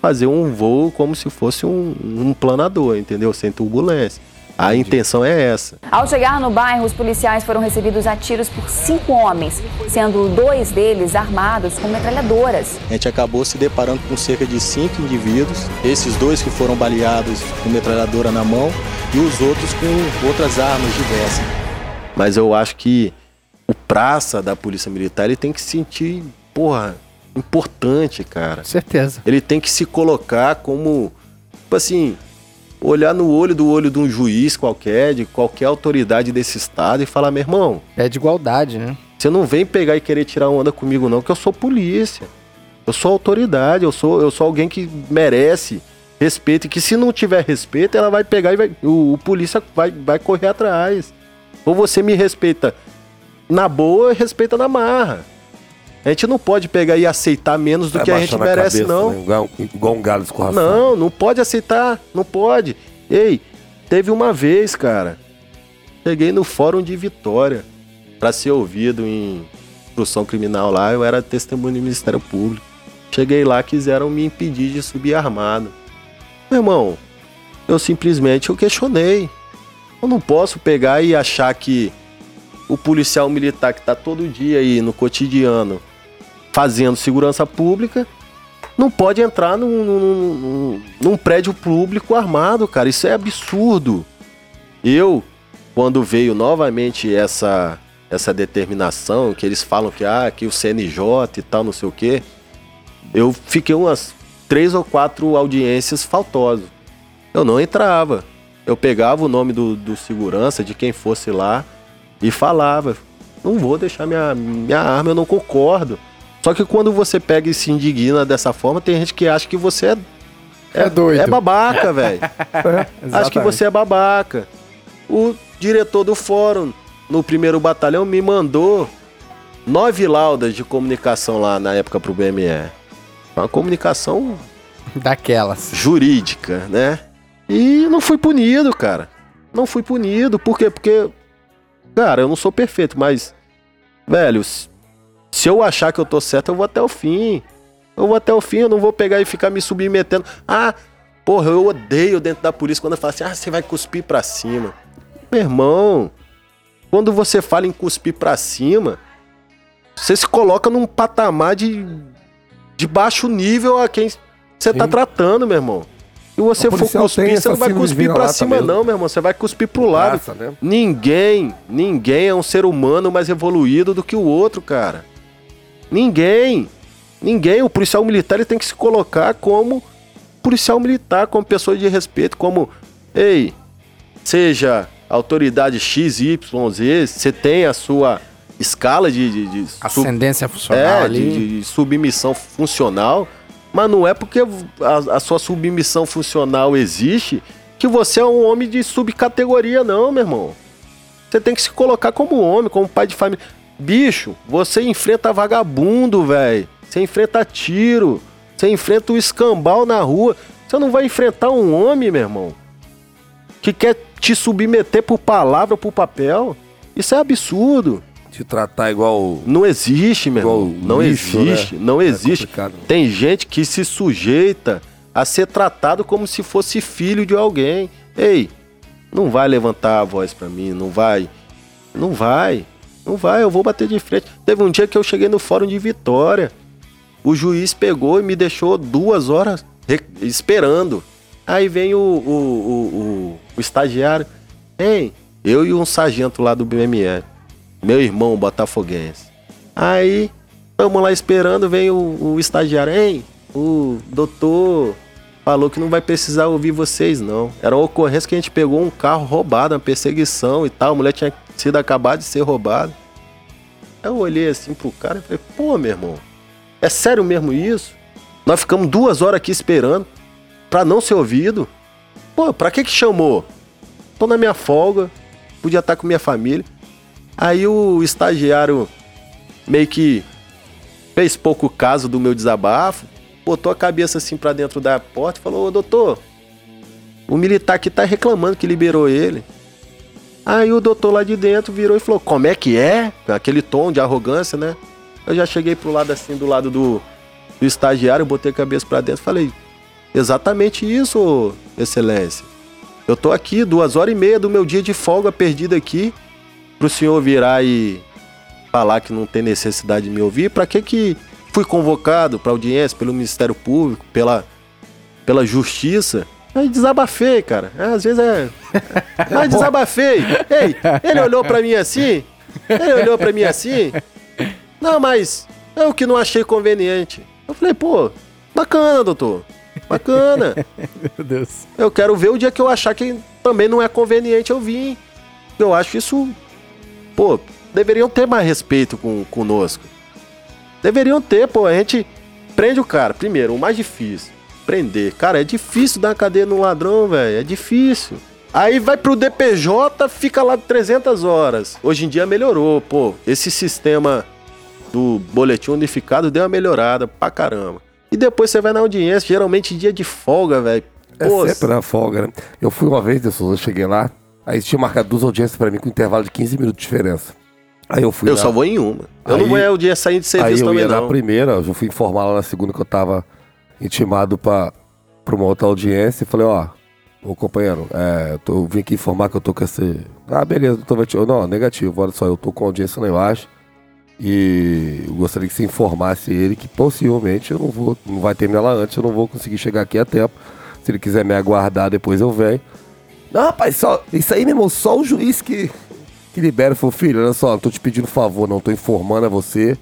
fazer um voo como se fosse um planador, entendeu? Sem turbulência. A intenção é essa. Ao chegar no bairro, os policiais foram recebidos a tiros por 5 homens, sendo 2 deles armados com metralhadoras. A gente acabou se deparando com cerca de 5 indivíduos, esses 2 que foram baleados com metralhadora na mão e os outros com outras armas diversas. Mas eu acho que o praça da Polícia Militar, ele tem que se sentir, importante, cara. Certeza. Ele tem que se colocar como, olhar no olho de um juiz qualquer, de qualquer autoridade desse estado e falar, meu irmão... É de igualdade, né? Você não vem pegar e querer tirar onda comigo não, que eu sou polícia. Eu sou autoridade, eu sou alguém que merece respeito. E que se não tiver respeito, ela vai pegar e o polícia vai correr atrás. Ou você me respeita na boa e respeita na marra. A gente não pode pegar e aceitar menos do que a gente merece, cabeça, não. Né? Igual um galo escorraçado. Não, não pode aceitar, não pode. Ei, teve uma vez, cara, cheguei no Fórum de Vitória para ser ouvido em instrução criminal lá, eu era testemunho do Ministério Público. Cheguei lá, quiseram me impedir de subir armado. Meu irmão, eu simplesmente questionei. Eu não posso pegar e achar que o policial militar que está todo dia aí no cotidiano fazendo segurança pública, não pode entrar num prédio público armado, cara. Isso é absurdo. Quando veio novamente essa determinação, que eles falam que o CNJ e tal, não sei o quê, eu fiquei umas 3 ou 4 audiências faltosas. Eu não entrava. Eu pegava o nome do segurança, de quem fosse lá, e falava, não vou deixar minha arma, eu não concordo. Só que quando você pega e se indigna dessa forma, tem gente que acha que você é doido. É babaca, velho. Acha que você é babaca. O diretor do fórum, no 1º batalhão, me mandou 9 laudas de comunicação lá na época pro BME. Uma comunicação... daquelas. Jurídica, né? E não fui punido, cara. Não fui punido. Por quê? Porque, cara, eu não sou perfeito, mas, velho... se eu achar que eu tô certo, eu vou até o fim. Eu não vou pegar e ficar me submetendo. Eu odeio dentro da polícia quando eu falo assim, você vai cuspir pra cima. Meu irmão, quando você fala em cuspir pra cima, você se coloca num patamar de baixo nível a quem você tá tratando, meu irmão. E você for cuspir, você não vai cuspir pra cima não, meu irmão. Você vai cuspir pro lado. Ninguém é um ser humano mais evoluído do que o outro, cara. Ninguém, o policial militar ele tem que se colocar como policial militar, como pessoa de respeito, como, seja autoridade XYZ, você tem a sua escala de ascendência funcional ali. De submissão funcional, mas não é porque a sua submissão funcional existe que você é um homem de subcategoria, não, meu irmão. Você tem que se colocar como homem, como pai de família. Bicho, você enfrenta vagabundo, velho. Você enfrenta tiro. Você enfrenta o escambau na rua. Você não vai enfrentar um homem, meu irmão, que quer te submeter por palavra, por papel. Isso é absurdo. Te tratar igual... não existe, meu irmão. Não existe, né? Não existe. Tem gente que se sujeita a ser tratado como se fosse filho de alguém. Ei, não vai levantar a voz pra mim, não vai, eu vou bater de frente. Teve um dia que eu cheguei no Fórum de Vitória. O juiz pegou e me deixou 2 horas esperando. Aí vem o estagiário. Eu e um sargento lá do BME. Meu irmão botafoguense. Aí, estamos lá esperando, vem o estagiário. O doutor falou que não vai precisar ouvir vocês, não. Era uma ocorrência que a gente pegou um carro roubado, uma perseguição e tal. A mulher tinha sido acabada de ser roubada. Eu olhei assim pro cara e falei, meu irmão, é sério mesmo isso? Nós ficamos 2 horas aqui esperando pra não ser ouvido. Pra que chamou? Tô na minha folga, podia estar com minha família. Aí o estagiário meio que fez pouco caso do meu desabafo, botou a cabeça assim pra dentro da porta e falou, doutor, o militar aqui tá reclamando que liberou ele. Aí o doutor lá de dentro virou e falou, como é que é? Aquele tom de arrogância, né? Eu já cheguei pro lado assim, do lado do estagiário, botei a cabeça pra dentro e falei, Exatamente isso, Excelência. Eu tô aqui, 2h30 do meu dia de folga perdido aqui, pro senhor virar e falar que não tem necessidade de me ouvir. Pra que fui convocado pra audiência pelo Ministério Público, pela Justiça? Aí desabafei, cara. Às vezes é... Mas desabafei. Ei, ele olhou pra mim assim... Não, mas eu que não achei conveniente. Eu falei, pô, bacana, doutor. Bacana. Meu Deus. Eu quero ver o dia que eu achar que também não é conveniente eu vir. Eu acho isso... Pô, deveriam ter mais respeito conosco. Deveriam ter, pô. A gente prende o cara. Primeiro, o mais difícil. Prender. Cara, é difícil dar cadeia num ladrão, velho. É difícil. Aí vai pro DPJ, fica lá 300 horas. Hoje em dia melhorou, pô. Esse sistema do boletim unificado deu uma melhorada pra caramba. E depois você vai na audiência, geralmente dia de folga, velho. É sempre na folga, né? Eu fui uma vez, eu cheguei lá, aí tinha marcado 2 audiências pra mim com intervalo de 15 minutos de diferença. Aí eu fui eu lá. Só vou em uma. Eu aí, não vou em audiência saindo de serviço também, não. Aí eu ia na primeira, eu fui informar lá na segunda que eu tava intimado pra uma outra audiência e falei, ó, ô companheiro, eu vim aqui informar que eu tô com esse... Ah, beleza, doutor, vai te... Não, negativo, olha só, eu tô com audiência lá embaixo. E eu gostaria que você informasse ele que possivelmente não vai terminar lá antes, eu não vou conseguir chegar aqui a tempo. Se ele quiser me aguardar, depois eu venho. Não, rapaz, só, isso aí, meu irmão, só o juiz que libera. Falou, filho, olha só, não tô te pedindo favor, não, tô informando a você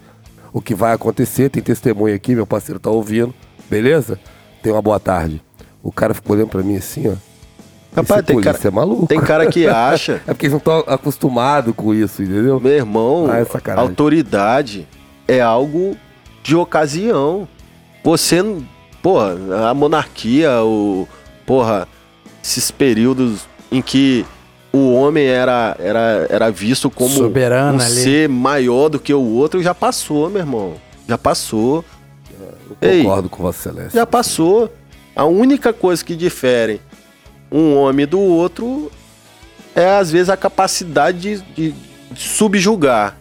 o que vai acontecer. Tem testemunha aqui, meu parceiro tá ouvindo, beleza? Tenha uma boa tarde. O cara ficou olhando pra mim assim, ó. Rapaz, tem cara, é maluco. Tem cara que acha. É porque eles não estão acostumados com isso, entendeu? Meu irmão, autoridade é algo de ocasião. Você, porra, a monarquia, esses períodos em que o homem era visto como soberano, um ali. Ser maior do que o outro, já passou, meu irmão. Já passou. Eu concordo com Vossa Excelência. Já passou. A única coisa que difere um homem do outro é, às vezes, a capacidade de subjugar.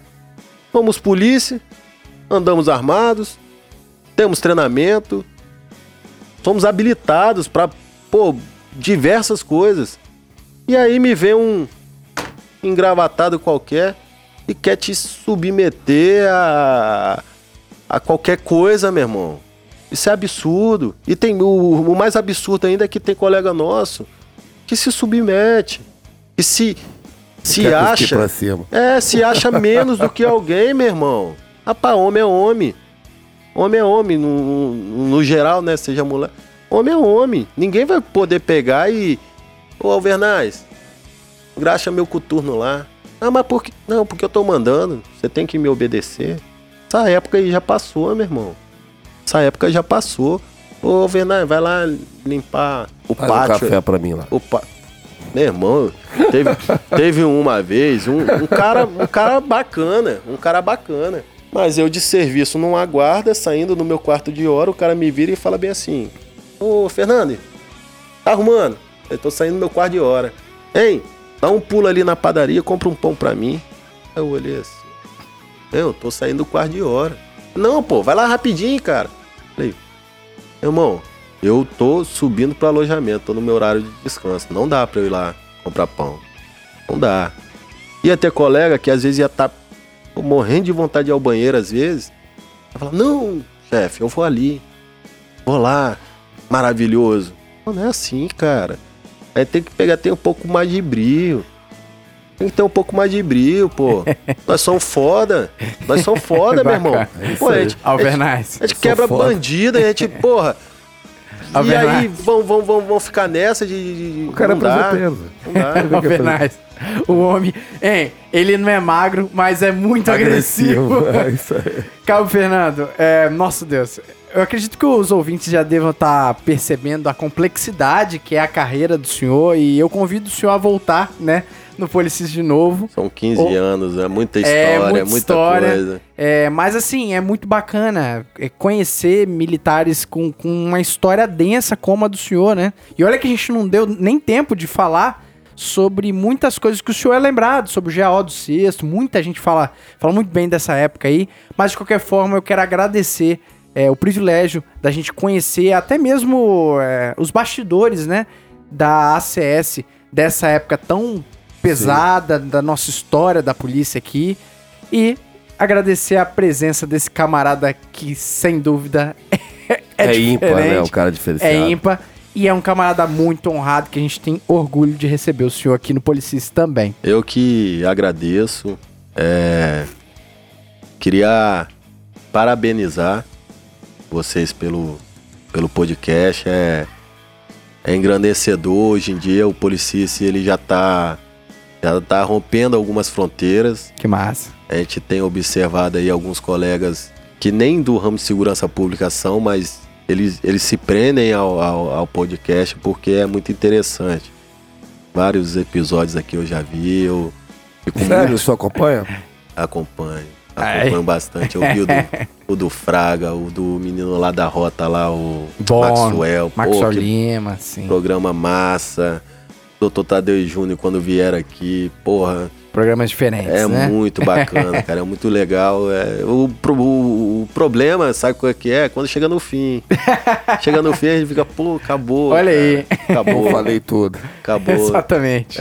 Somos polícia, andamos armados, temos treinamento, somos habilitados para diversas coisas. E aí me vem um engravatado qualquer e quer te submeter a qualquer coisa, meu irmão. Isso é absurdo. E tem o mais absurdo ainda é que tem colega nosso que se submete, que se acha pra cima. Se acha menos do que alguém, meu irmão. Rapaz, homem é homem. Homem é homem, no geral, né? Seja mulher. Homem é homem. Ninguém vai poder pegar e... Ô, Alvernaz, graxa meu coturno lá. Ah, mas por quê? Não, porque eu tô mandando. Você tem que me obedecer. Essa época aí já passou, meu irmão. Essa época já passou. Ô, Vernay, vai lá limpar o Faz pátio. Um café pra mim lá. Meu irmão, teve uma vez um cara bacana. Mas eu de serviço numa guarda, saindo do meu quarto de hora, o cara me vira e fala bem assim: Ô, Fernando, tá arrumando? Eu tô saindo do meu quarto de hora. Hein, dá um pulo ali na padaria, compra um pão pra mim. Aí eu olhei assim: eu tô saindo do quarto de hora. Não, pô, vai lá rapidinho, cara. Falei, irmão, eu tô subindo pro alojamento, tô no meu horário de descanso. Não dá pra eu ir lá comprar pão. Não dá. Ia ter colega que às vezes ia estar morrendo de vontade de ir ao banheiro, às vezes. Ia falar, não, chefe, eu vou ali. Vou lá, maravilhoso. Não é assim, cara. Aí tem um pouco mais de brilho. Tem que ter um pouco mais de brilho, pô. Nós somos foda, meu irmão. Pô, a gente quebra bandido, a gente, porra. E aí vão ficar nessa de... O cara não dá. Alvernaz, o homem... Ele não é magro, mas é muito agressivo. É isso aí. Cabo Fernando, nossa Deus. Eu acredito que os ouvintes já devam estar percebendo a complexidade que é a carreira do senhor. E eu convido o senhor a voltar, né? No Policis de novo. São 15 anos, é muita história, muita coisa. Mas assim, é muito bacana conhecer militares com uma história densa como a do senhor, né? E olha que a gente não deu nem tempo de falar sobre muitas coisas que o senhor é lembrado, sobre o GAO do Sexto, muita gente fala muito bem dessa época aí, mas de qualquer forma eu quero agradecer o privilégio da gente conhecer até mesmo os bastidores, né, da ACS, dessa época tão pesada, Sim. da nossa história da polícia aqui, e agradecer a presença desse camarada que, sem dúvida, é ímpar, né, um cara diferenciado. É ímpar. E é um camarada muito honrado que a gente tem orgulho de receber o senhor aqui no Policis também. Eu que agradeço. Queria parabenizar vocês pelo podcast. É engrandecedor. Hoje em dia o Policis, ele já tá rompendo algumas fronteiras. Que massa. A gente tem observado aí alguns colegas que nem do ramo de segurança pública são, mas... Eles se prendem ao podcast porque é muito interessante. Vários episódios aqui eu já vi. Sério, você acompanha? Acompanho bastante. Eu vi o do Fraga, o do menino lá da Rota, lá, o Maxwell Lima, sim. Programa massa. Doutor Tadeu e Júnior, quando vier aqui, porra... Programas diferentes, né? É muito bacana, cara. É muito legal. O problema, sabe o que é? Quando chega no fim. Chega no fim, a gente fica, pô, acabou. Olha, cara, aí. Acabou. Falei tudo. Acabou. Exatamente.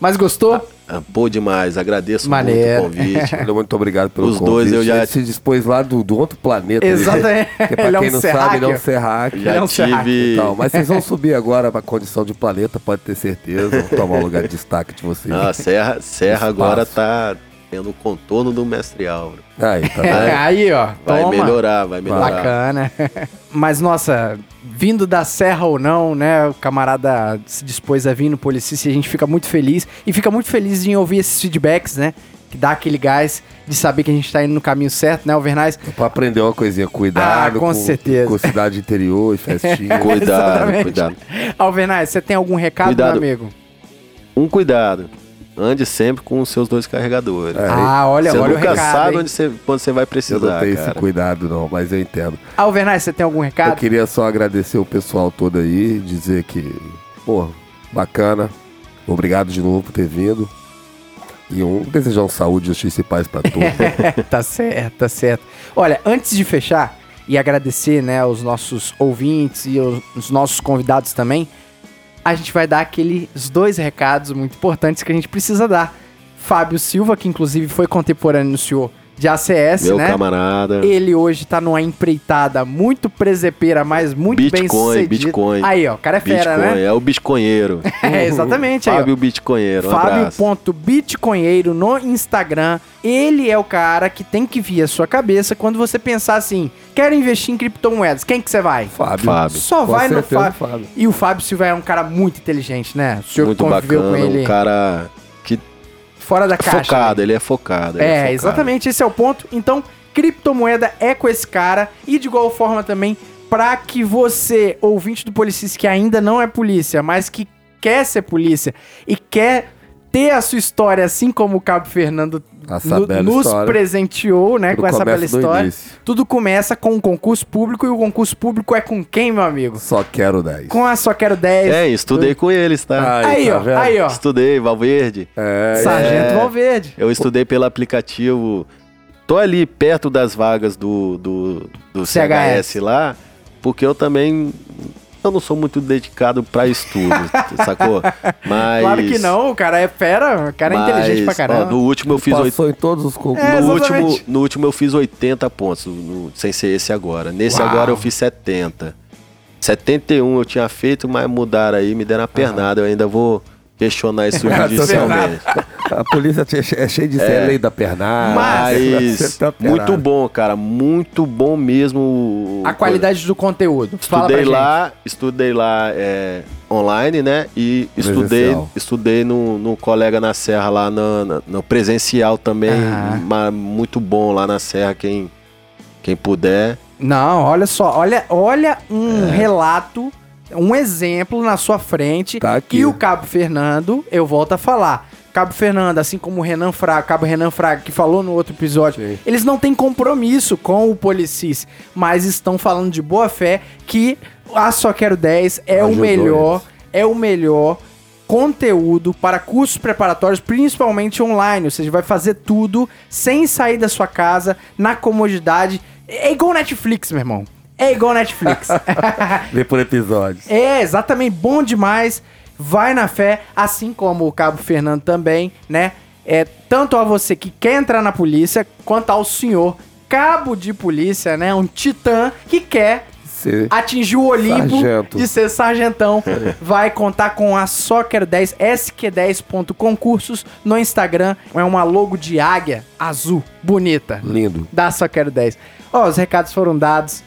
Mas gostou? Pô, demais. Agradeço muito o convite. Muito obrigado pelo convite. Os dois eu já... se dispôs lá do outro planeta. Exatamente. Porque pra quem não sabe, ele é um serraque. Já tive... Então, mas vocês vão subir agora pra condição de planeta, pode ter certeza. Vão tomar um lugar de destaque de vocês. Serra agora tá tendo o contorno do Mestre Álvaro. Aí, tá aí, ó. Vai melhorar. Bacana. Mas, nossa, vindo da Serra ou não, né? O camarada se dispôs a vir no Policis e a gente fica muito feliz. E fica muito feliz em ouvir esses feedbacks, né? Que dá aquele gás de saber que a gente tá indo no caminho certo, né, Alvernaz? Pra aprender uma coisinha, cuidado com cidade interior e festinha. Cuidado. Alvernaz, você tem algum recado, cuidado, meu amigo? Um cuidado. Ande sempre com os seus dois carregadores. Olha o recado. Você nunca sabe quando você vai precisar. Eu não tenho esse cuidado, não, mas eu entendo. Alvernaz, você tem algum recado? Eu queria só agradecer o pessoal todo aí, dizer que, pô, bacana. Obrigado de novo por ter vindo. E desejar saúde, justiça e paz pra todos. Tá certo. Olha, antes de fechar e agradecer, né, aos nossos ouvintes e os nossos convidados também, a gente vai dar aqueles dois recados muito importantes que a gente precisa dar. Fábio Silva, que inclusive foi contemporâneo do senhor de ACS, meu, né? Meu camarada. Ele hoje tá numa empreitada muito presepeira, mas muito bem sucedida. Bitcoin. Aí, ó, o cara é fera, né? É o bitcoinheiro. Exatamente. Fábio Bitcoinheiro, um abraço. Fábio.bitcoinheiro no Instagram. Ele é o cara que tem que vir a sua cabeça quando você pensar assim, quero investir em criptomoedas. Quem que você vai? Fábio. Só com vai no Fábio. E o Fábio Silva é um cara muito inteligente, né? O senhor muito conviveu bacana, com ele. Um cara... fora da caixa. Focado, né? Ele é focado. Ele é focado. Exatamente, esse é o ponto. Então, criptomoeda é com esse cara. E de igual forma também, para que você, ouvinte do Policis, que ainda não é polícia, mas que quer ser polícia e quer ter a sua história, assim como o Cabo Fernando nos presenteou, né, com essa bela história. Início. Tudo começa com um concurso público, e o concurso público é com quem, meu amigo? Só Quero 10. Com a Só Quero 10. Estudei com eles, tá? Aí, ó. Estudei, Valverde. Sargento Valverde. Eu estudei pelo aplicativo. Tô ali perto das vagas do CHS lá, porque eu também... eu não sou muito dedicado pra estudo, sacou? Mas... claro que não, o cara é fera, o cara é inteligente pra caramba. No último eu fiz... passou em todos os concursos. No último eu fiz 80 pontos, sem ser esse agora. Nesse agora eu fiz 70. 71 eu tinha feito, mas mudaram aí, me deram a pernada. Eu ainda vou questionar isso judicialmente. A polícia é cheia de lei da pernada. Mas muito bom, cara. Muito bom mesmo. A qualidade do conteúdo. Estudei lá online, né? E estudei no colega na Serra, lá no presencial também. Muito bom lá na Serra, quem puder. Não, olha só. Olha um relato... um exemplo na sua frente, tá aqui. E o Cabo Fernando, eu volto a falar, Cabo Fernando, assim como o Cabo Renan Fraga, que falou no outro episódio, sim, eles não têm compromisso com o Policis, mas estão falando de boa fé que a Só Quero 10 é ajudou o melhor eles. É o melhor conteúdo para cursos preparatórios, principalmente online, ou seja, vai fazer tudo sem sair da sua casa, na comodidade É igual Netflix, meu irmão. É igual Netflix. Vê por episódios. É, exatamente. Bom demais. Vai na fé, assim como o Cabo Fernando também, né? É, tanto a você que quer entrar na polícia, quanto ao senhor cabo de polícia, né? Um titã que quer atingir o Olimpo e ser sargentão. Vai contar com a Soccer 10, sq10.concursos no Instagram. É uma logo de águia azul, bonita. Lindo. Da Soccer 10. Ó, os recados foram dados.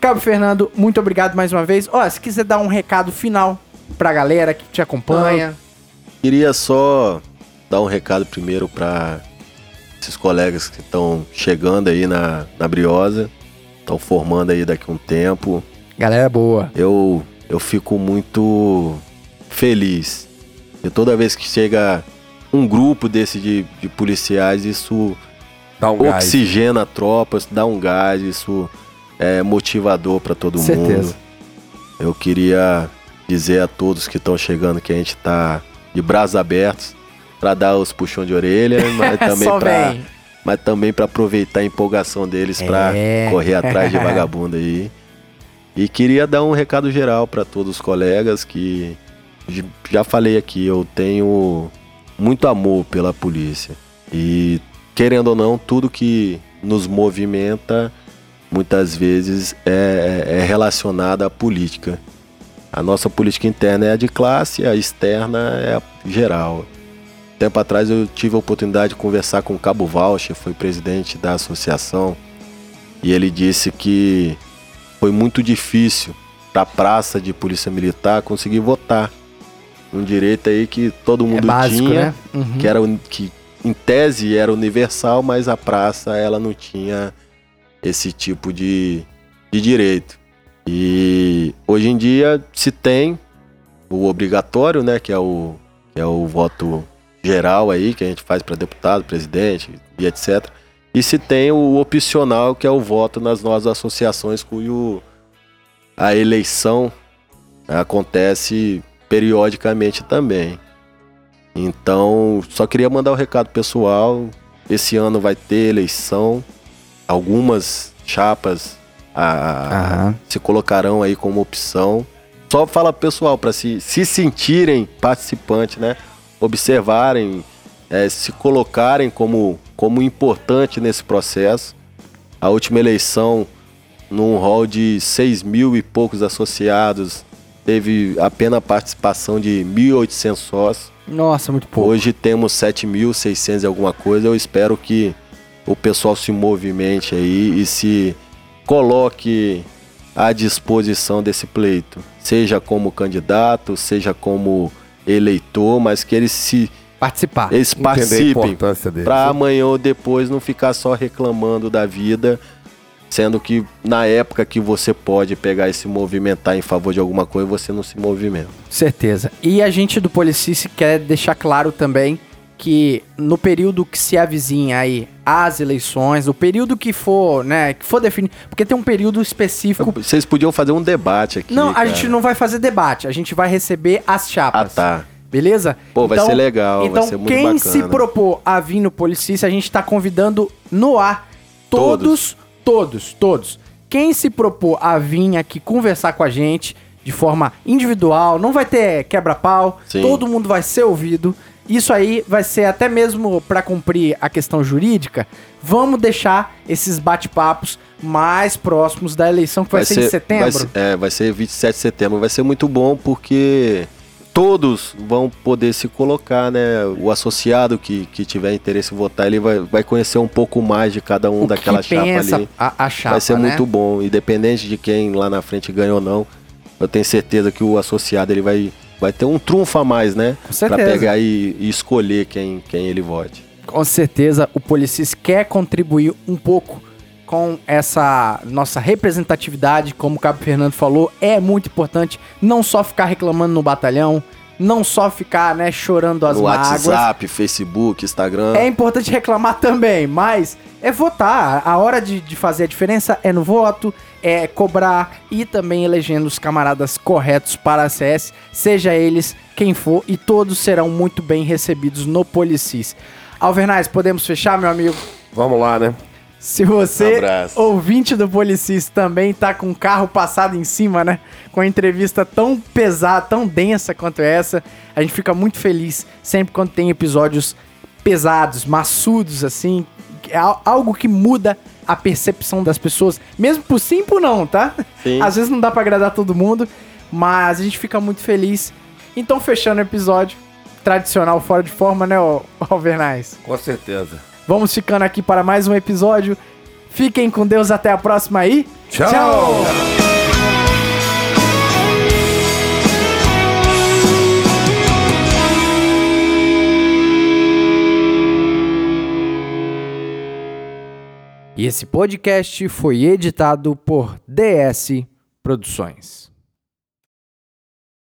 Cabo Fernando, muito obrigado mais uma vez. Ó, se quiser dar um recado final pra galera que te acompanha. Queria só dar um recado primeiro pra esses colegas que estão chegando aí na Briosa, estão formando aí daqui a um tempo. Galera boa. Eu fico muito feliz. E toda vez que chega um grupo desse de policiais, isso dá um oxigena gás. A tropa, isso dá um gás, isso é motivador pra todo mundo. Certeza. Eu queria dizer a todos que estão chegando que a gente tá de braços abertos para dar os puxões de orelha, mas também para aproveitar a empolgação deles para correr atrás de vagabundo aí. E queria dar um recado geral para todos os colegas que, já falei aqui, eu tenho muito amor pela polícia. E, querendo ou não, tudo que nos movimenta, muitas vezes, é relacionado à política. A nossa política interna é a de classe, a externa é a geral. Tempo atrás eu tive a oportunidade de conversar com o Cabo Valcher, foi presidente da associação, e ele disse que foi muito difícil para a praça de polícia militar conseguir votar. Um direito aí que todo mundo básico, tinha, né? Uhum. que em tese era universal, mas a praça ela não tinha esse tipo de direito. E hoje em dia se tem o obrigatório, né, que é o voto geral aí, que a gente faz para deputado, presidente e etc. E se tem o opcional, que é o voto nas nossas associações, cujo a eleição acontece periodicamente também. Então, só queria mandar um recado pessoal. Esse ano vai ter eleição. Algumas chapas se colocarão aí como opção. Só fala pessoal, para se sentirem participantes, né? Observarem, se colocarem como importante nesse processo. A última eleição, num rol de 6.000 e poucos associados, teve apenas a participação de 1.800 sócios. Nossa, muito pouco. Hoje temos 7.600 e alguma coisa. Eu espero que o pessoal se movimente aí e se coloque à disposição desse pleito. Seja como candidato, seja como eleitor, mas que eles participem para amanhã ou depois não ficar só reclamando da vida, sendo que na época que você pode pegar e se movimentar em favor de alguma coisa, você não se movimenta. Certeza. E a gente do Policice quer deixar claro também que no período que se avizinha aí as eleições, o período que for, né, que for definido, porque tem um período específico. Vocês podiam fazer um debate aqui. Não, a gente não vai fazer debate, a gente vai receber as chapas. Ah, tá. Beleza? Pô, vai ser legal, vai ser muito bacana. Então, quem se propor a vir no Policice, a gente tá convidando no ar todos. Quem se propor a vir aqui conversar com a gente de forma individual, não vai ter quebra-pau, sim, todo mundo vai ser ouvido. Isso aí vai ser até mesmo para cumprir a questão jurídica. Vamos deixar esses bate-papos mais próximos da eleição, que vai ser em setembro. Vai ser 27 de setembro. Vai ser muito bom porque todos vão poder se colocar, né? O associado que tiver interesse em votar, ele vai conhecer um pouco mais de cada um daquela chapa ali. A chapa, vai ser, né, muito bom. Independente de quem lá na frente ganha ou não, eu tenho certeza que o associado ele vai ter um trunfo a mais, né? Com certeza. Pra pegar e escolher quem ele vote. Com certeza, o Policice quer contribuir um pouco com essa nossa representatividade, como o Cabo Fernando falou, é muito importante não só ficar reclamando no batalhão, não só ficar, né, chorando as mágoas. No WhatsApp, Facebook, Instagram. É importante reclamar também, mas é votar. A hora de fazer a diferença é no voto, é cobrar e também elegendo os camaradas corretos para a CS, seja eles quem for, e todos serão muito bem recebidos no Policice. Alvernaz, podemos fechar, meu amigo? Vamos lá, né? Se você, ouvinte do Policis, também tá com o carro passado em cima, né? Com a entrevista tão pesada, tão densa quanto essa, a gente fica muito feliz sempre quando tem episódios pesados, maçudos, assim. É algo que muda a percepção das pessoas, mesmo por sim, por não, tá? Sim. Às vezes não dá pra agradar todo mundo, mas a gente fica muito feliz. Então, fechando o episódio, tradicional Fora de Forma, né, Alvernais? Com certeza. Vamos ficando aqui para mais um episódio. Fiquem com Deus, até a próxima aí. Tchau! Tchau. E esse podcast foi editado por DS Produções.